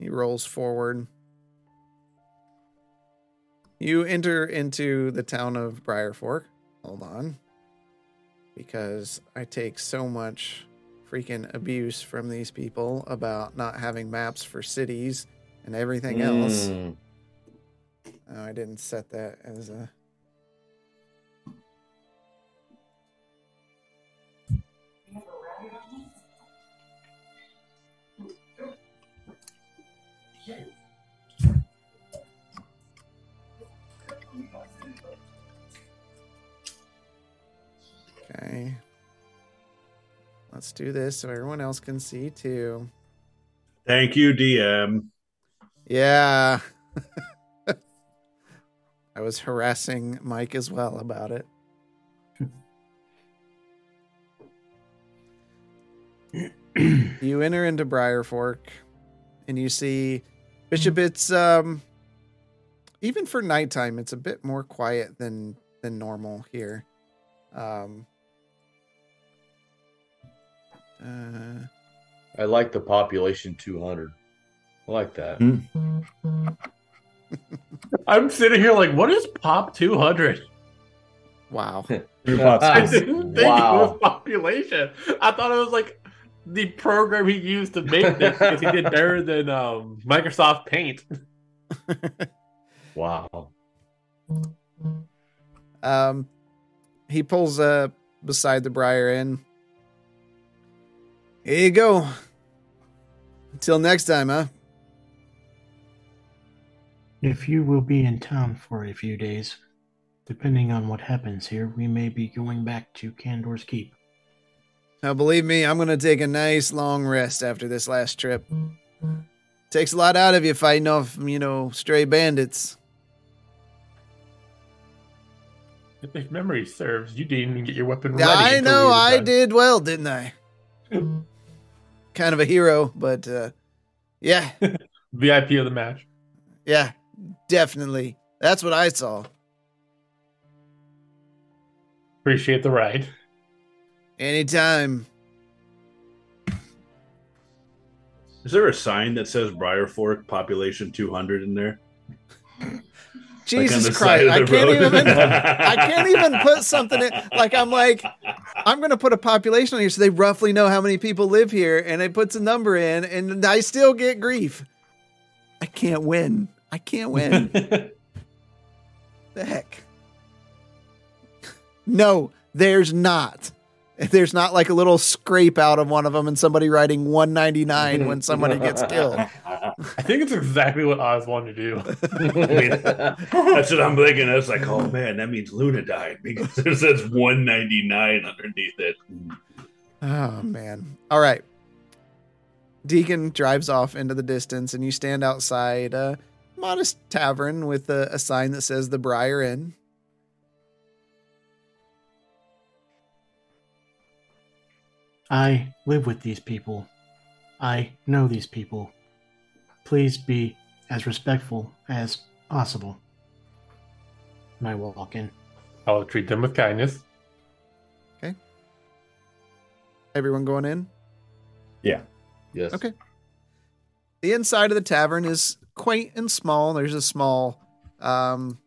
He rolls forward. You enter into the town of Briar Fork. Hold on. Because I take so much freaking abuse from these people about not having maps for cities and everything else. Mm. Oh, I didn't set that as a... Okay. Let's do this so everyone else can see too. Thank you, D M. Yeah. I was harassing Mike as well about it. You enter into Briar Fork and you see Bishop, it's um even for nighttime, it's a bit more quiet than than normal here. Um Uh, I like the population two hundred. I like that. Mm-hmm. I'm sitting here like, what is pop two hundred? Wow. I didn't think wow. it was population. I thought it was like the program he used to make this because he did better than um, Microsoft Paint. Wow. Um, he pulls up uh, beside the Briar Inn. Here you go. Until next time, huh? If you will be in town for a few days, depending on what happens here, we may be going back to Candor's Keep. Now, believe me, I'm going to take a nice long rest after this last trip. Takes a lot out of you fighting off, you know, stray bandits. If memory serves, you didn't even get your weapon ready. I know, I did well, didn't I? Kind of a hero, but uh, yeah. V I P of the match. Yeah, definitely. That's what I saw. Appreciate the ride. Anytime. Is there a sign that says Briar Fork population two hundred in there? Jesus like Christ, I can't road. even I can't even put something in. Like, I'm like, I'm going to put a population on here so they roughly know how many people live here, and it puts a number in, and I still get grief. I can't win. I can't win. The heck? No, there's not. There's not like a little scrape out of one of them and somebody writing one ninety-nine when somebody gets killed. I think it's exactly what Oz wanted to do. I mean, that's what I'm thinking. I was like, oh man, that means Luna died because it says one ninety-nine underneath it. Oh man. All right. Deacon drives off into the distance and you stand outside a modest tavern with a, a sign that says the Briar Inn. I live with these people. I know these people. Please be as respectful as possible. when I walk in. I'll treat them with kindness. Okay. Everyone going in? Yeah. Yes. Okay. The inside of the tavern is quaint and small. There's a small, um,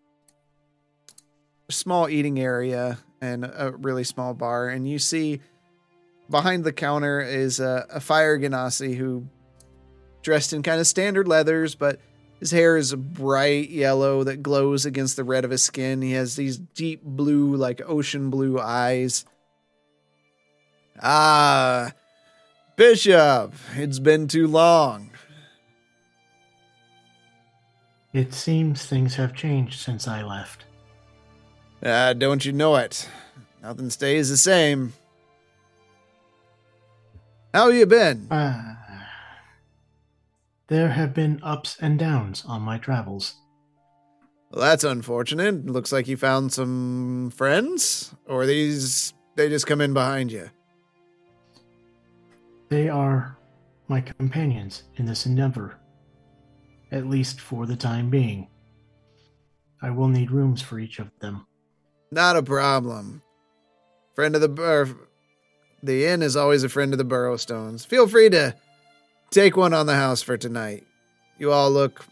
small eating area and a really small bar. And you see behind the counter is a, a fire ganassi who dressed in kind of standard leathers, but his hair is a bright yellow that glows against the red of his skin. He has these deep blue, like ocean blue eyes. Ah, Bishop, it's been too long. It seems things have changed since I left. Ah, uh, don't you know it? Nothing stays the same. How you been? Uh, there have been ups and downs on my travels. Well, that's unfortunate. Looks like you found some friends? Or these, they just come in behind you? They are my companions in this endeavor. At least for the time being. I will need rooms for each of them. Not a problem. Friend of the bur- the inn is always a friend of the Burlstones. Feel free to take one on the house for tonight. You all look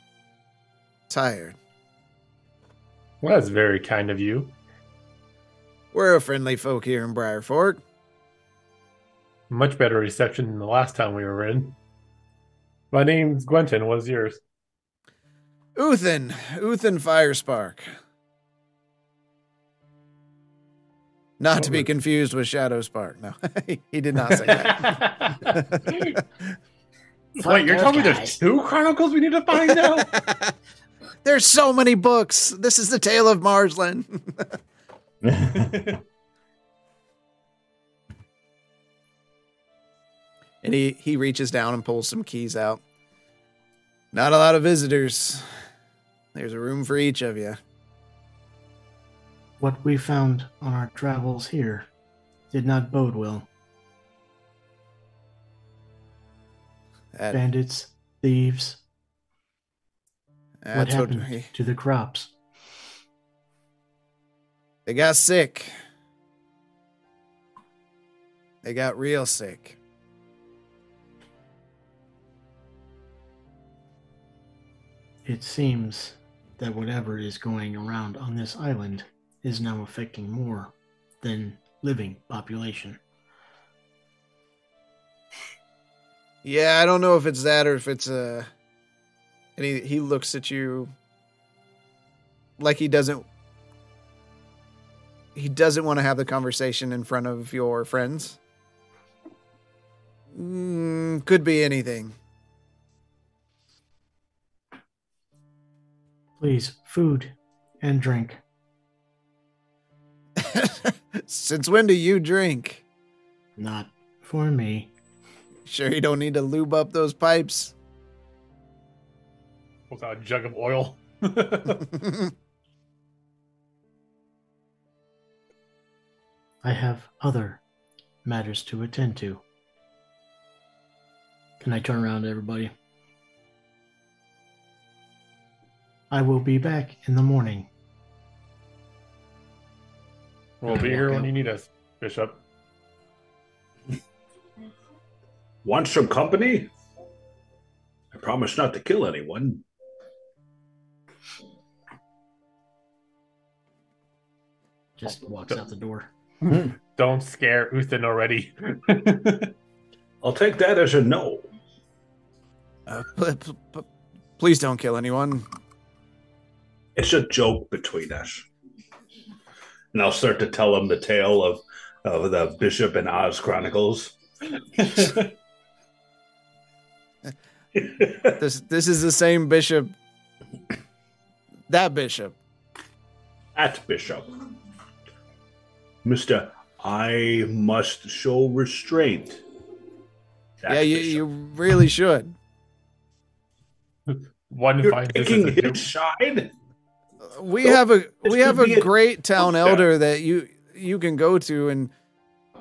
tired. Well, that's very kind of you. We're a friendly folk here in Briar Fork. Much better reception than the last time we were in. My name's Gwenton. What is yours? Uthan. Uthan Firespark. Not oh, to be confused with Shadow Spark. No, he did not say that. Wait, you're telling me there's two chronicles we need to find out? There's so many books. This is the tale of Marslin. And he, he reaches down and pulls some keys out. Not a lot of visitors. There's a room for each of you. What we found on our travels here did not bode well. That, Bandits, thieves. What happened what he, to the crops? They got sick. They got real sick. It seems that whatever is going around on this island is now affecting more than living population. Yeah, I don't know if it's that or if it's a... Uh... And he, he looks at you like he doesn't... He doesn't want to have the conversation in front of your friends. Mm, could be anything. Please, food and drink. Since when do you drink? Not for me. Sure you don't need to lube up those pipes? Without a jug of oil. I have other matters to attend to. Can I turn around to everybody? I will be back in the morning. We'll be here when you need us, Bishop. Want some company? I promise not to kill anyone. Just walks out the door. Don't scare Uthan already. I'll take that as a no. Uh, p- p- p- please don't kill anyone. It's a joke between us. And I'll start to tell him the tale of, of the Bishop and Oz Chronicles. this this is the same Bishop. That Bishop. That Bishop. Mister, I must show restraint. That yeah, you, you really should. One You're taking his joke. Side? We so, have a we have a great a, town elder yeah. that you you can go to, and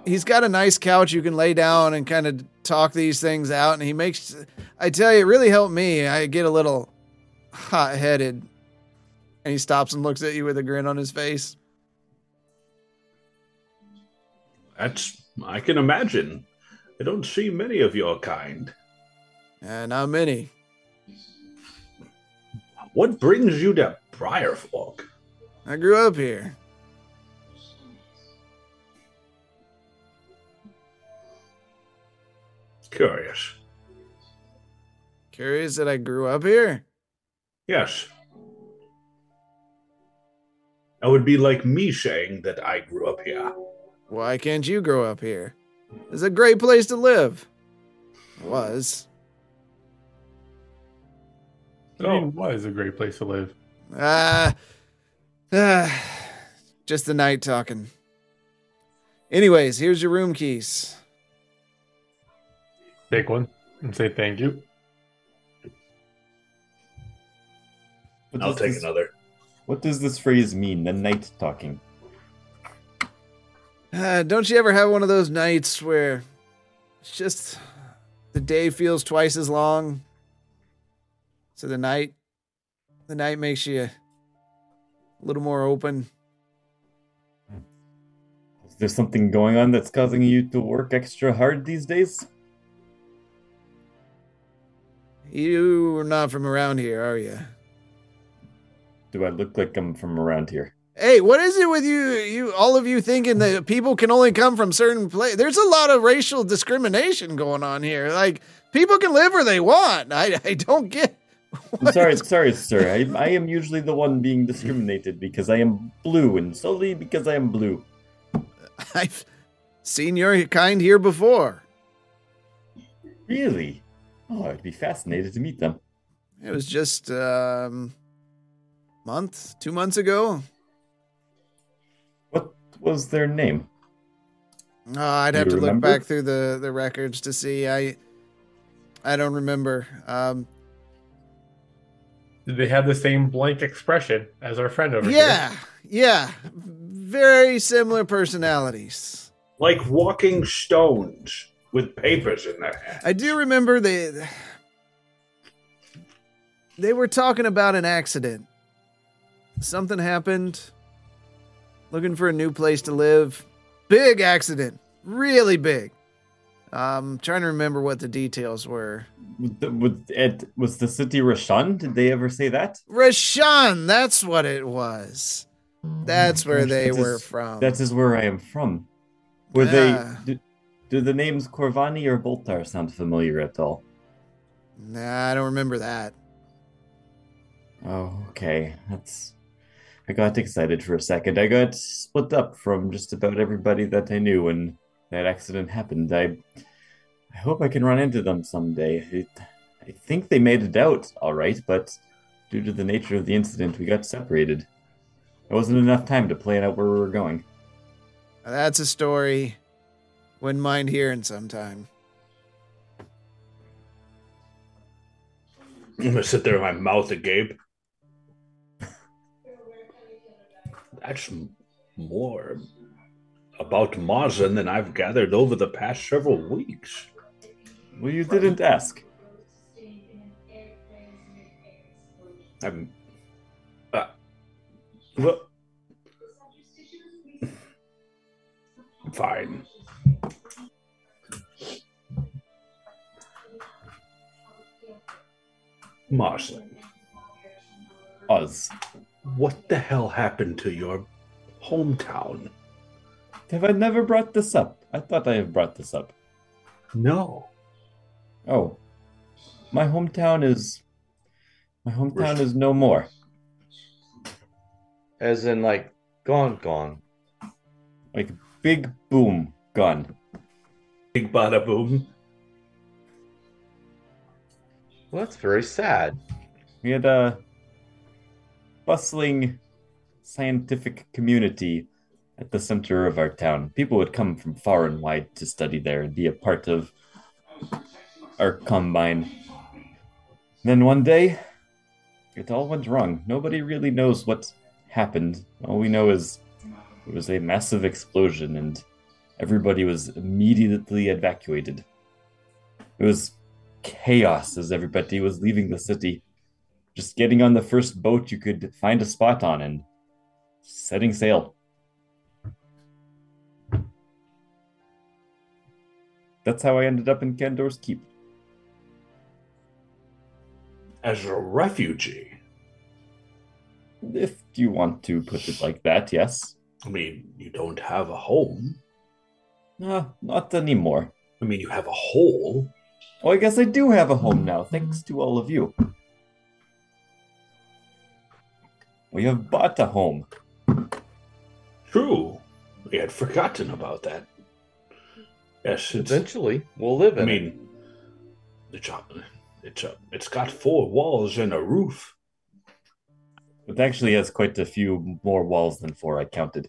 he's got a nice couch you can lay down and kind of talk these things out. And he makes, I tell you, it really helped me. I get a little hot headed. And he stops and looks at you with a grin on his face. That's, I can imagine. I don't see many of your kind. Uh, not many. What brings you to Briar Fork? I grew up here. Curious. Curious that I grew up here? Yes. That would be like me saying that I grew up here. Why can't you grow up here? It's a great place to live. It was. I mean, what is a great place to live? Uh, uh, just the night talking. Anyways, here's your room keys. Take one and say thank you. What I'll take this, another. What does this phrase mean, the night talking? Uh, don't you ever have one of those nights where it's just the day feels twice as long? So the night, the night makes you a little more open. Is there something going on that's causing you to work extra hard these days? You are not from around here, are you? Do I look like I'm from around here? Hey, what is it with you, you all of you thinking that people can only come from certain places? There's a lot of racial discrimination going on here. Like, people can live where they want. I, I don't get... I'm sorry, sorry, sir. I, I am usually the one being discriminated because I am blue, and solely because I am blue. I've seen your kind here before. Really? Oh, I'd be fascinated to meet them. It was just um, month, two months ago. What was their name? Oh, I'd have to look back through the, the records to see. I I don't remember. Um, Did they have the same blank expression as our friend over yeah, here? Yeah, yeah. Very similar personalities. Like walking stones with papers in their hands. I do remember they... They were talking about an accident. Something happened. Looking for a new place to live. Big accident. Really big. Um, trying to remember what the details were. Was the city Roshan? Did they ever say that? Roshan, that's what it was. That's where they that were is, from. That is where I am from. Were yeah. they? Do, do the names Corvani or Boltar sound familiar at all? Nah, I don't remember that. Oh, okay. That's. I got excited for a second. I got split up from just about everybody that I knew and. That accident happened. I, I hope I can run into them someday. It, I think they made it out all right, but due to the nature of the incident, we got separated. There wasn't enough time to plan out where we were going. That's a story. Wouldn't mind hearing sometime. I'm gonna sit there with my mouth agape. That's more about Marslin than I've gathered over the past several weeks. Well, you didn't ask. I'm... Uh, well... Fine. Marslin. Oz. What the hell happened to your hometown? Have I never brought this up? I thought I have brought this up. No. Oh. My hometown is... My hometown Roshan. Is no more. As in, like, gone, gone. Like, big boom, gone. Big bada boom. Well, that's very sad. We had a bustling scientific community at the center of our town. People would come from far and wide to study there and be a part of our combine. Then one day, it all went wrong. Nobody really knows what happened. All we know is it was a massive explosion and everybody was immediately evacuated. It was chaos as everybody was leaving the city. just getting on the first boat you could find a spot on and setting sail. That's how I ended up in Candor's Keep. As a refugee? If you want to put it like that, yes. I mean, you don't have a home. Uh, not anymore. I mean, you have a hole. Oh, I guess I do have a home now, thanks to all of you. We have bought a home. True. We had forgotten about that. Yes, it's, eventually we'll live in. I mean, it. it's a, it's a, it's got four walls and a roof. It actually has quite a few more walls than four. I counted.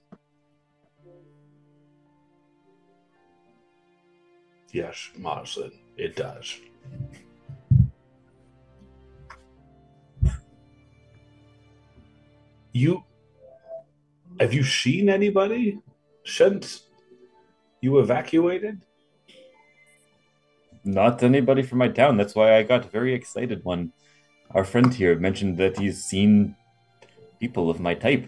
Yes, Marslin, it does. You have you seen anybody since? You evacuated? Not anybody from my town. That's why I got very excited when our friend here mentioned that he's seen people of my type.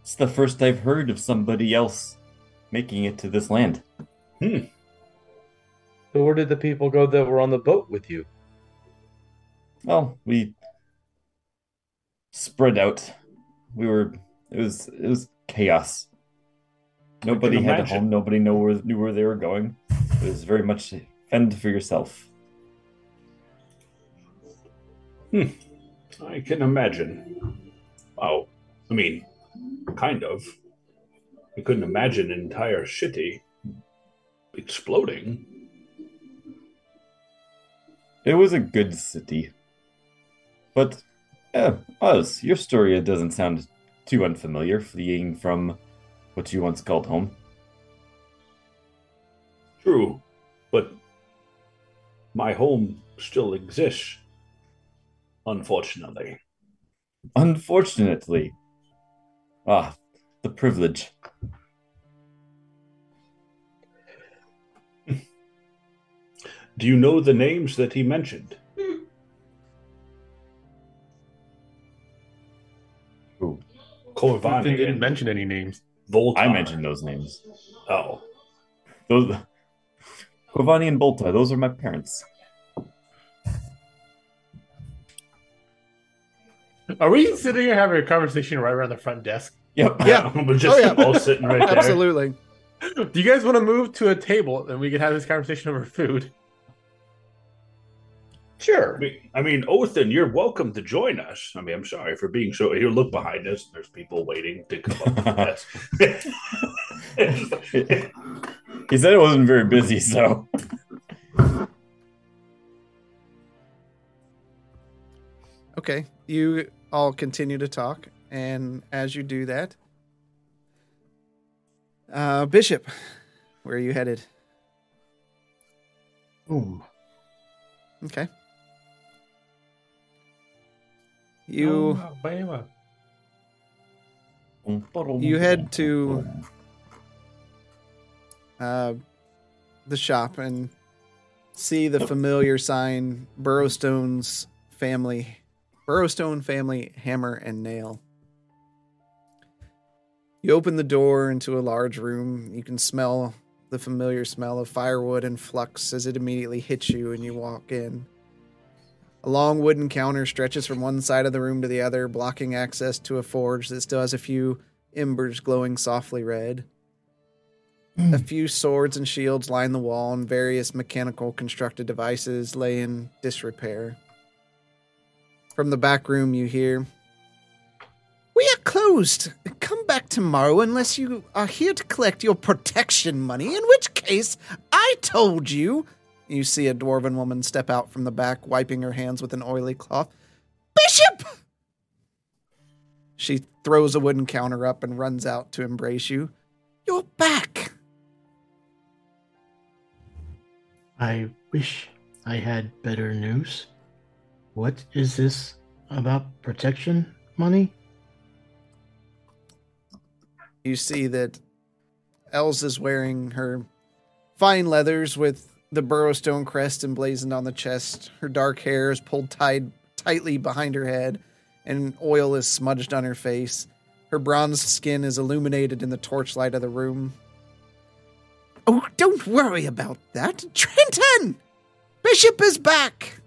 It's the first I've heard of somebody else making it to this land. Hmm. So where did the people go that were on the boat with you? Well, we spread out. We were... It was, it was chaos. Nobody had a home. Nobody knew where, knew where they were going. It was very much fend for yourself. Hmm. I can imagine. Oh, I mean, kind of. You couldn't imagine an entire city exploding. It was a good city. But, eh, Oz, your story doesn't sound too unfamiliar, fleeing from... what you once called home. True, but my home still exists, unfortunately. Unfortunately? Ah, the privilege. Do you know the names that he mentioned? Who? Corvani. He didn't mention any names. Boltar. I mentioned those names. Oh. Those Corvani and Boltar, those are my parents. Are we sitting here having a conversation right around the front desk? Yep. Yeah. We're just oh, yeah. all sitting right there. Absolutely. Do you guys want to move to a table and we can have this conversation over food? Sure. I mean, Othan, you're welcome to join us. I mean, I'm sorry for being so... You look behind us, and there's people waiting to come up with us. He said it wasn't very busy, so... Okay. You all continue to talk, and as you do that... Uh, Bishop, where are you headed? Ooh. Okay. You you head to uh, the shop and see the familiar sign, Burlstone's family, Burlstone family hammer and nail. You open the door into a large room. You can smell the familiar smell of firewood and flux as it immediately hits you and you walk in. A long wooden counter stretches from one side of the room to the other, blocking access to a forge that still has a few embers glowing softly red. Mm. A few swords and shields line the wall, and various mechanical constructed devices lay in disrepair. From the back room you hear, "We are closed. Come back tomorrow unless you are here to collect your protection money, in which case I told you..." You see a dwarven woman step out from the back, wiping her hands with an oily cloth. "Bishop!" She throws a wooden counter up and runs out to embrace you. "You're back." "I wish I had better news. What is this about protection money?" You see that Els is wearing her fine leathers with the Burlstone crest emblazoned on the chest. Her dark hair is pulled tied, tightly behind her head, and oil is smudged on her face. Her bronzed skin is illuminated in the torchlight of the room. Oh, don't worry about that. Trenton! Bishop is back!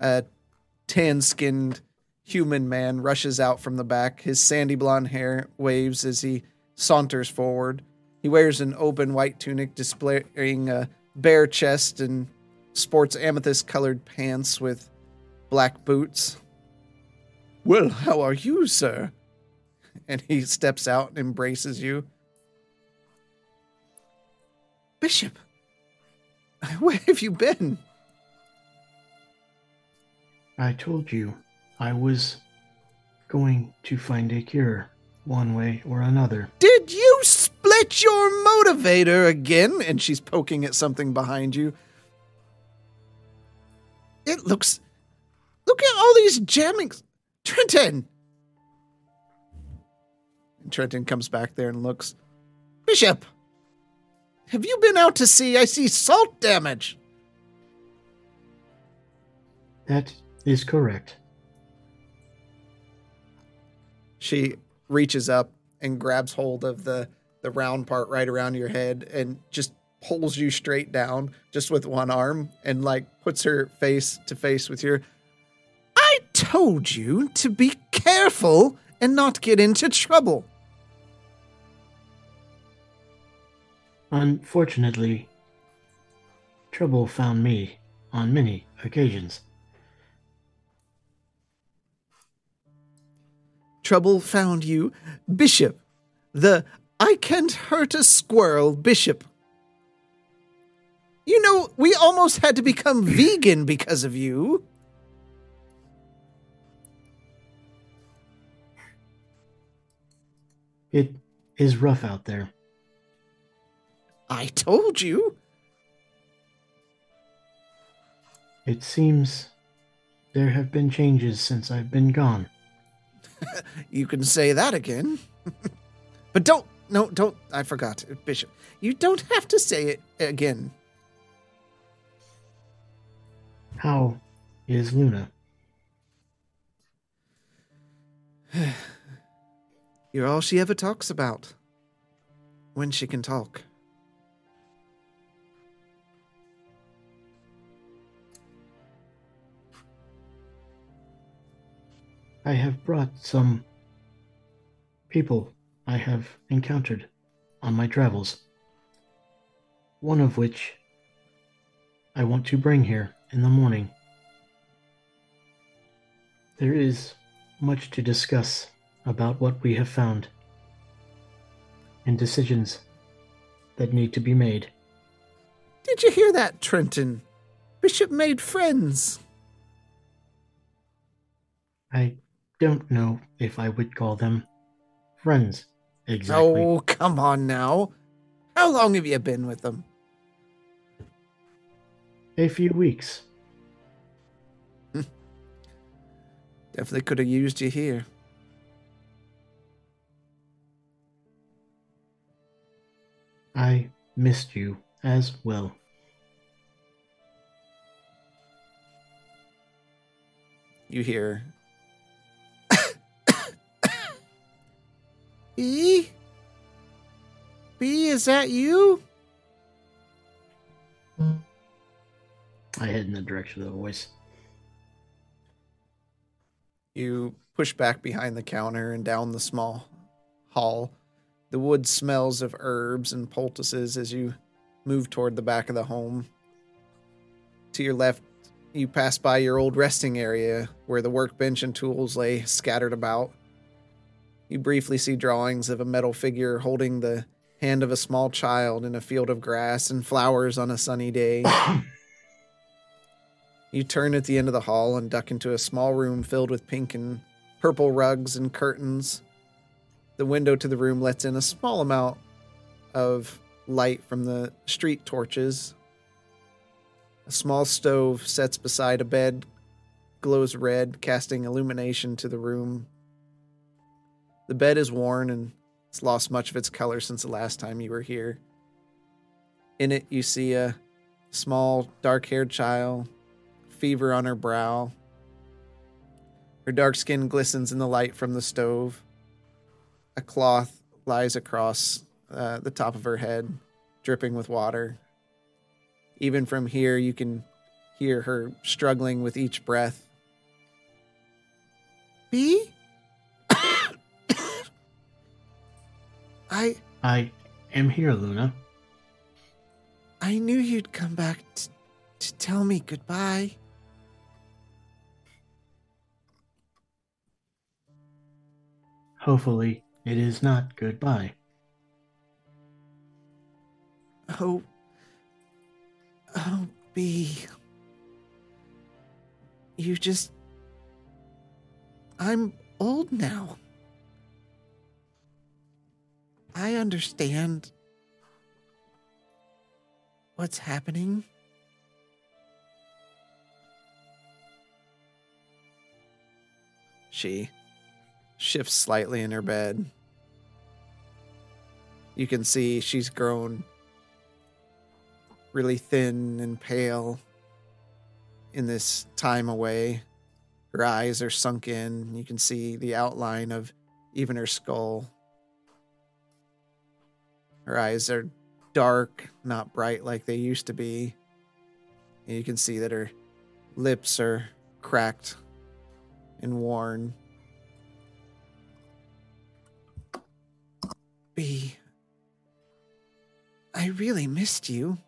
A tan-skinned human man rushes out from the back. His sandy blonde hair waves as he saunters forward. He wears an open white tunic displaying a bare chest and sports amethyst-colored pants with black boots. Well, how are you, sir? And he steps out and embraces you. Bishop, where have you been? I told you I was going to find a cure one way or another. Did you split your motivator again? And she's poking at something behind you. It looks... Look at all these jammings. Trenton! And Trenton comes back there and looks. Bishop! Have you been out to sea? I see salt damage. That is correct. She reaches up and grabs hold of the, the round part right around your head and just pulls you straight down just with one arm and like puts her face to face with your... I told you to be careful and not get into trouble. Unfortunately, trouble found me on many occasions. Trouble found you, Bishop, the I can't hurt a squirrel Bishop. You know, we almost had to become vegan because of you. It is rough out there. I told you. It seems there have been changes since I've been gone. You can say that again. But don't, no, don't, I forgot, Bishop. You don't have to say it again. How is Luna? You're all she ever talks about. When she can talk. I have brought some people I have encountered on my travels, one of which I want to bring here in the morning. There is much to discuss about what we have found and decisions that need to be made. Did you hear that, Trenton? Bishop made friends. I... Don't know if I would call them friends exactly. Oh, come on now. How long have you been with them? A few weeks. Definitely could have used you here. I missed you as well. You hear... E? B, is that you? I head in the direction of the voice. You push back behind the counter and down the small hall. The wood smells of herbs and poultices as you move toward the back of the home. To your left, you pass by your old resting area where the workbench and tools lay scattered about. You briefly see drawings of a metal figure holding the hand of a small child in a field of grass and flowers on a sunny day. You turn at the end of the hall and duck into a small room filled with pink and purple rugs and curtains. The window to the room lets in a small amount of light from the street torches. A small stove sets beside a bed, glows red, casting illumination to the room. The bed is worn and it's lost much of its color since the last time you were here. In it, you see a small, dark-haired child, fever on her brow. Her dark skin glistens in the light from the stove. A cloth lies across uh, the top of her head, dripping with water. Even from here, you can hear her struggling with each breath. B? I... I am here, Luna. I knew you'd come back t- to tell me goodbye. Hopefully, it is not goodbye. Oh. Oh, B. You just... I'm old now. I understand what's happening. She shifts slightly in her bed. You can see she's grown really thin and pale in this time away. Her eyes are sunk in. You can see the outline of even her skull. Her eyes are dark, not bright like they used to be. And you can see that her lips are cracked and worn. B, I really missed you.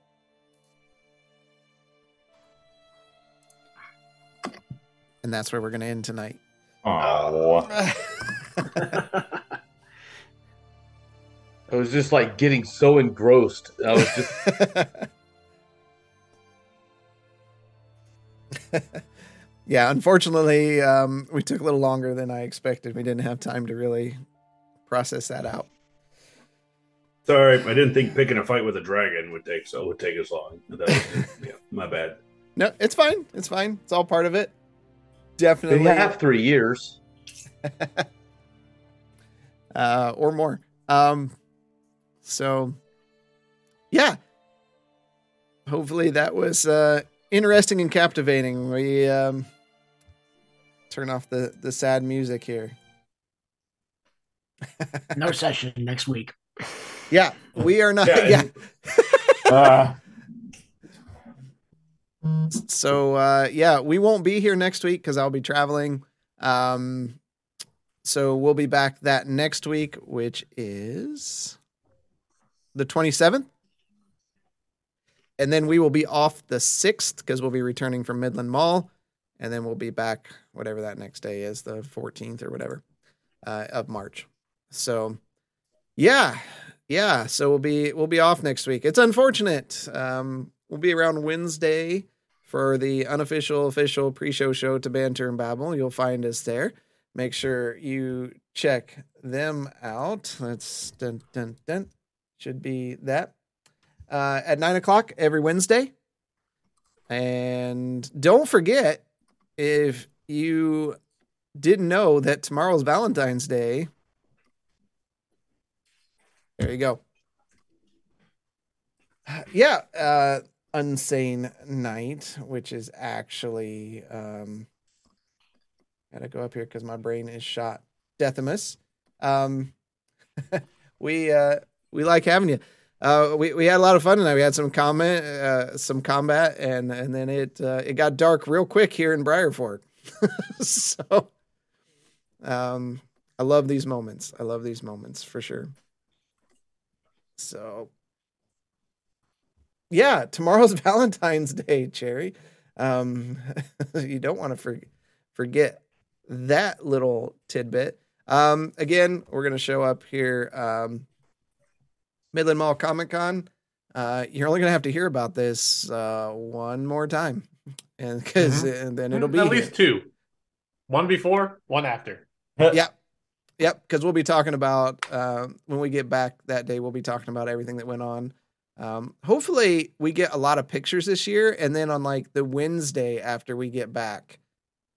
And that's where we're going to end tonight. Oh. I was just like getting so engrossed. I was just. Yeah, unfortunately, um, we took a little longer than I expected. We didn't have time to really process that out. Sorry, I didn't think picking a fight with a dragon would take so would take as long. That was, yeah, my bad. No, it's fine. It's fine. It's all part of it. Definitely. They have three years. uh, or more. Um, so, yeah. Hopefully that was uh, interesting and captivating. We um, turn off the, the sad music here. No session next week. Yeah, we are not. Yeah. yeah. uh. So, uh, yeah, we won't be here next week because I'll be traveling. Um, so we'll be back that next week, which is the twenty-seventh. And then we will be off the sixth because we'll be returning from Midland Mall. And then we'll be back whatever that next day is, the fourteenth or whatever uh, of March. So, yeah, yeah. So we'll be we'll be off next week. It's unfortunate. Um, we'll be around Wednesday for the unofficial, official pre-show show to Banter and Babble. You'll find us there. Make sure you check them out. That's dun, dun, dun. Should be that. Uh, at nine o'clock every Wednesday. And don't forget, if you didn't know that tomorrow's Valentine's Day. There you go. Yeah. Uh, Unsane Night, which is actually um gotta go up here because my brain is shot. Deathimus. Um we uh we like having you. Uh we, we had a lot of fun tonight. We had some comment uh some combat and and then it uh, it got dark real quick here in Briar Fork. So um I love these moments. I love these moments for sure. So yeah, tomorrow's Valentine's Day, Cherry. Um, you don't want to for- forget that little tidbit. Um, again, we're going to show up here. Um, Midland Mall Comic Con. Uh, you're only going to have to hear about this uh, one more time. And, cause, mm-hmm. and then it'll be at least here. Two. One before, one after. Yep. Yep. Because we'll be talking about, uh, when we get back that day, we'll be talking about everything that went on. Um, hopefully we get a lot of pictures this year. And then on like the Wednesday after we get back,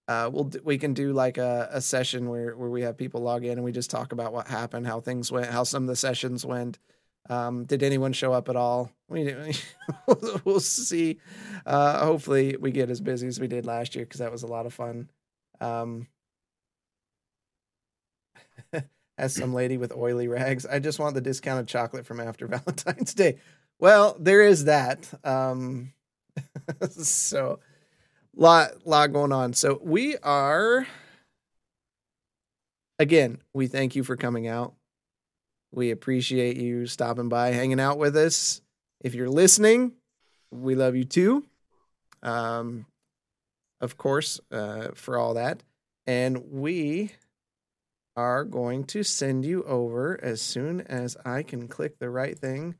uh, we'll, we can do like a, a session where, where we have people log in and we just talk about what happened, how things went, how some of the sessions went, Um, did anyone show up at all? We, we'll see. Uh, hopefully we get as busy as we did last year, because that was a lot of fun. Um, as some lady with oily rags, I just want the discounted chocolate from after Valentine's Day. Well, there is that. Um, so lot, lot going on. So we are, again, we thank you for coming out. We appreciate you stopping by, hanging out with us. If you're listening, we love you too. Um, of course, uh, for all that. And we are going to send you over, as soon as I can click the right thing,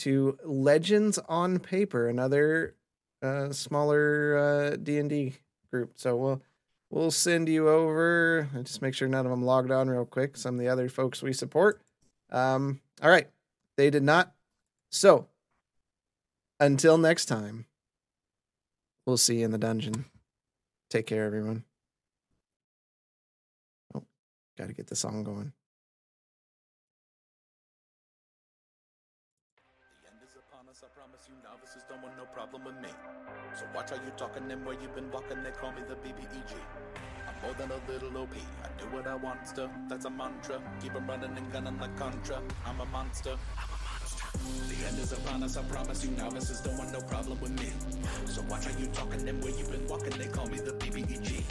to Legends on Paper, another uh, smaller uh, D and D group. So we'll we'll send you over. I'll just make sure none of them logged on real quick. Some of the other folks we support. Um, all right. They did not. So until next time, we'll see you in the dungeon. Take care, everyone. Oh, got to get the song going. The end is upon us, I promise you. Novices don't want no problem with me. So watch how you talking and where you've been walking. They call me the B B E G. More than a little O P, I do what I want to, that's a mantra. Keep 'em running and gunning like Contra. I'm a monster, I'm a monster. The end is upon us, I promise you. Novices don't want no problem with me. So watch how you talking and where you've been walking. They call me the B B E G.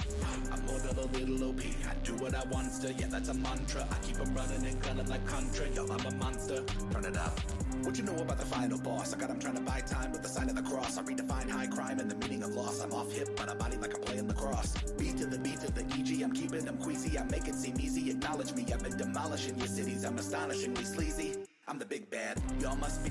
I'm more than a little O P, I do what I want to. Yeah, that's a mantra. I keep 'em running and gunning like Contra. Yo, I'm a monster, turn it up. What you know about the final boss? I got him trying to buy time with the sign of the cross. I redefine high crime and the meaning of loss. I'm off hip, but I body like I'm playing lacrosse. Beat to the beat to the E G, I'm keeping them queasy. I make it seem easy, acknowledge me. I've been demolishing your cities, I'm astonishingly sleazy. I'm the big bad, y'all must be.